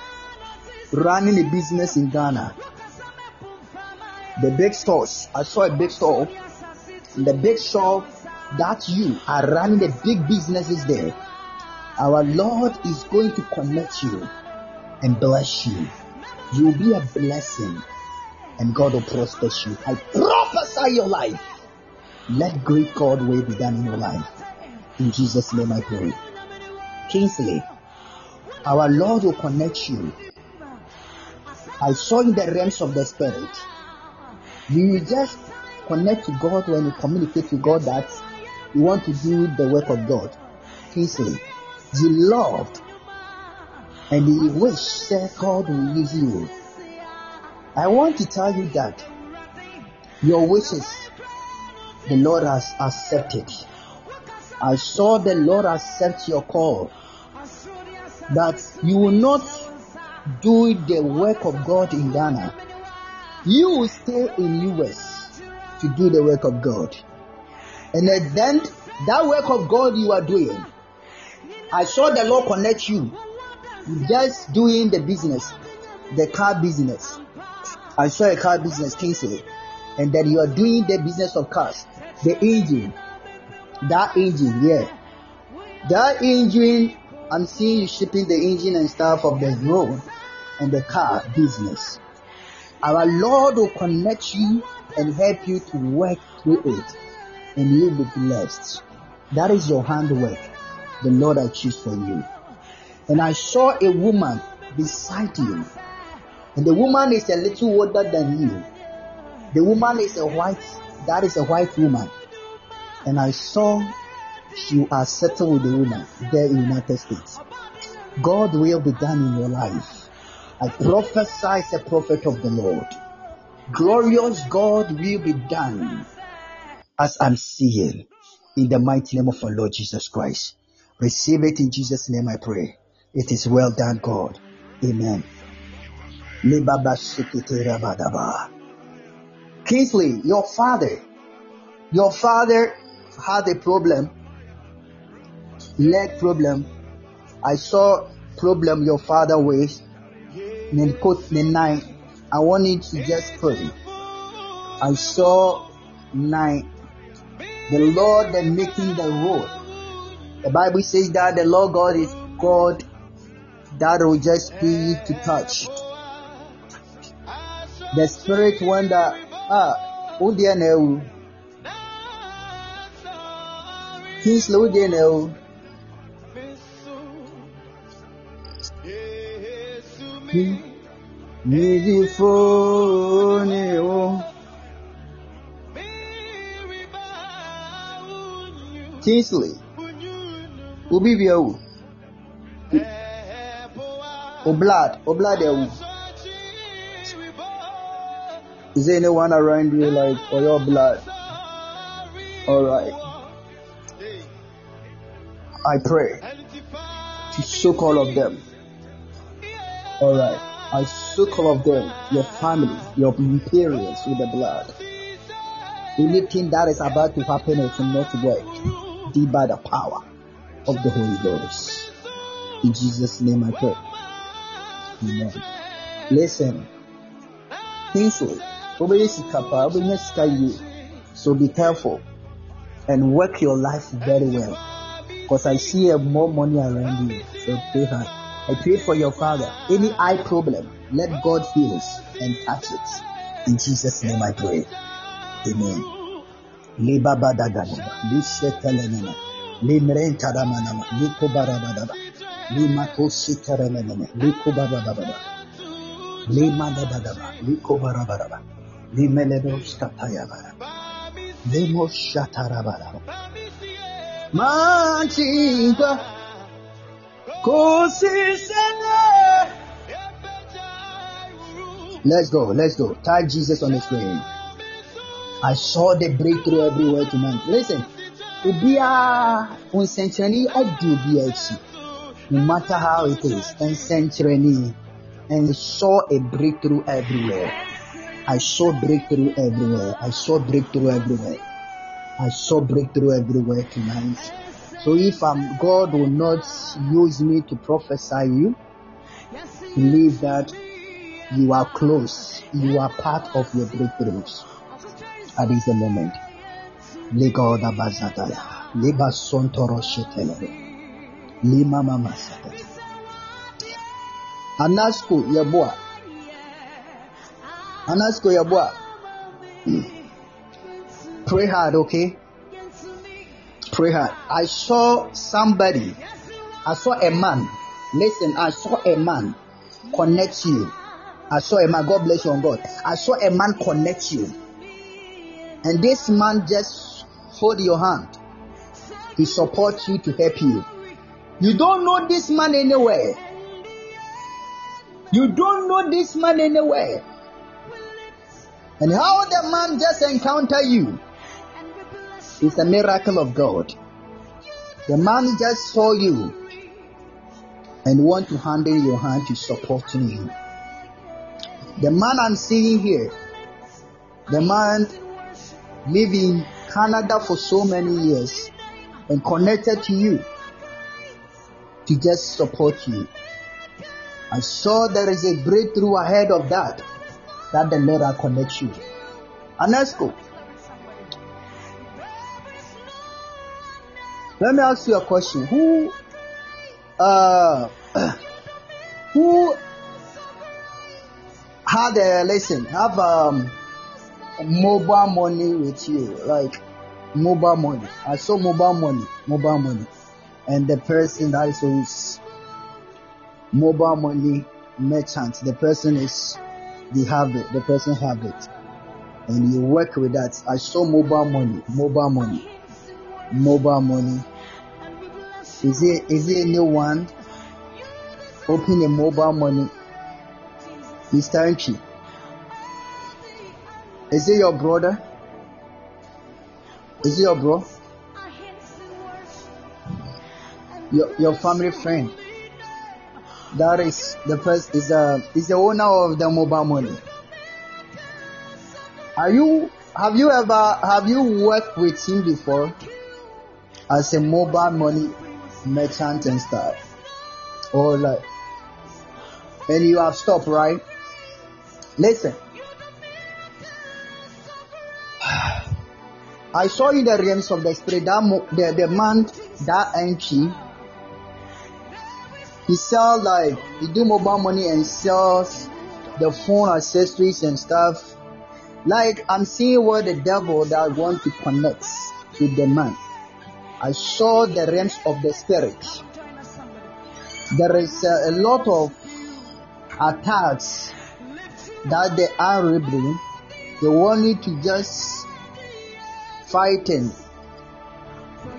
running a business in Ghana. The big stores. I saw a big store. In the big store that you are running the big businesses there. Our Lord is going to connect you and bless you. You will be a blessing and God will prosper you. I prophesy your life. Let great God will be done in your life. In Jesus' name I pray. Kingsley, our Lord will connect you. I saw in the realms of the spirit. You just connect to God when you communicate to God that you want to do the work of God. Kingsley, you loved and you wish that God will use you. I want to tell you that Your wishes, the Lord has accepted. I saw the Lord accept your call, that you will not do the work of God in Ghana. You will stay in U.S. to do the work of God. And at the end, that work of God you are doing, I saw the Lord connect you. Just doing the business, the car business. I saw a car business, Kingsley, and then you are doing the business of cars. The engine, that engine, yeah. That engine, I'm seeing you shipping the engine and stuff of the road and the car business. Our Lord will connect you and help you to work through it, and you will be blessed. That is your handwork. The Lord I choose for you. And I saw a woman beside you, and the woman is a little older than you. The woman is a white woman, and I saw you are settled with the woman there in the United States. God will be done in your life. I prophesy as a prophet of the Lord. Glorious God will be done as I'm seeing in the mighty name of our Lord Jesus Christ. Receive it in Jesus' name I pray. It is well done, God. Amen. Kingsley, your father had a problem, leg problem. I saw problem your father with. I wanted to just pray. I saw 9. The Lord that making the road. The Bible says that the Lord God is God that will just be to touch. The spirit wonder, Kingsley, O blood. Is there anyone around you like for your blood? Alright. I pray to soak all of them. Alright. I soak all of them, your family, your parents with the blood. Anything that is about to happen is not work. Did by the power of the Holy Ghost. In Jesus' name I pray. Amen. Listen. Kingsley, so be careful and work your life very well, because I see more money around you. So pray hard. I pray for your father. Any eye problem, let God heal it and touch it. In Jesus' name I pray. Amen. Let's go. Tie Jesus on the screen. I saw the breakthrough everywhere tonight. Listen, no matter how it is, and saw a breakthrough everywhere. I saw breakthrough everywhere tonight. So if God will not use me to prophesy you, believe that you are close. You are part of your breakthroughs. At this moment. Anasco, your boy. Pray hard, okay? Pray hard. I saw a man. Listen, I saw a man connect you. God bless you on God. I saw a man connect you. And this man just hold your hand. He supports you to help you. You don't know this man anywhere. And how the man just encountered you is a miracle of God. The man just saw you and want to handle your hand to supporting you. The man I'm seeing here, the man living in Canada for so many years and connected to you to just support you. I saw there is a breakthrough ahead of that the Lord will connect you. And let's go. Let me ask you a question. Who had a lesson? Have mobile money with you, like mobile money. I saw mobile money, and the person that is mobile money merchant. The person is they have it. The person have it, and you work with that. I saw mobile money. Is it anyone open a mobile money? Mr. Enchi, is it your brother? Is it your bro? Your family friend? That is the first. Is the owner of the mobile money. Have you worked with him before as a mobile money merchant and stuff, or like, and you have stopped, right? Listen, I saw in the realms of the spirit that the man that entry. He sells like he do mobile money and sells the phone accessories and stuff. Like I'm seeing what the devil that want to connect with the man. I saw the realms of the spirit. There is a lot of attacks that they are rebuilding. They want you to just fight him.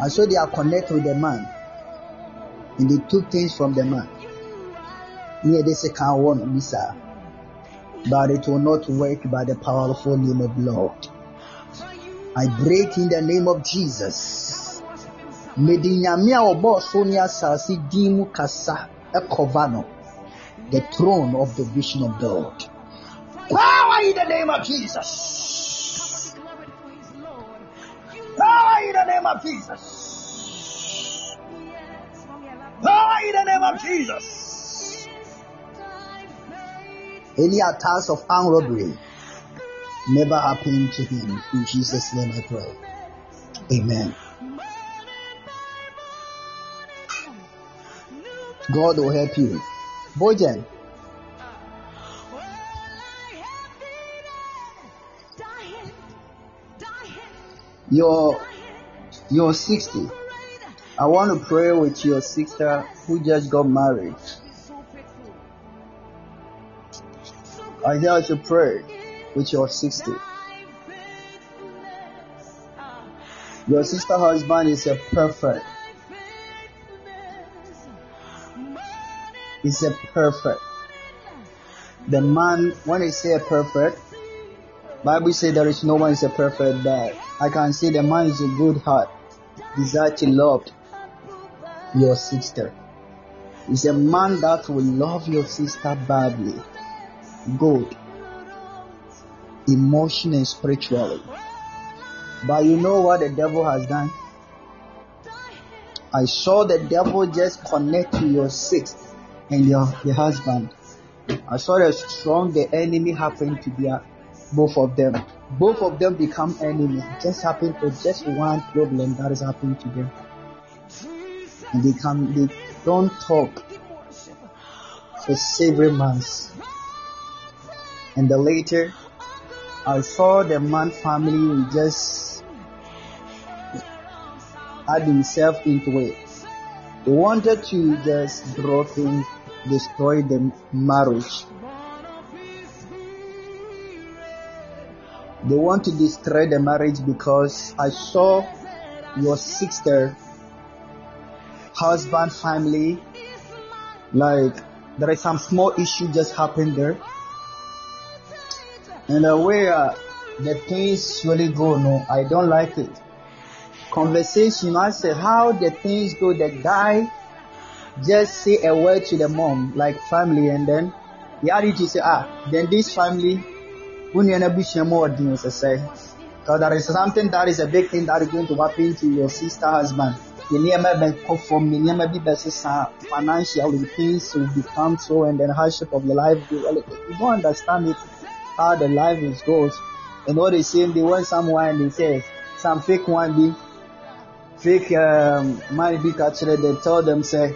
I saw they are connected with the man. And they took things from the man. Yeah, they say can't warn me, sir. But it will not work by the powerful name of Lord. I break in the name of Jesus. The throne of the vision of God. Power in the name of Jesus. Power in the name of Jesus. Power in the name of Jesus. Any attacks of armed robbery never happened to him. In Jesus' name I pray. Amen. God will help you. Bojan. You're 60. I want to pray with your sister who just got married. I hear you pray with your sister. Your sister's husband is a perfect. He's a perfect. The man, when they say a perfect, Bible says there is no one is a perfect, but I can see the man is a good heart, desire to love your sister. Is a man that will love your sister badly, good, emotionally and spiritually. But you know what the devil has done? I saw the devil just connect to your sixth and your husband. I saw how strong the enemy happened to be both of them. Both of them become enemies. Just happened for just one problem that is happening to them. And they don't talk for several months. And then later, I saw the man family just add himself into it. They wanted to just drop in, destroy the marriage. They want to destroy the marriage because I saw your sister husband family, like there is some small issue just happened there, and the way the things surely go. No, I don't like it. Conversation, I say, how the things go. The guy just say a word to the mom, like family, and then the other to say, then this family, we need to be more to say. So there is something that is a big thing that is going to happen to your sister husband. You never perform, you never be financial things will become so, and then hardship of your life. You don't understand it, how the life is goes. And all the same, they want someone, they say, some fake one be, fake man be captured, they tell them, say,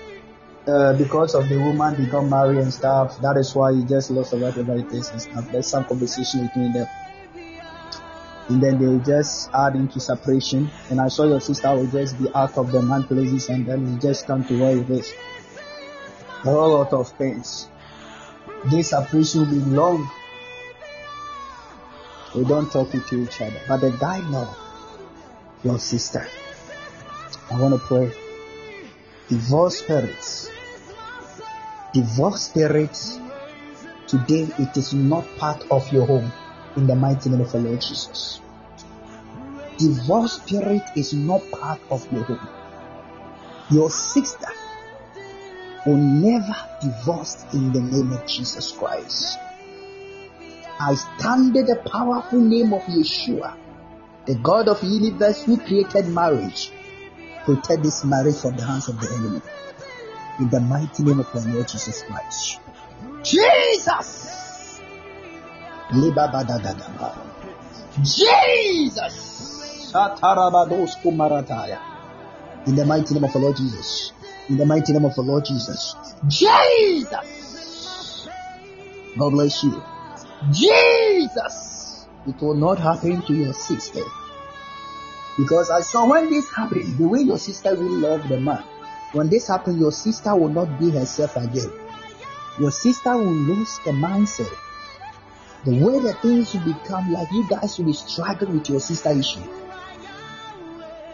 because of the woman become married and stuff, that is why you just lost whatever it is and stuff. There's some conversation between them. And then they will just add into separation. And I saw your sister will just be out of the man places, and then you just come to where it is. A whole lot of things. This separation will be long. We don't talk to each other. But the guy knows your sister. I want to pray. Divorce spirits. Divorce spirits. Today it is not part of your home. In the mighty name of the Lord Jesus. Divorce spirit is not part of your home. Your sister will never divorce in the name of Jesus Christ. I stand in the powerful name of Yeshua, the God of the universe who created marriage. Protect this marriage from the hands of the enemy. In the mighty name of the Lord Jesus Christ. Jesus! Jesus! In the mighty name of the Lord Jesus. In the mighty name of the Lord Jesus. Jesus! God bless you. Jesus! It will not happen to your sister. Because I saw when this happened, the way your sister will love the man. When this happened, your sister will not be herself again. Your sister will lose the mindset. The way that things will become, like you guys will be struggling with your sister issue.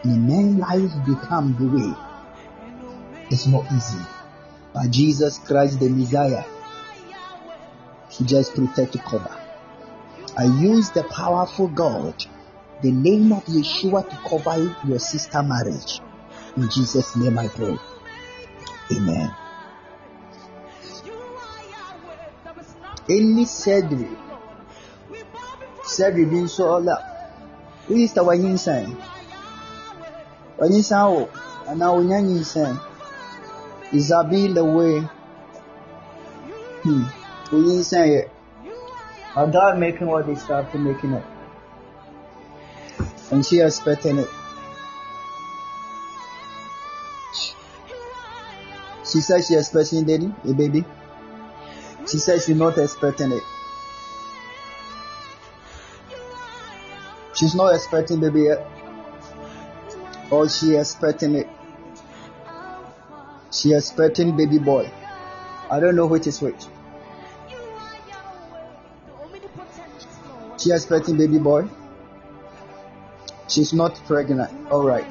The man's life become the way. It's not easy. But Jesus Christ, the Messiah, He just protect to cover. I use the powerful God, the name of Yeshua, to cover your sister marriage. In Jesus' name I pray. Amen. Any surgery. Said we been so all up. We used to win insane. When you saw, and now we are insane. Is that being the way? We insane. Our God making all this stuff to making it, and she expecting it. She said she expecting daddy, a baby. She said she not expecting it. She's not expecting baby yet. Or she expecting it. She expecting baby boy. I don't know which is which. She expecting baby boy. She's not pregnant. Alright.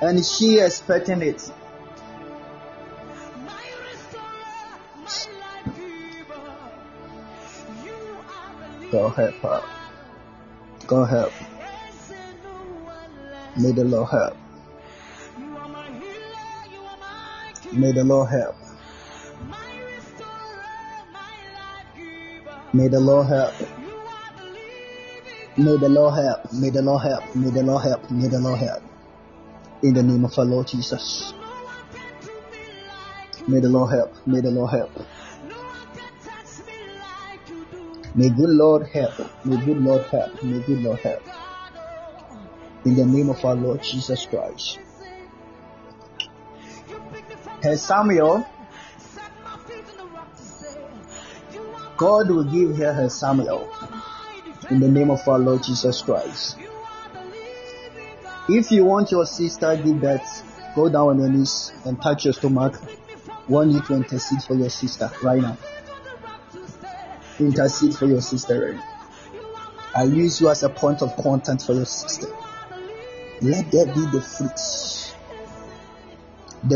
And she expecting it. Go help her. God help. May the Lord help. May the Lord help. May the Lord help. May the Lord help. May the Lord help. May the Lord help. May the Lord help. In the name of our Lord Jesus. May the Lord help. May the Lord help. May good Lord help. May good Lord help. May good Lord help. In the name of our Lord Jesus Christ. Hey Samuel, God will give her Samuel. In the name of our Lord Jesus Christ. If you want your sister to give birth, go down on your knees and touch your stomach. Want you to intercede for your sister right now. Intercede for your sister. I use you as a point of contact for your sister. Let there be the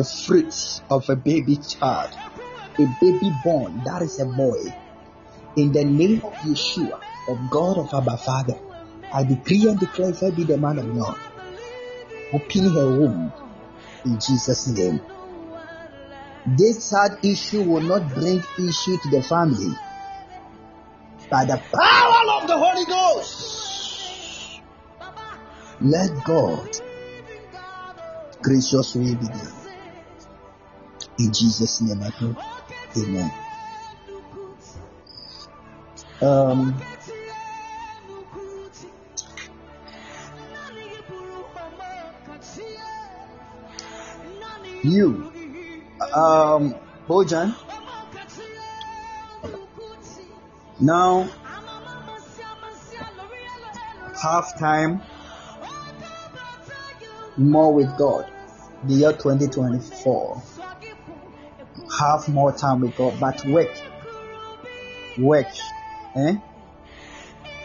fruit of a baby child, a baby born that is a boy. In the name of Yeshua, of God of our Father, I decree and declare her be the man of God. Open her womb in Jesus' name. This sad issue will not bring issue to the family. By the power of the Holy Ghost, let God graciously begin. In Jesus' name I pray. Amen. Bojan. Now, half time, more with God, the year 2024. Half more time with God, but work.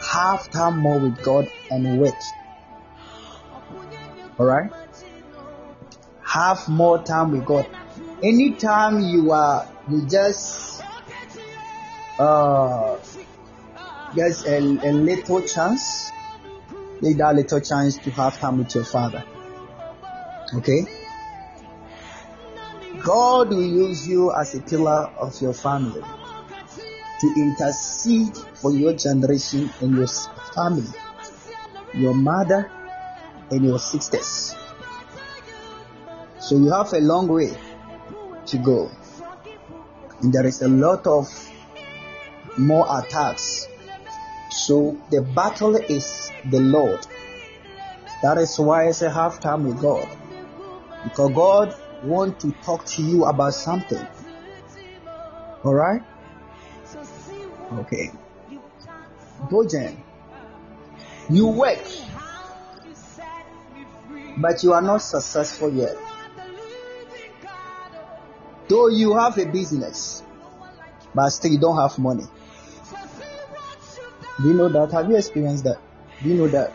Half time more with God and work. Alright? Half more time with God. Anytime there's a little chance, take that little chance to have time with your Father. Okay? God will use you as a pillar of your family to intercede for your generation and your family, your mother and your sisters. So you have a long way to go. And there is a lot of more attacks. So the battle is the Lord. That is why I say half time with God. Because God wants to talk to you about something. Alright? Okay. Bojan, you work, but you are not successful yet. Though you have a business, but still you don't have money. Do you know that? Have you experienced that? Do you know that?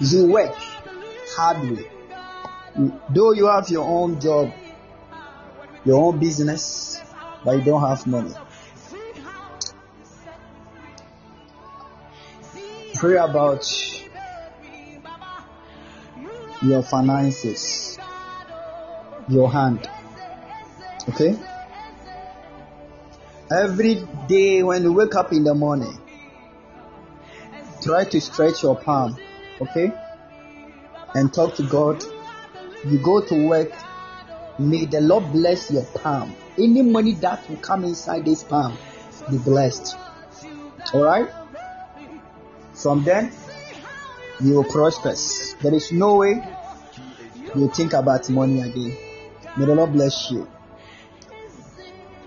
You work hardly. Though you have your own job, your own business, but you don't have money. Pray about your finances. Your hand. Okay? Every day when you wake up in the morning, try to stretch your palm. Okay? And talk to God. You go to work. May the Lord bless your palm. Any money that will come inside this palm, be blessed. Alright? From then, you will prosper. There is no way you think about money again. May the Lord bless you.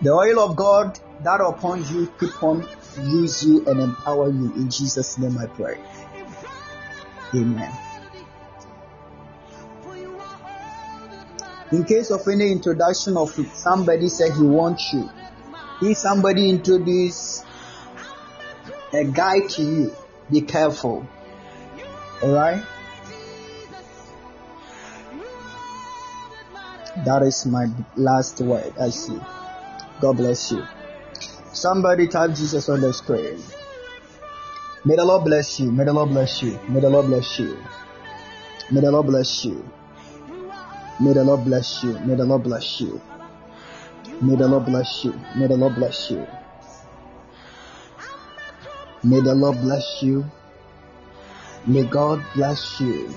The oil of God that upon you keep on use you and empower you. In Jesus' name I pray. Amen. In case of any introduction of it, somebody said he wants you. If somebody introduces a guy to you, be careful. Alright? That is my last word. I see. God bless you. Somebody type Jesus on the screen. May the Lord bless you. May the Lord bless you. May the Lord bless you. May the Lord bless you. May the Lord bless you. May the Lord bless you. May the Lord bless you. May the Lord bless you. May the Lord bless you. May God bless you.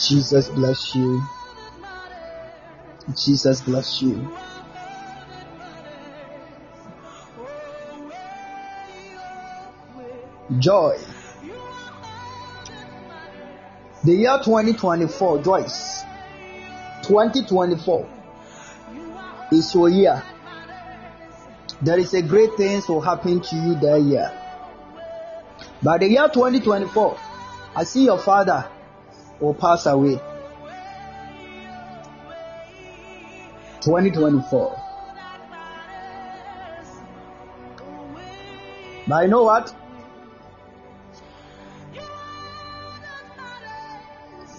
Jesus bless you. Jesus bless you. Joy. The year 2024, Joyce. 2024 is your year. There is a great things will happen to you that year. By the year 2024, I see your father will pass away. 2024. But you know what?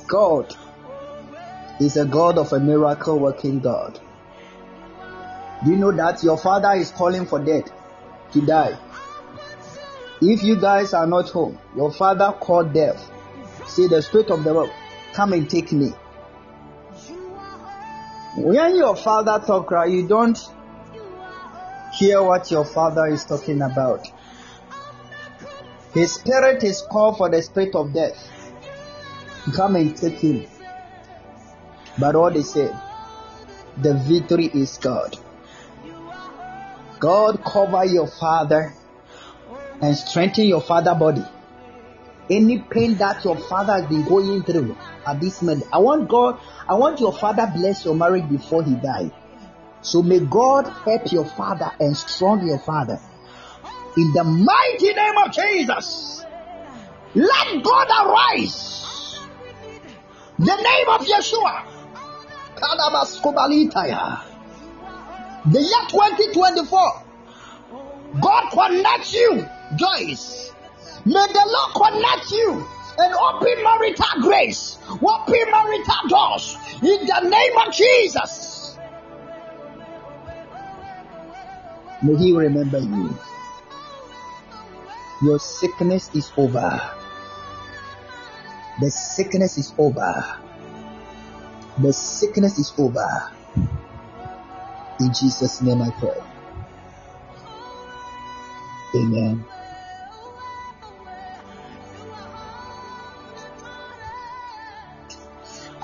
God is a God of a miracle working God. Do you know that your father is calling for death to die? If you guys are not home, your father called death. Say, the Spirit of the Lord, come and take me. When your father talks, you don't hear what your father is talking about. His spirit is called for the spirit of death. Come and take him. But what they said, the victory is God. God cover your father and strengthen your father's body. Any pain that your father has been going through at this moment, I want your father bless your marriage before he died. So may God help your father and strong your father. In the mighty name of Jesus, let God arise. In the name of Yeshua. The year 2024, God connects you, Joyce. May the Lord connect you and open marital grace, open marital doors in the name of Jesus. May He remember you. Your sickness is over. The sickness is over. The sickness is over. In Jesus' name I pray. Amen.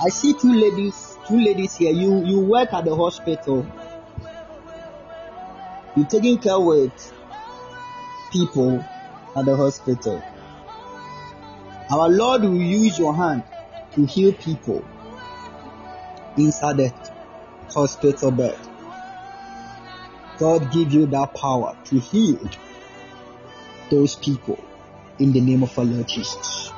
I see two ladies here. You work at the hospital. You're taking care with people at the hospital. Our Lord will use your hand to heal people inside the hospital bed. God give you that power to heal those people in the name of our Lord Jesus.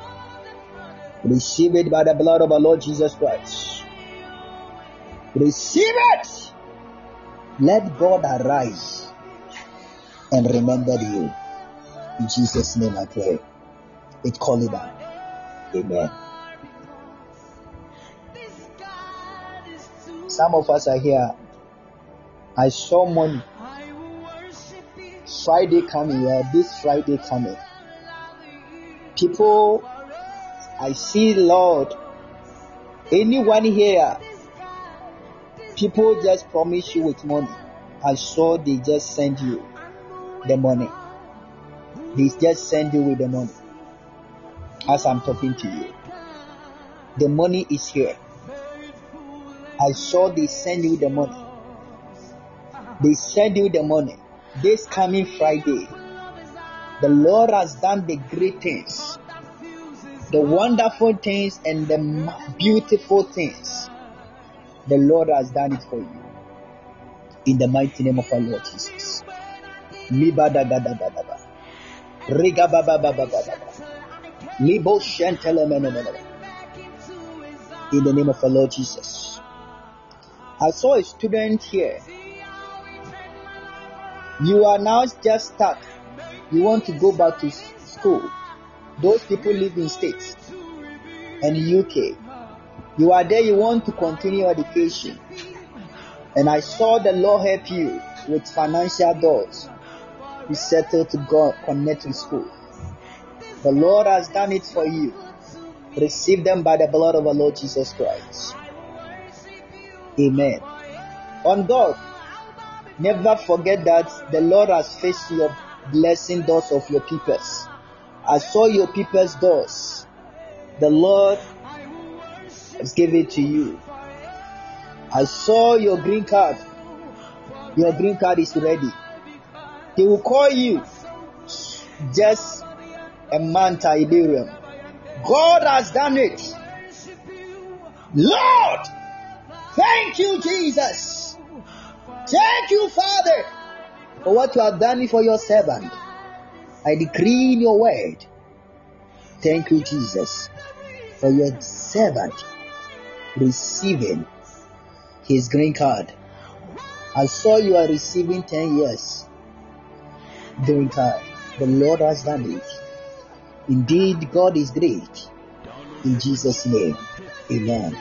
Receive it by the blood of our Lord Jesus Christ. Receive it. Let God arise and remember you. In Jesus' name I pray. It call it down. Amen. Some of us are here. I saw money. Friday coming, this Friday coming. People, I see, Lord, anyone here, people just promise you with money. I saw they just send you the money. They just send you with the money. As I'm talking to you, the money is here. I saw they send you the money. They send you the money. This coming Friday, the Lord has done the great things, the wonderful things, and the beautiful things. The Lord has done it for you. In the mighty name of our Lord Jesus. In the name of our Lord Jesus. I saw a student here. You are now just stuck. You want to go back to school. Those people live in States and UK. You are there, you want to continue education. And I saw the Lord help you with financial doors. You settle to go connect with school. The Lord has done it for you. Receive them by the blood of our Lord Jesus Christ. Amen. On God. Never forget that the Lord has faced your blessing doors of your peoples. I saw your people's doors. The Lord has given it to you. I saw your green card. Your green card is ready. They will call you just a man Tiberium. God has done it. Lord, thank you, Jesus. Thank you, Father, for what you have done for your servant. I decree in your word. Thank you, Jesus, for your servant receiving his green card. I saw you are receiving 10 years green card. The Lord has done it. Indeed, God is great. In Jesus' name, amen.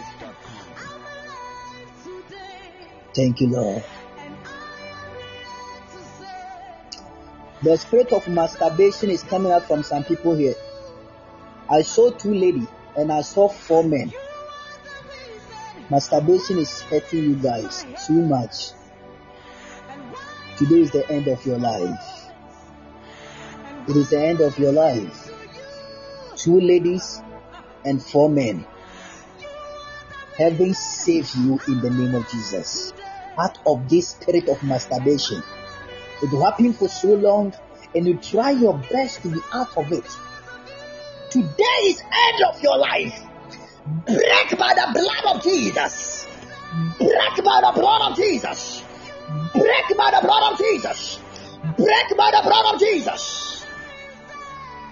Thank you, Lord. The spirit of masturbation is coming out from some people here. I saw 2 ladies and I saw 4 men. Masturbation is hurting you guys too much. Today is the end of your life. It is the end of your life. 2 ladies and 4 men. Heaven save you in the name of Jesus. Out of this spirit of masturbation, it happened for so long, and you try your best to be out of it. Today is end of your life. Break by the blood of Jesus. Break by the blood of Jesus. Break by the blood of Jesus. Break by the blood of Jesus.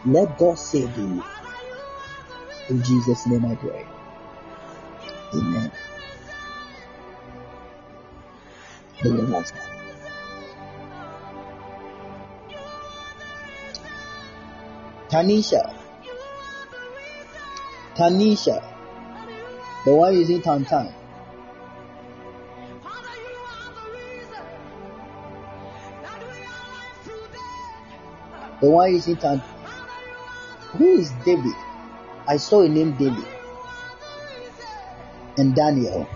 Let God save you. In Jesus' name I pray. Amen. Amen. Tanisha, the one using Tantan. The one using Tantan. Who is David? I saw a name David. And Daniel,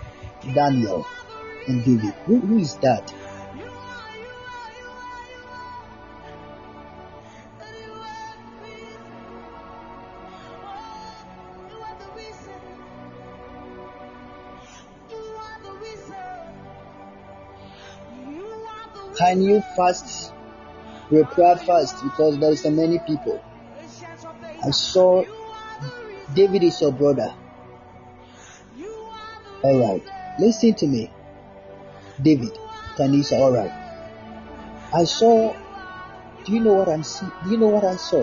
and David. Who is that? Can you fast? We pray fast because there is so many people. I saw David is your brother. All right, listen to me, David, Tanisha. All right, I saw. Do you know what I'm seeing? Do you know what I saw?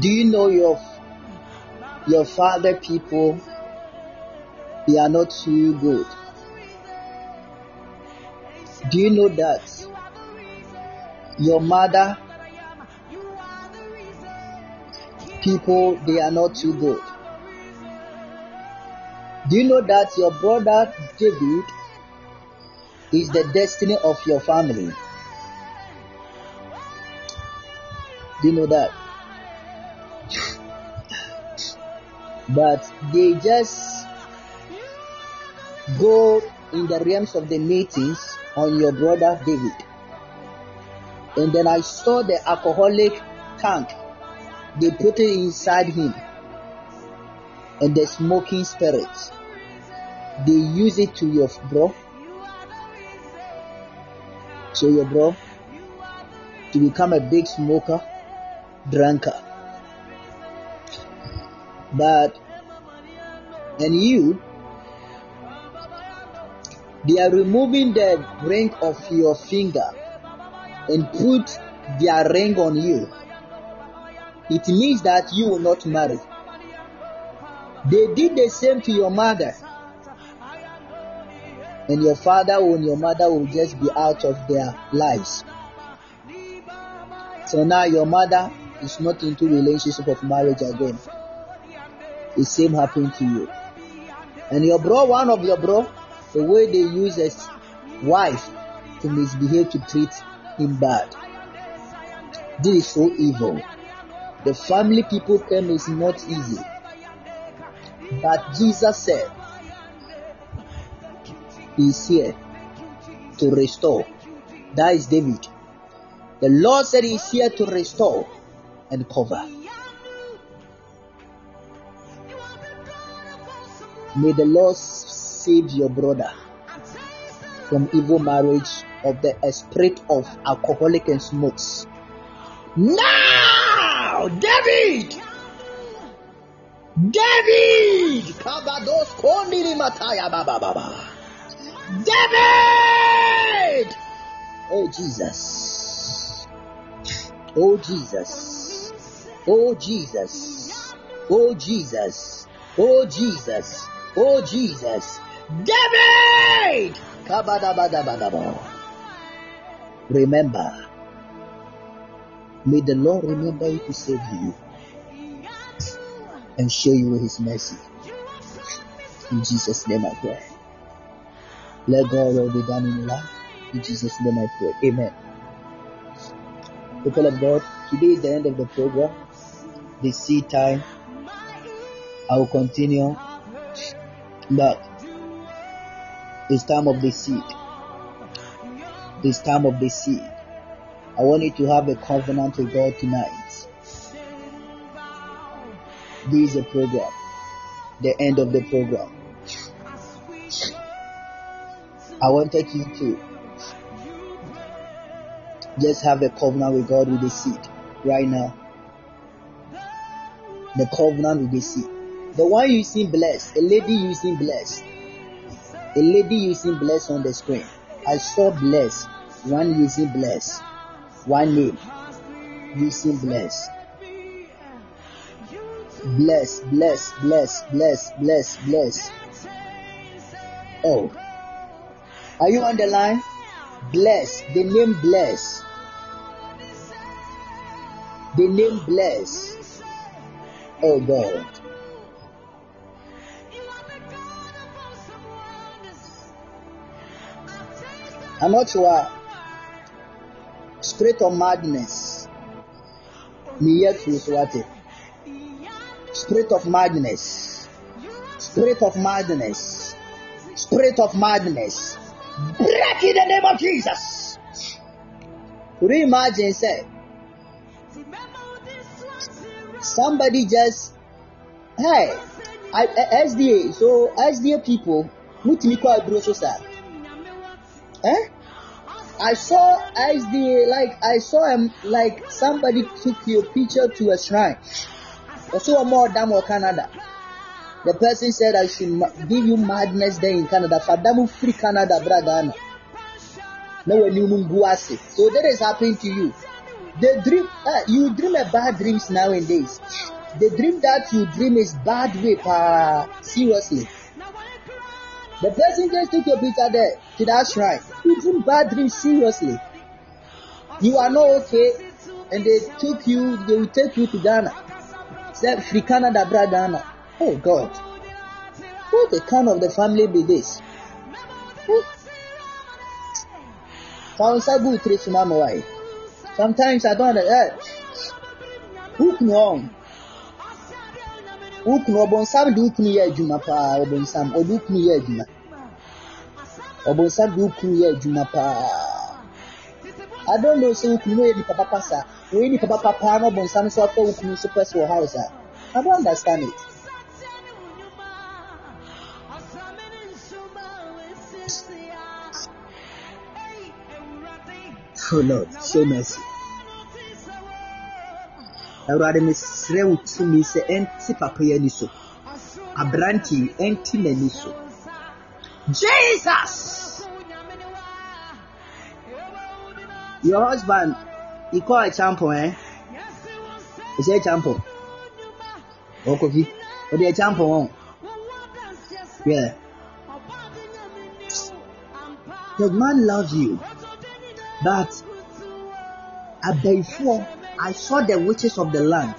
Do you know your father people? They are not too good. Do you know that? Your mother, people, they are not too good. Do you know that your brother David is the destiny of your family? Do you know that? But they just go in the realms of the meetings on your brother David. And then I saw the alcoholic tank. They put it inside him. And the smoking spirit. They use it to your bro. So your bro to become a big smoker, drinker. But and you, they are removing the ring of your finger and put their ring on you. It means that you will not marry. They did the same to your mother, and your father and your mother will just be out of their lives. So now your mother is not into relationship of marriage again. The same happened to you. And your bro, one of your bro, the way they use his wife to misbehave, to treat in bad. This is so evil. The family people term is not easy. But Jesus said he is here to restore. That is David. The Lord said he is here to restore and cover. May the Lord save your brother from evil marriage, of the spirit of alcoholic and smokes. Now, David, Kabados Kondiri Mataya Baba Baba. David, oh Jesus, David, Kabadabadabadaba. Remember, may the Lord remember you to save you and show you his mercy. In Jesus' name I pray. Let God will be done in life. In Jesus' name I pray. Amen. People of God, today is the end of the program. The seed time. I will continue. But it's time of the seed. This time of the seed. I want you to have a covenant with God tonight. This is a program. The end of the program. I wanted you to just have a covenant with God with the seed right now. The covenant with the seed. The one you see blessed, a lady you see blessed. A lady you see blessed on the screen. I saw blessed. One you see blessed. One name. You see blessed. Bless, bless, bless, bless, bless, bless. Oh, are you on the line? Bless, the name bless. The name bless. Oh God. I'm not sure. Spirit of madness. Me yet with what it. Spirit of madness, spirit of madness, spirit of madness, break in the name of Jesus. Reimagine, say, somebody just, hey, SDA, so SDA people, I saw SDA, like, I saw him, like, somebody took your picture to a shrine. Also, more damn or Canada. The person said, I should give you madness there in Canada. Fadamu free Canada, brother. No one you munguasi. So that is happening to you. The dream, you dream a bad dreams nowadays. The dream that you dream is bad way, seriously. The person just took your picture there to that shrine. You dream bad dreams seriously. You are not okay, and they took you. They will take you to Ghana. Free Canada, brother. Oh God, what the kind of the family be this? Sometimes I don't understand. I don't know, so we need Papa Pano Bonsam so after we can suppress our house. I don't understand it. Oh Lord, show mercy. I rather miss Rew to me say empty papianiso. A brandy empty meniso. Jesus! Your husband. You call a champo, eh? You say champo. Oh, coffee. Oh, they champo. Yeah. The man loves you, but at day 4, I saw the witches of the land.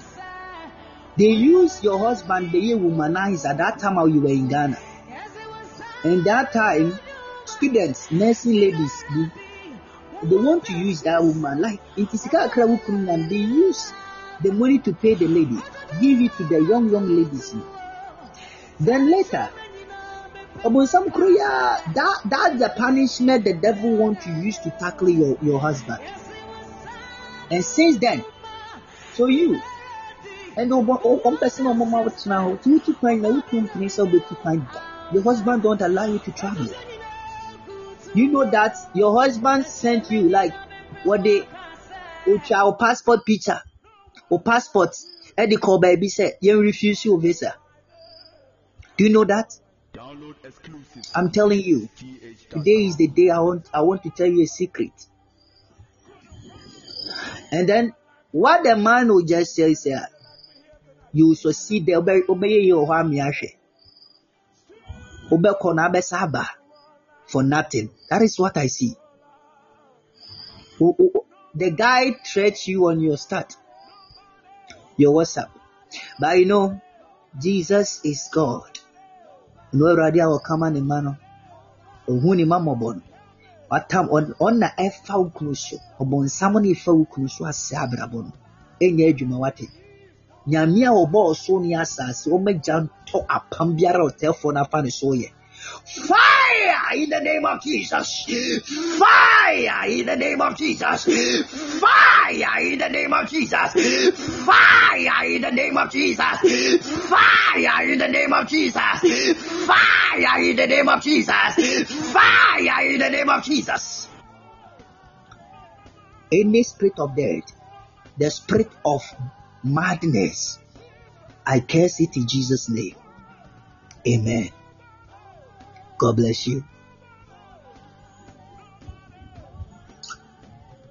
They used your husband, they womanizer. At that time, how you were in Ghana, and that time, students, nursing ladies. They want to use that woman like it is and they use the money to pay the lady, give it to the young ladies. Then later, that's the punishment the devil wants to use to tackle your husband. And since then, so you and one person on my mouth now, your husband don't allow you to travel. You know that your husband sent you like what they your passport picture or passport and they call baby said you refuse your visa. Do you know that? I'm telling you, today is the day I want to tell you a secret. And then what the man will just say is that you will succeed the obey your hamiashe. Obey konabe saba. For nothing. That is what I see. The guy treats you on your start. Your WhatsApp. But you know, Jesus is God. n'ọrụ adị ahụ kama na mmanụ ohu ni mama ọbọnụ watam on na efa ukulusu ọbọn samu na efa ukulusu ase abrabọnụ enye edwuma wate nyame a ọbọ ọsọ ni asase o meja to apam biara hotelfo na fa ni so ye. Fire in the name of Jesus. Fire in the name of Jesus. Fire in the name of Jesus. Fire in the name of Jesus. Fire in the name of Jesus. Fire in the name of Jesus. Fire in the name of Jesus. Any spirit of death, the spirit of madness, I curse it in Jesus' name. Amen. God bless you.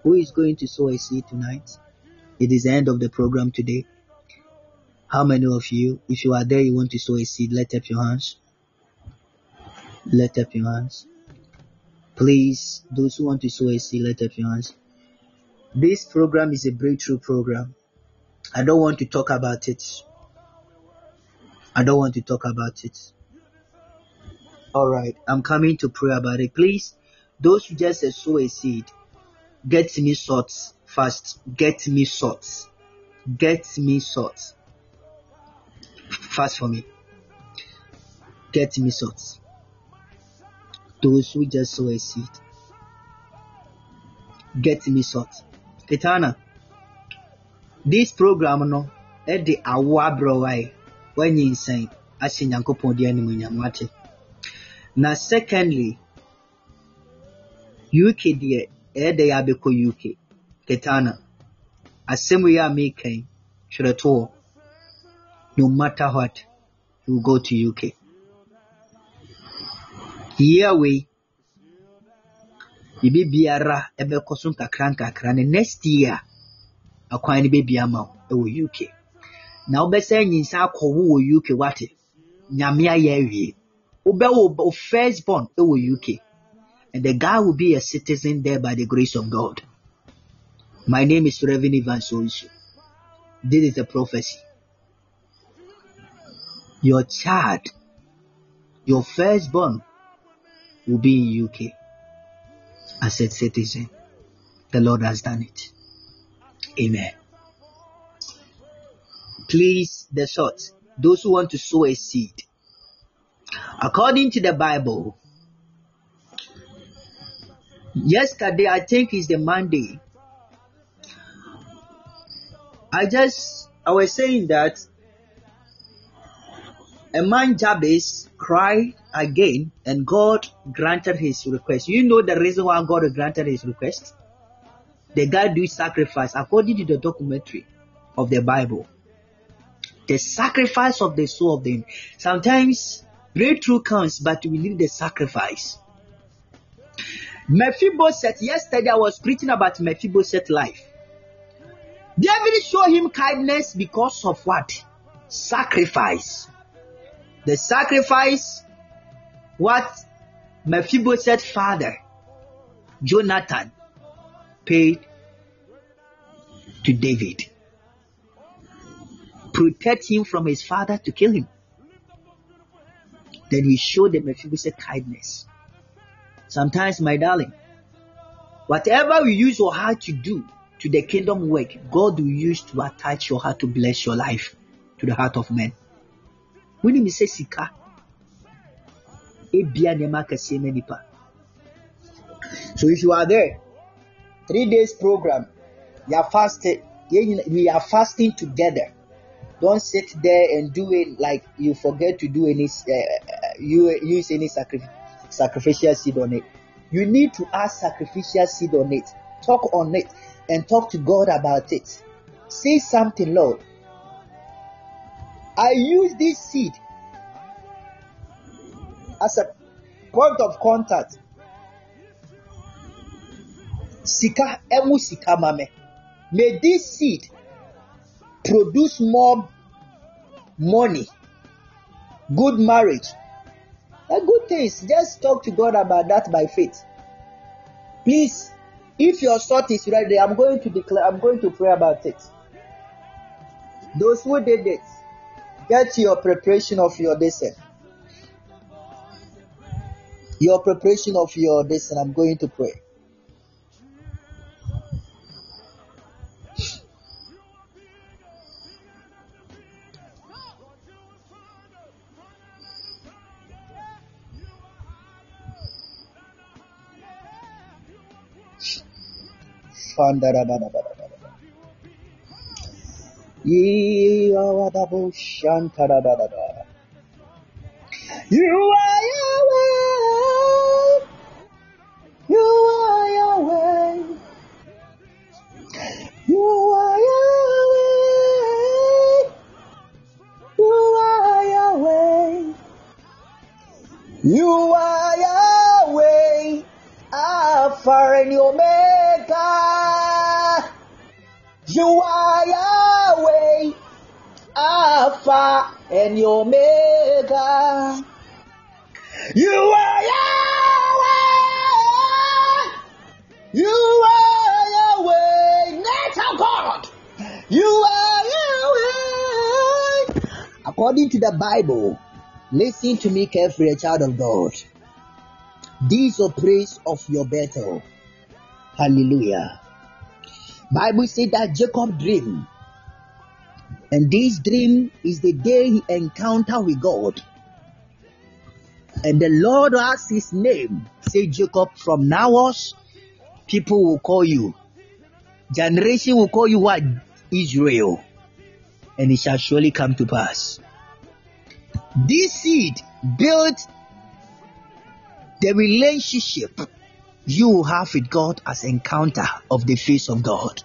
Who is going to sow a seed tonight? It is the end of the program today. How many of you, if you are there, you want to sow a seed? Lift up your hands. Lift up your hands. Please, those who want to sow a seed, lift up your hands. This program is a breakthrough program. I don't want to talk about it. I don't want to talk about it. Alright, I'm coming to pray about it. Please, those who just sow a seed, get me sorts first. Get me sorts. Get me sorts. Fast for me. Get me sorts. Those who just sow a seed. Get me sorts. Ketana, this program no, at the awa browai, when you insane, I see Nyankopondi and Munyamati. Now, secondly, UK dear, they are become UK. Ketana, as same we are making, no matter what, you go to UK. Here we, ibi biara ebe kosun kakran. Next year, akwa ni be biama ewo UK. Now, be say nyinsa kowo UK wate, nyamia yewi. Obewo firstborn in the UK, and the guy will be a citizen there by the grace of God. My name is Reverend Ivan Soisu. This is a prophecy. Your child, your firstborn, will be in UK as a citizen. The Lord has done it. Amen. Please, the short, those who want to sow a seed. According to the Bible, yesterday, I think is the Monday, I was saying that a man Jabez cried again and God granted his request. You know the reason why God granted his request? The guy do sacrifice according to the documentary of the Bible. The sacrifice of the soul of them. Sometimes breakthrough comes, but we need the sacrifice. Mephibosheth, yesterday I was preaching about Mephibosheth's life. David showed him kindness because of what? Sacrifice. The sacrifice, what Mephibosheth's father, Jonathan, paid to David. Protect him from his father to kill him. Then we show them Mephibosheth kindness. Sometimes, my darling, whatever we use your heart to do to the kingdom work, God will use to attach your heart to bless your life to the heart of men. When you say Sika, so if you are there, 3 days program, you are fasted. We are fasting together. Don't sit there and do it like you forget to do any. You use any sacrificial seed on it. You need to ask sacrificial seed on it. Talk on it and talk to God about it. Say something, Lord. I use this seed as a point of contact. Sika emu sika mame. May this seed produce more money, good marriage, and good things. Just talk to God about that by faith. Please, if your sort is right there, I'm going to pray about it. Those who did it, get your preparation of your descent. your preparation of your destiny. I'm going to pray. You are Yahweh. You are Yahweh. You are Yahweh. You are Yahweh. You are Yahweh. Alpha and Omega. You are Yahweh, Alpha and Omega. You are Yahweh. You are Yahweh, Nature God. You are Yahweh. According to the Bible, listen to me carefully, child of God. These are praise of your battle. Hallelujah. Bible says that Jacob dreamed, and this dream is the day he encountered with God. And the Lord asked his name, say, Jacob, from now on, people will call you. Generation will call you what? Israel. And it shall surely come to pass. This seed built the relationship you have with God as encounter of the face of God.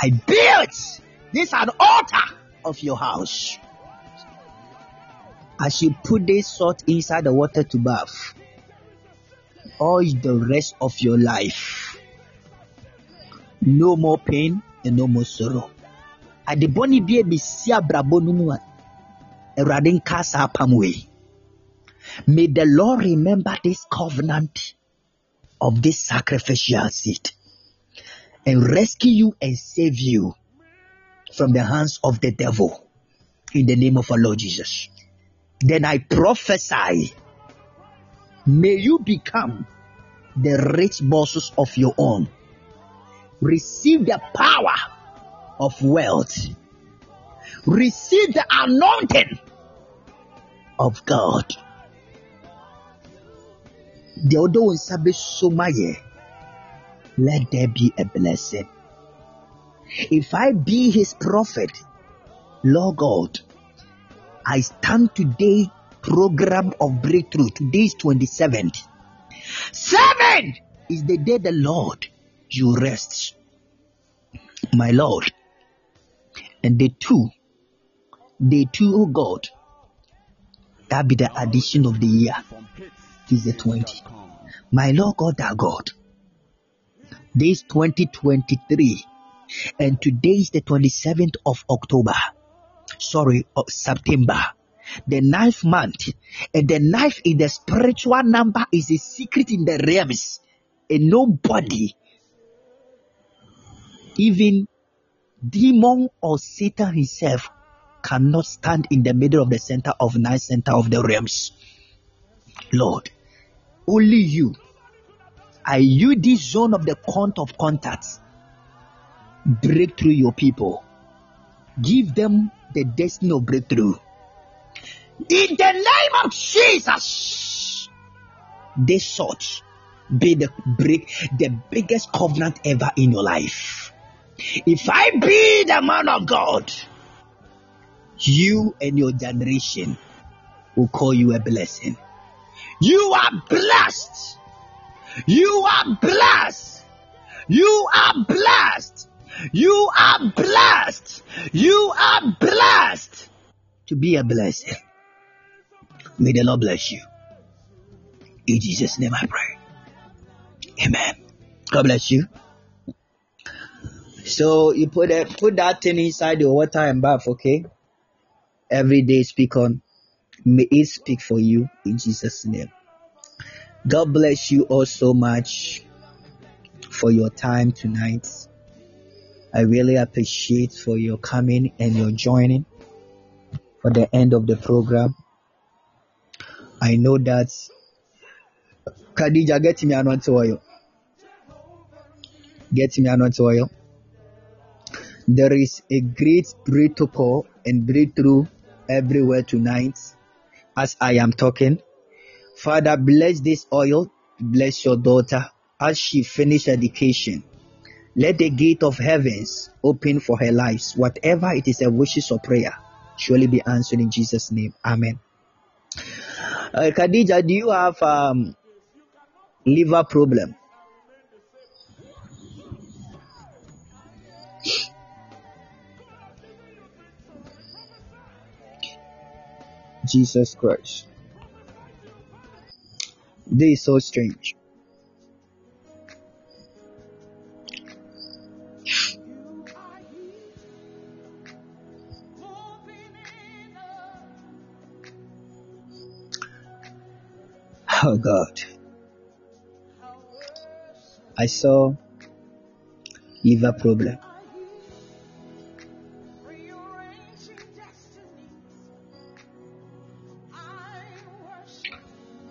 I built this an altar of your house. As you put this salt inside the water to bath, all the rest of your life, no more pain and no more sorrow. At the boni be sia brabonumwa, eradin kasa pamwe. May the Lord remember this covenant of this sacrificial seed and rescue you and save you from the hands of the devil in the name of our Lord Jesus. Then I prophesy, may you become the rich bosses of your own. Receive the power of wealth. Receive the anointing of God. Let there be a blessing. If I be his prophet, Lord God, I stand today program of breakthrough. Today is 27th. 7th is the day the Lord you rest, my Lord. And day two, oh God, that be the addition of the year. Is the 20. My Lord God, our God, this 2023, and today is the 27th of September, the 9th month, and the 9th in the spiritual number is a secret in the realms, and nobody, even demon or Satan himself, cannot stand in the middle of the center of 9th center of the realms. Lord, only you. I use this zone of the count of contacts. Break through your people. Give them the destiny of breakthrough. In the name of Jesus, this sort be the biggest covenant ever in your life. If I be the man of God, you and your generation will call you a blessing. You are blessed. You are blessed. You are blessed. You are blessed. You are blessed to be a blessing. May the Lord bless you. In Jesus' name I pray. Amen. God bless you. So you put that thing inside your water and bath, okay? Every day speak on. May it speak for you in Jesus' name. God bless you all so much for your time tonight. I really appreciate for your coming and your joining for the end of the program. I know that Khadija, get me anointing oil. Get me anointing oil. There is a great breakthrough and breakthrough everywhere tonight as I am talking. Father, bless this oil. Bless your daughter as she finishes education. Let the gate of heavens open for her lives. Whatever it is, her wishes or prayer, surely be answered in Jesus' name. Amen. Khadija, do you have liver problem? Jesus Christ. This is so strange. Oh God, I saw liver problem.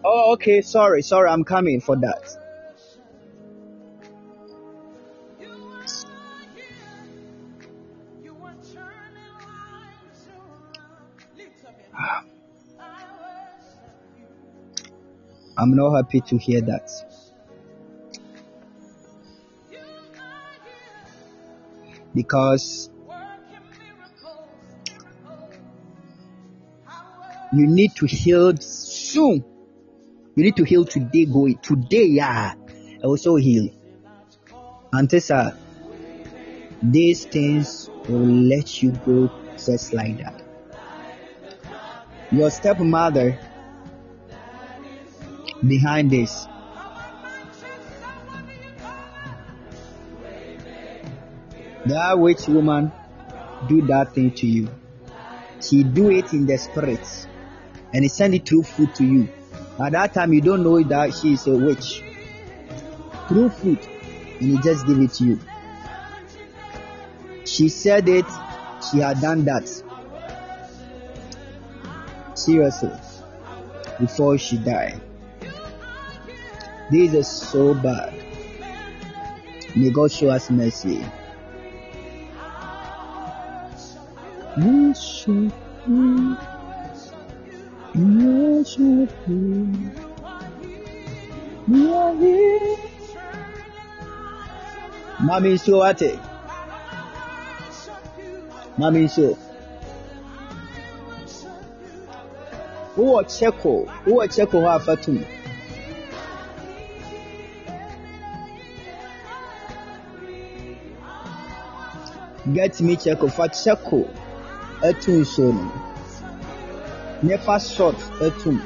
Oh, okay, sorry, I'm coming for that. I'm not happy to hear that. Because you need to heal soon. You need to heal today. Go today, yeah. I also heal. Until sir, these things will let you go just like that. Your stepmother behind this, that witch woman do that thing to you. She do it in the spirit and he send it through food to you. At that time you don't know that she is a witch through food, and he just give it to you. She said it, she had done that. Seriously, before she died. This is so bad. May God show us mercy. Mommy, so at it. Mommy, so. Who are Checo? How far to? Get me Checo for Checo. A tune soon. Never short a tune.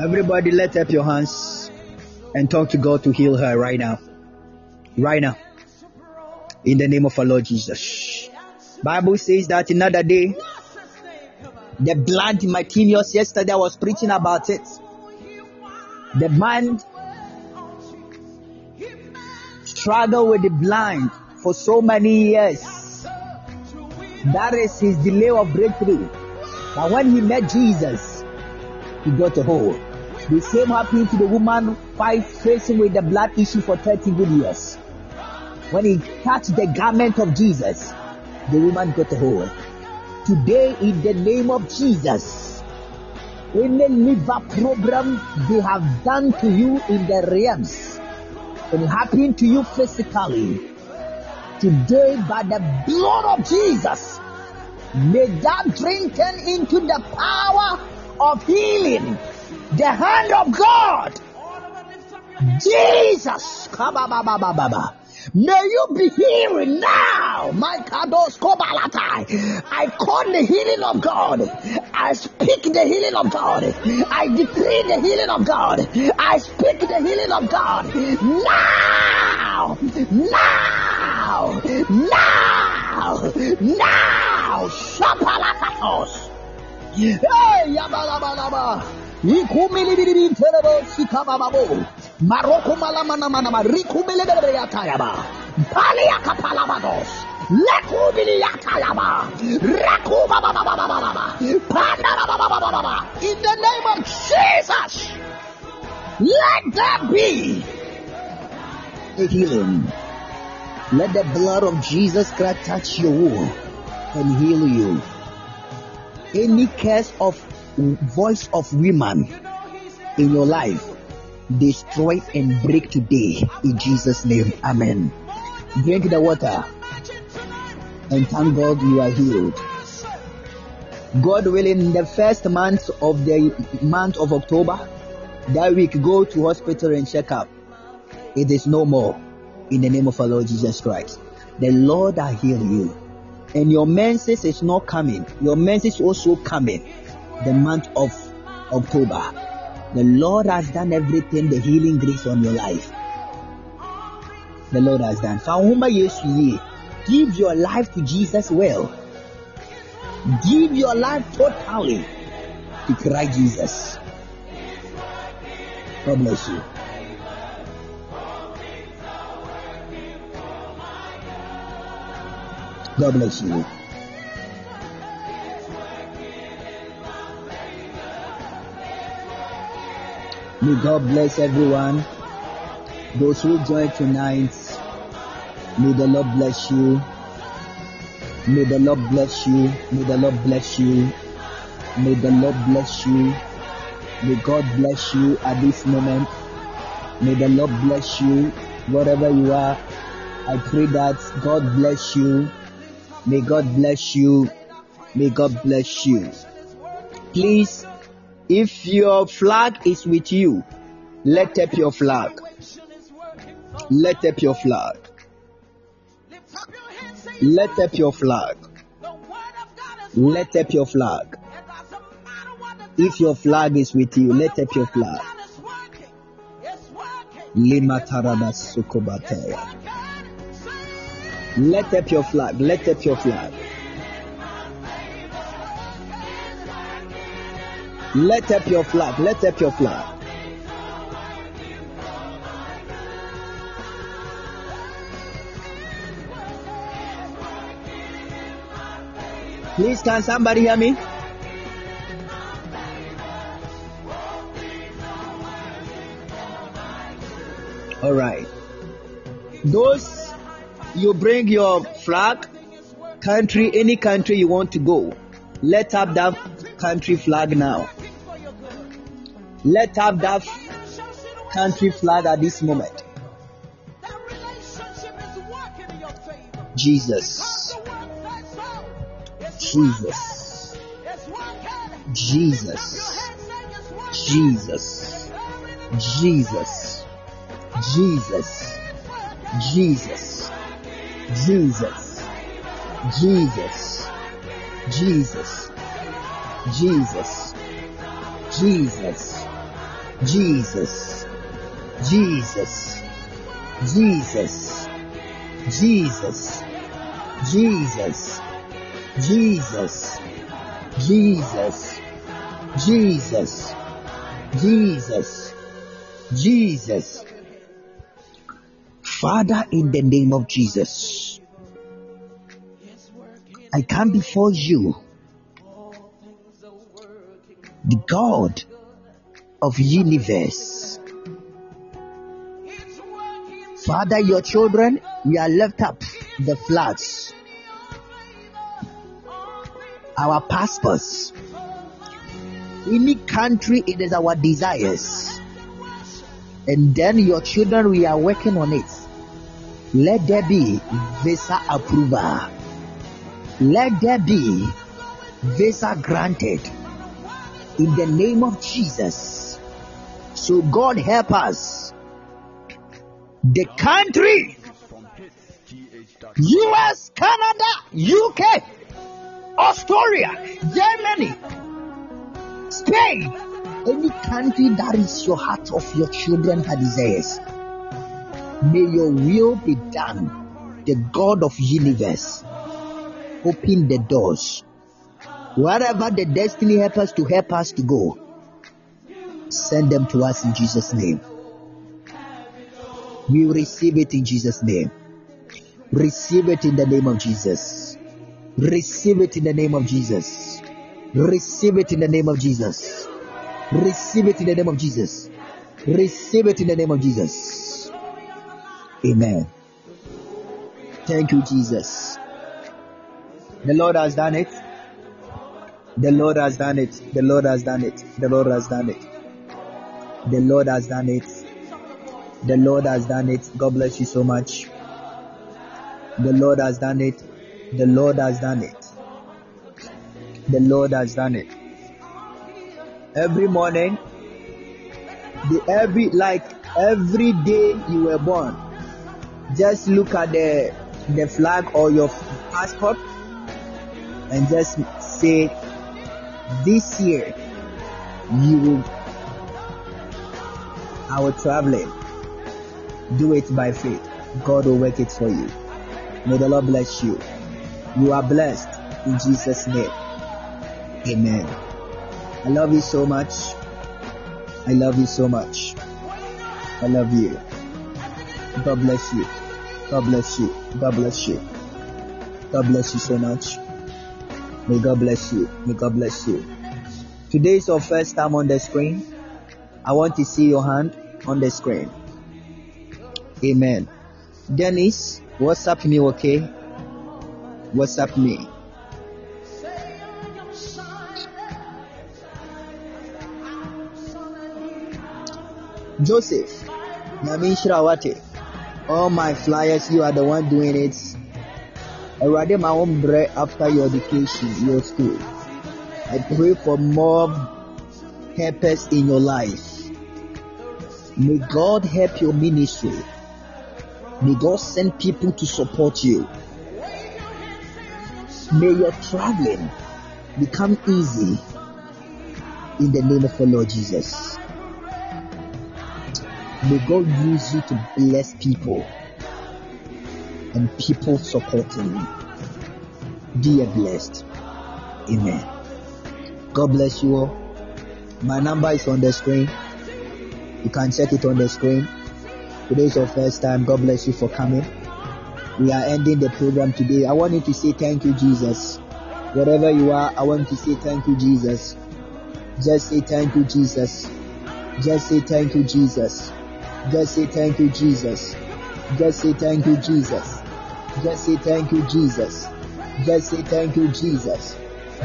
Everybody, let up your hands and talk to God to heal her right now. Right now. In the name of our Lord Jesus. Bible says that another day, the blind Bartimaeus, yesterday I was preaching about it. The man struggled with the blind for so many years. That is his delay of breakthrough. But when he met Jesus, he got a hold. The same happened to the woman facing with the blood issue for 30 good years. When he touched the garment of Jesus, the woman got a hold. Today, in the name of Jesus, any liver program they have done to you in the realms, it happened to you physically. Today, by the blood of Jesus, may that drink turn into the power of healing, the hand of God. Jesus, May you be healed now. My kados kobalatai. I call the healing of God. I speak the healing of God. I decree the healing of God. I speak the healing of God. Now, now, now, now. Shapalakatos. Hey, yabalabalaba. Ikumilibiri terebo sikamamabo. Maroko malamana manama rikumelebere yatayaba. Bali yakapalabados. Lekubili yatayaba. Rekuba babababababa. Panabababababa. In the name of Jesus, let there be a healing. Let the blood of Jesus Christ touch your wound and heal you. Any curse of voice of women in your life, destroy and break today in Jesus' name. Amen. Drink the water and thank God you are healed. God willing, the first month of the month of October, that week go to hospital and check up. It is no more in the name of our Lord Jesus Christ. The Lord will heal you, and your menses is not coming. Your menses also coming. The month of October, the Lord has done everything, the healing grace on your life. The Lord has done. Give your life to Jesus well. Give your life totally to Christ Jesus. God bless you. God bless you. May God bless everyone. Those who join tonight, may the Lord bless you. May the Lord bless you. May the Lord bless you. May the Lord bless you. May God bless you at this moment. May the Lord bless you wherever you are. I pray that God bless you. May God bless you. May God bless you. Please, if your flag is with you, let up your flag. Let up your flag. Let up your flag. Let up your flag. If your flag is with you, let up your flag. Let up your flag. Let up your flag. Let up your flag. Let up your flag. Please, can somebody hear me? All right. Those, you bring your flag, country, any country you want to go. Let up that country flag now. Let up that country flag at this moment. Jesus. Jesus. Jesus. Jesus. Jesus. Jesus. Jesus. Jesus. Jesus. Jesus. Jesus. Jesus. Jesus, Jesus, Jesus, Jesus, Jesus, Jesus, Jesus, Jesus, Jesus, Jesus. Father, in the name of Jesus, I come before you, the God of universe. Father, your children, we are left up the flags, our passports, any country it is our desires, and then your children, we are working on it. Let there be visa approval. Let there be visa granted in the name of Jesus. So God help us. The country US, Canada, UK, Australia, Germany, Spain, any country that is your heart of your children that desires. May your will be done. The God of universe, open the doors. Wherever the destiny help us to go, send them to us in Jesus' name. We receive it in Jesus' name. Receive it in the name of Jesus. Receive it in the name of Jesus. Receive it in the name of Jesus. Receive it in the name of Jesus. Receive it in the name of Jesus. Amen. Thank you, Jesus. The Lord has done it. The Lord has done it. The Lord has done it. The Lord has done it. The Lord has done it. The Lord has done it. God bless you so much. The Lord has done it. The Lord has done it. The Lord has done it. Every morning, every day you were born, just look at the flag or your passport and just say, this year I will travel it. Do it by faith. God will work it for you. May the Lord bless you. You are blessed in Jesus' name. Amen. I love you so much. I love you so much. I love you. God bless you. God bless you. God bless you. God bless you so much. May God bless you. May God bless you. Today is your first time on the screen. I want to see your hand on the screen. Amen. Dennis, WhatsApp me, okay? WhatsApp me. Joseph, Namin Shrawate. All my flyers, you are the one doing it. I rather my own bread after your education, your school. I pray for more helpers in your life. May God help your ministry. May God send people to support you. May your traveling become easy in the name of the Lord Jesus. May God use you to bless people and people supporting you. Be blessed. Amen. God bless you all. My number is on the screen. You can check it on the screen. Today is your first time. God bless you for coming. We are ending the program today. I want you to say thank you, Jesus. Wherever you are, I want you to say thank you, Jesus. Just say thank you, Jesus. Just say thank you, Jesus. Just say thank you, Jesus. Just say thank you, Jesus. Just say thank you, Jesus. Just say thank you, Jesus.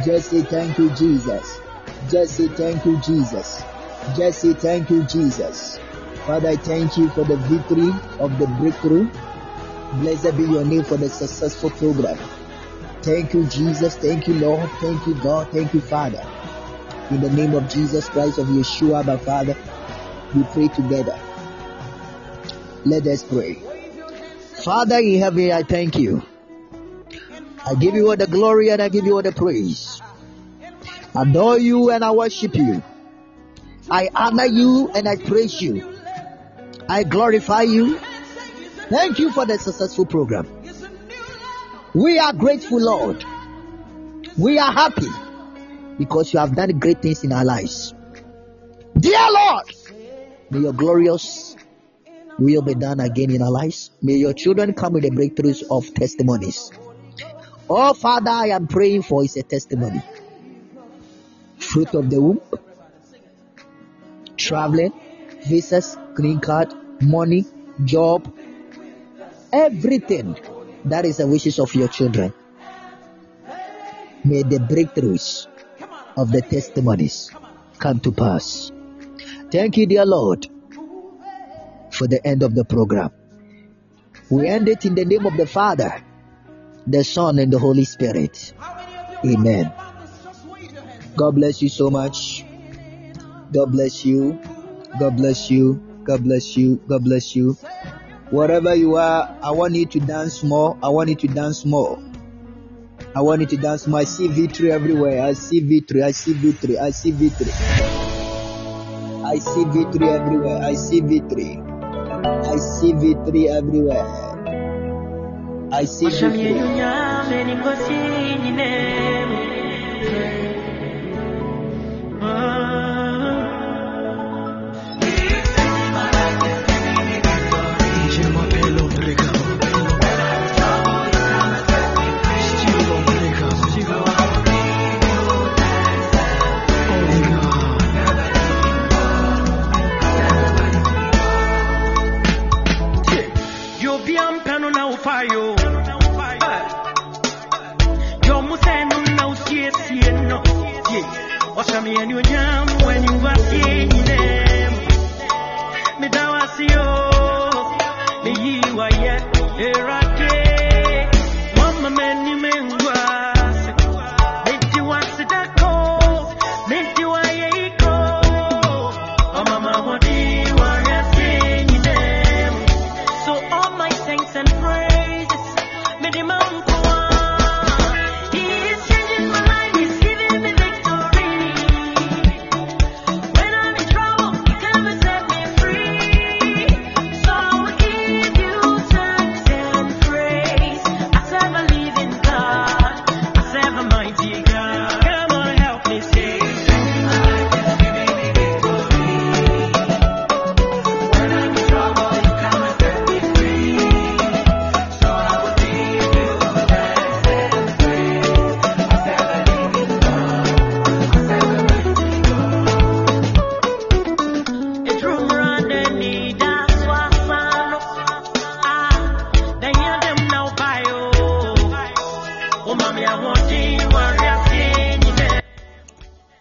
Just say thank you, Jesus. Just say thank you, Jesus. Just say thank you, Jesus. Father, I thank you for the victory of the breakthrough. Blessed be your name for the successful program. Thank you, Jesus. Thank you, Lord. Thank you, God. Thank you, Father. In the name of Jesus Christ of Yeshua, our Father, we pray together. Let us pray. Father in heaven, I thank you. I give you all the glory and I give you all the praise. I adore you and I worship you. I honor you and I praise you. I glorify you. Thank you for the successful program. We are grateful, Lord. We are happy because you have done great things in our lives. Dear Lord, may your glorious will be done again in our lives. May your children come with the breakthroughs of testimonies. Oh, Father, I am praying for is a testimony. Fruit of the womb, traveling, visas, green card, money, job, everything that is the wishes of your children. May the breakthroughs of the testimonies come to pass. Thank you, dear Lord, for the end of the program. We end it in the name of the Father, the Son, and the Holy Spirit. Amen. God bless you so much. God bless you. God bless you. God bless you. God bless you. Wherever you are, I want you to dance more. I want you to dance more. I want you to dance more. I see victory everywhere. I see victory. I see victory. I see victory. I see victory everywhere. I see victory. I see victory everywhere. I see victory.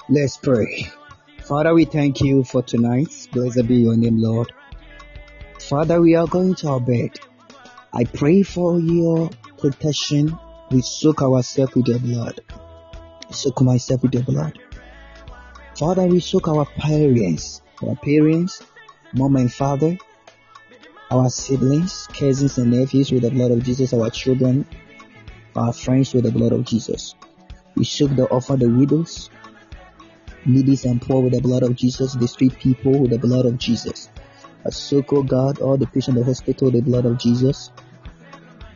Let's pray. Father, we thank you for tonight. Blessed be your name, Lord. Father, we are going to our bed. I pray for your protection. We soak ourselves with your blood. I soak myself with your blood. Father, we soak our parents, mom and father, our siblings, cousins and nephews with the blood of Jesus, our children, our friends with the blood of Jesus. We soak the orphan, the widows, needies and poor with the blood of Jesus, the street people with the blood of Jesus. I soak, oh God, all the patients in the hospital with the blood of Jesus.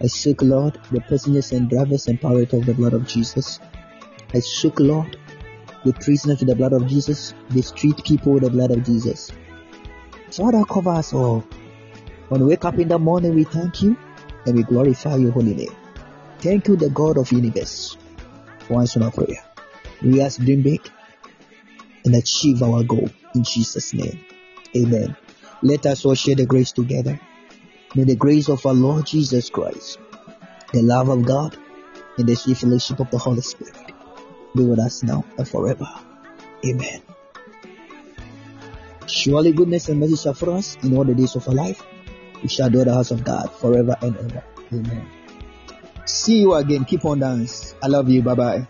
I soak, Lord, the passengers and drivers and power of the blood of Jesus. I soak, Lord, the prisoners with the blood of Jesus, the street people with the blood of Jesus. Father, cover us all. When we wake up in the morning, we thank you and we glorify your holy name. Thank you, the God of universe, for answering our prayer. We ask, dream big and achieve our goal in Jesus' name. Amen. Let us all share the grace together. May the grace of our Lord Jesus Christ, the love of God, and the sweet fellowship of the Holy Spirit be with us now and forever. Amen. Surely goodness and mercy shall follow us in all the days of our life. We shall dwell in the house of God forever and ever. Amen. See you again. Keep on dance. I love you. Bye-bye.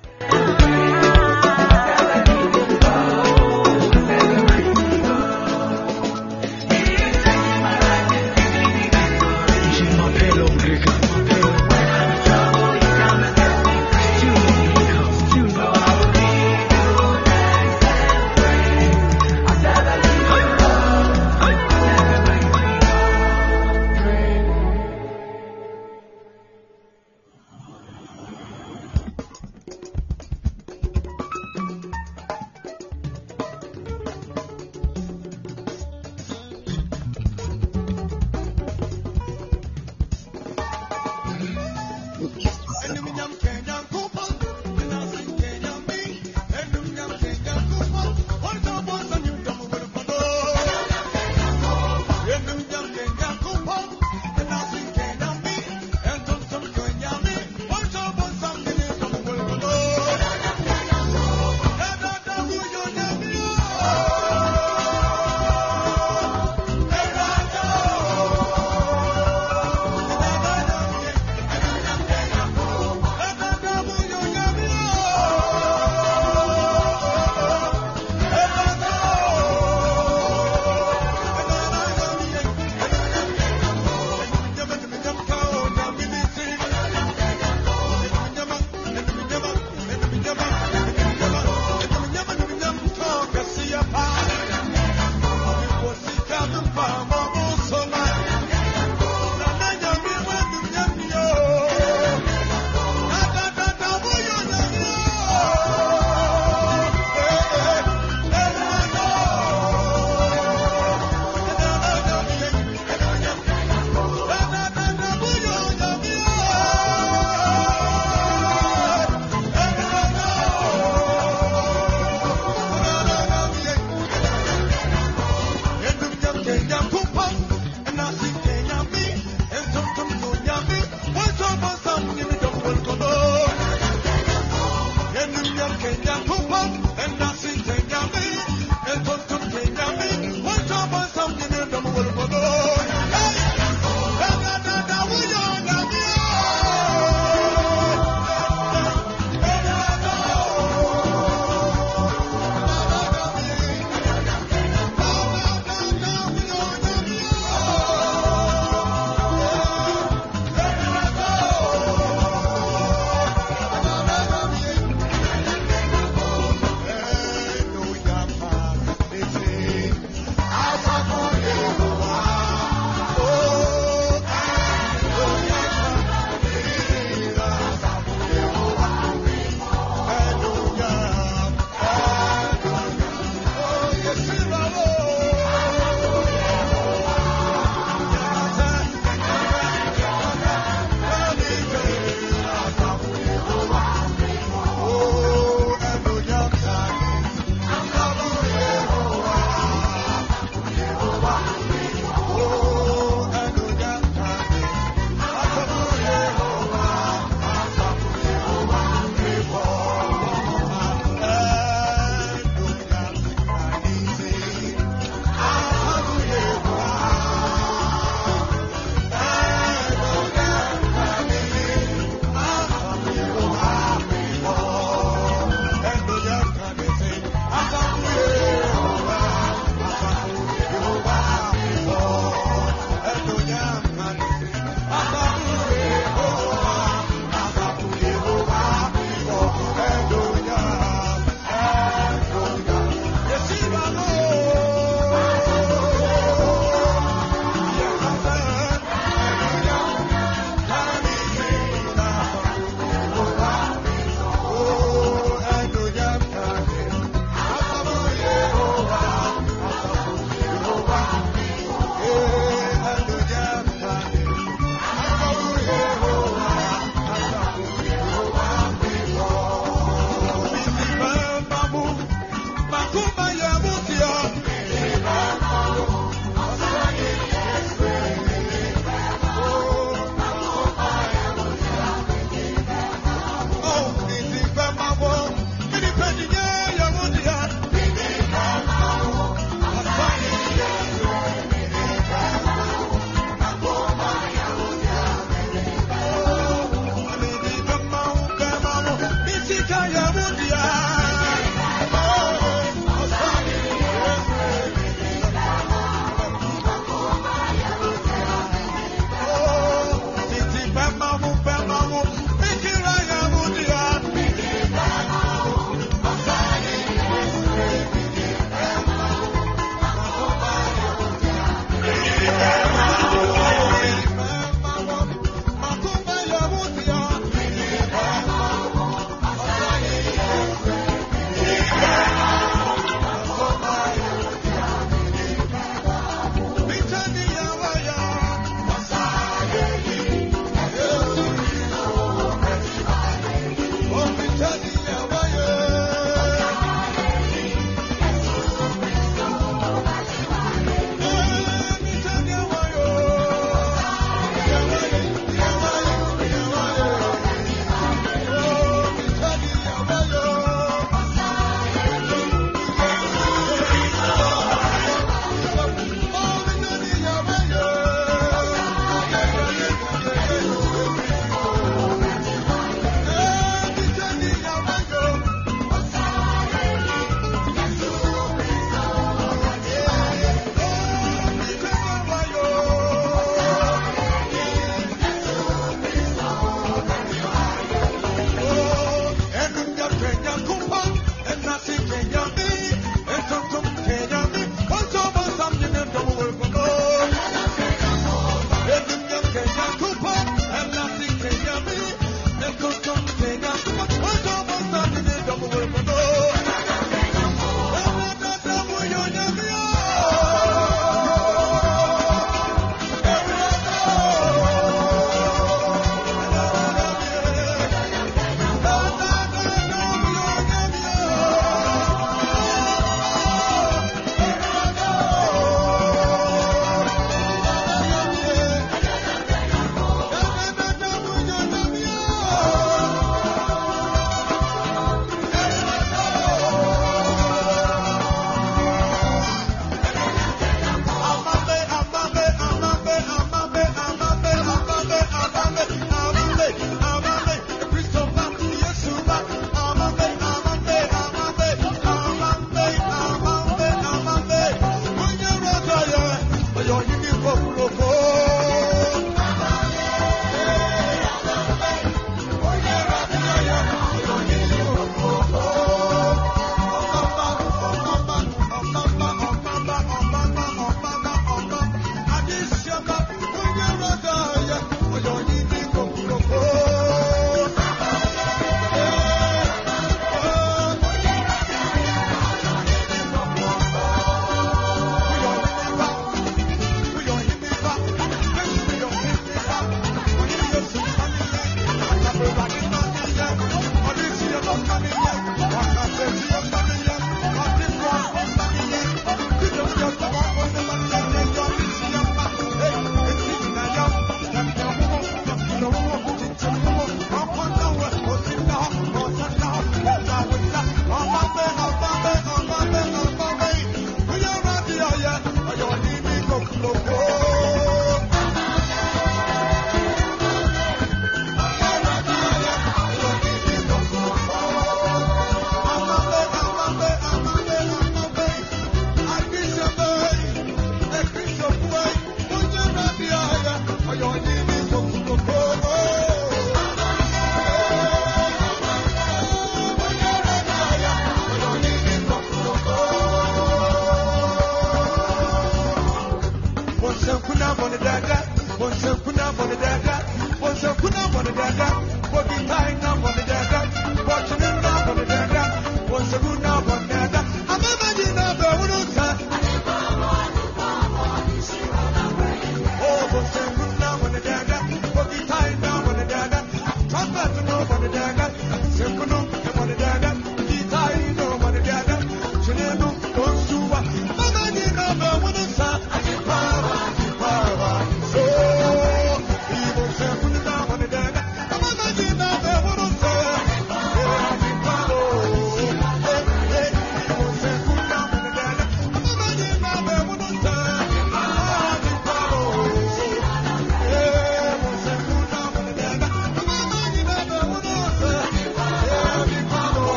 for the dead.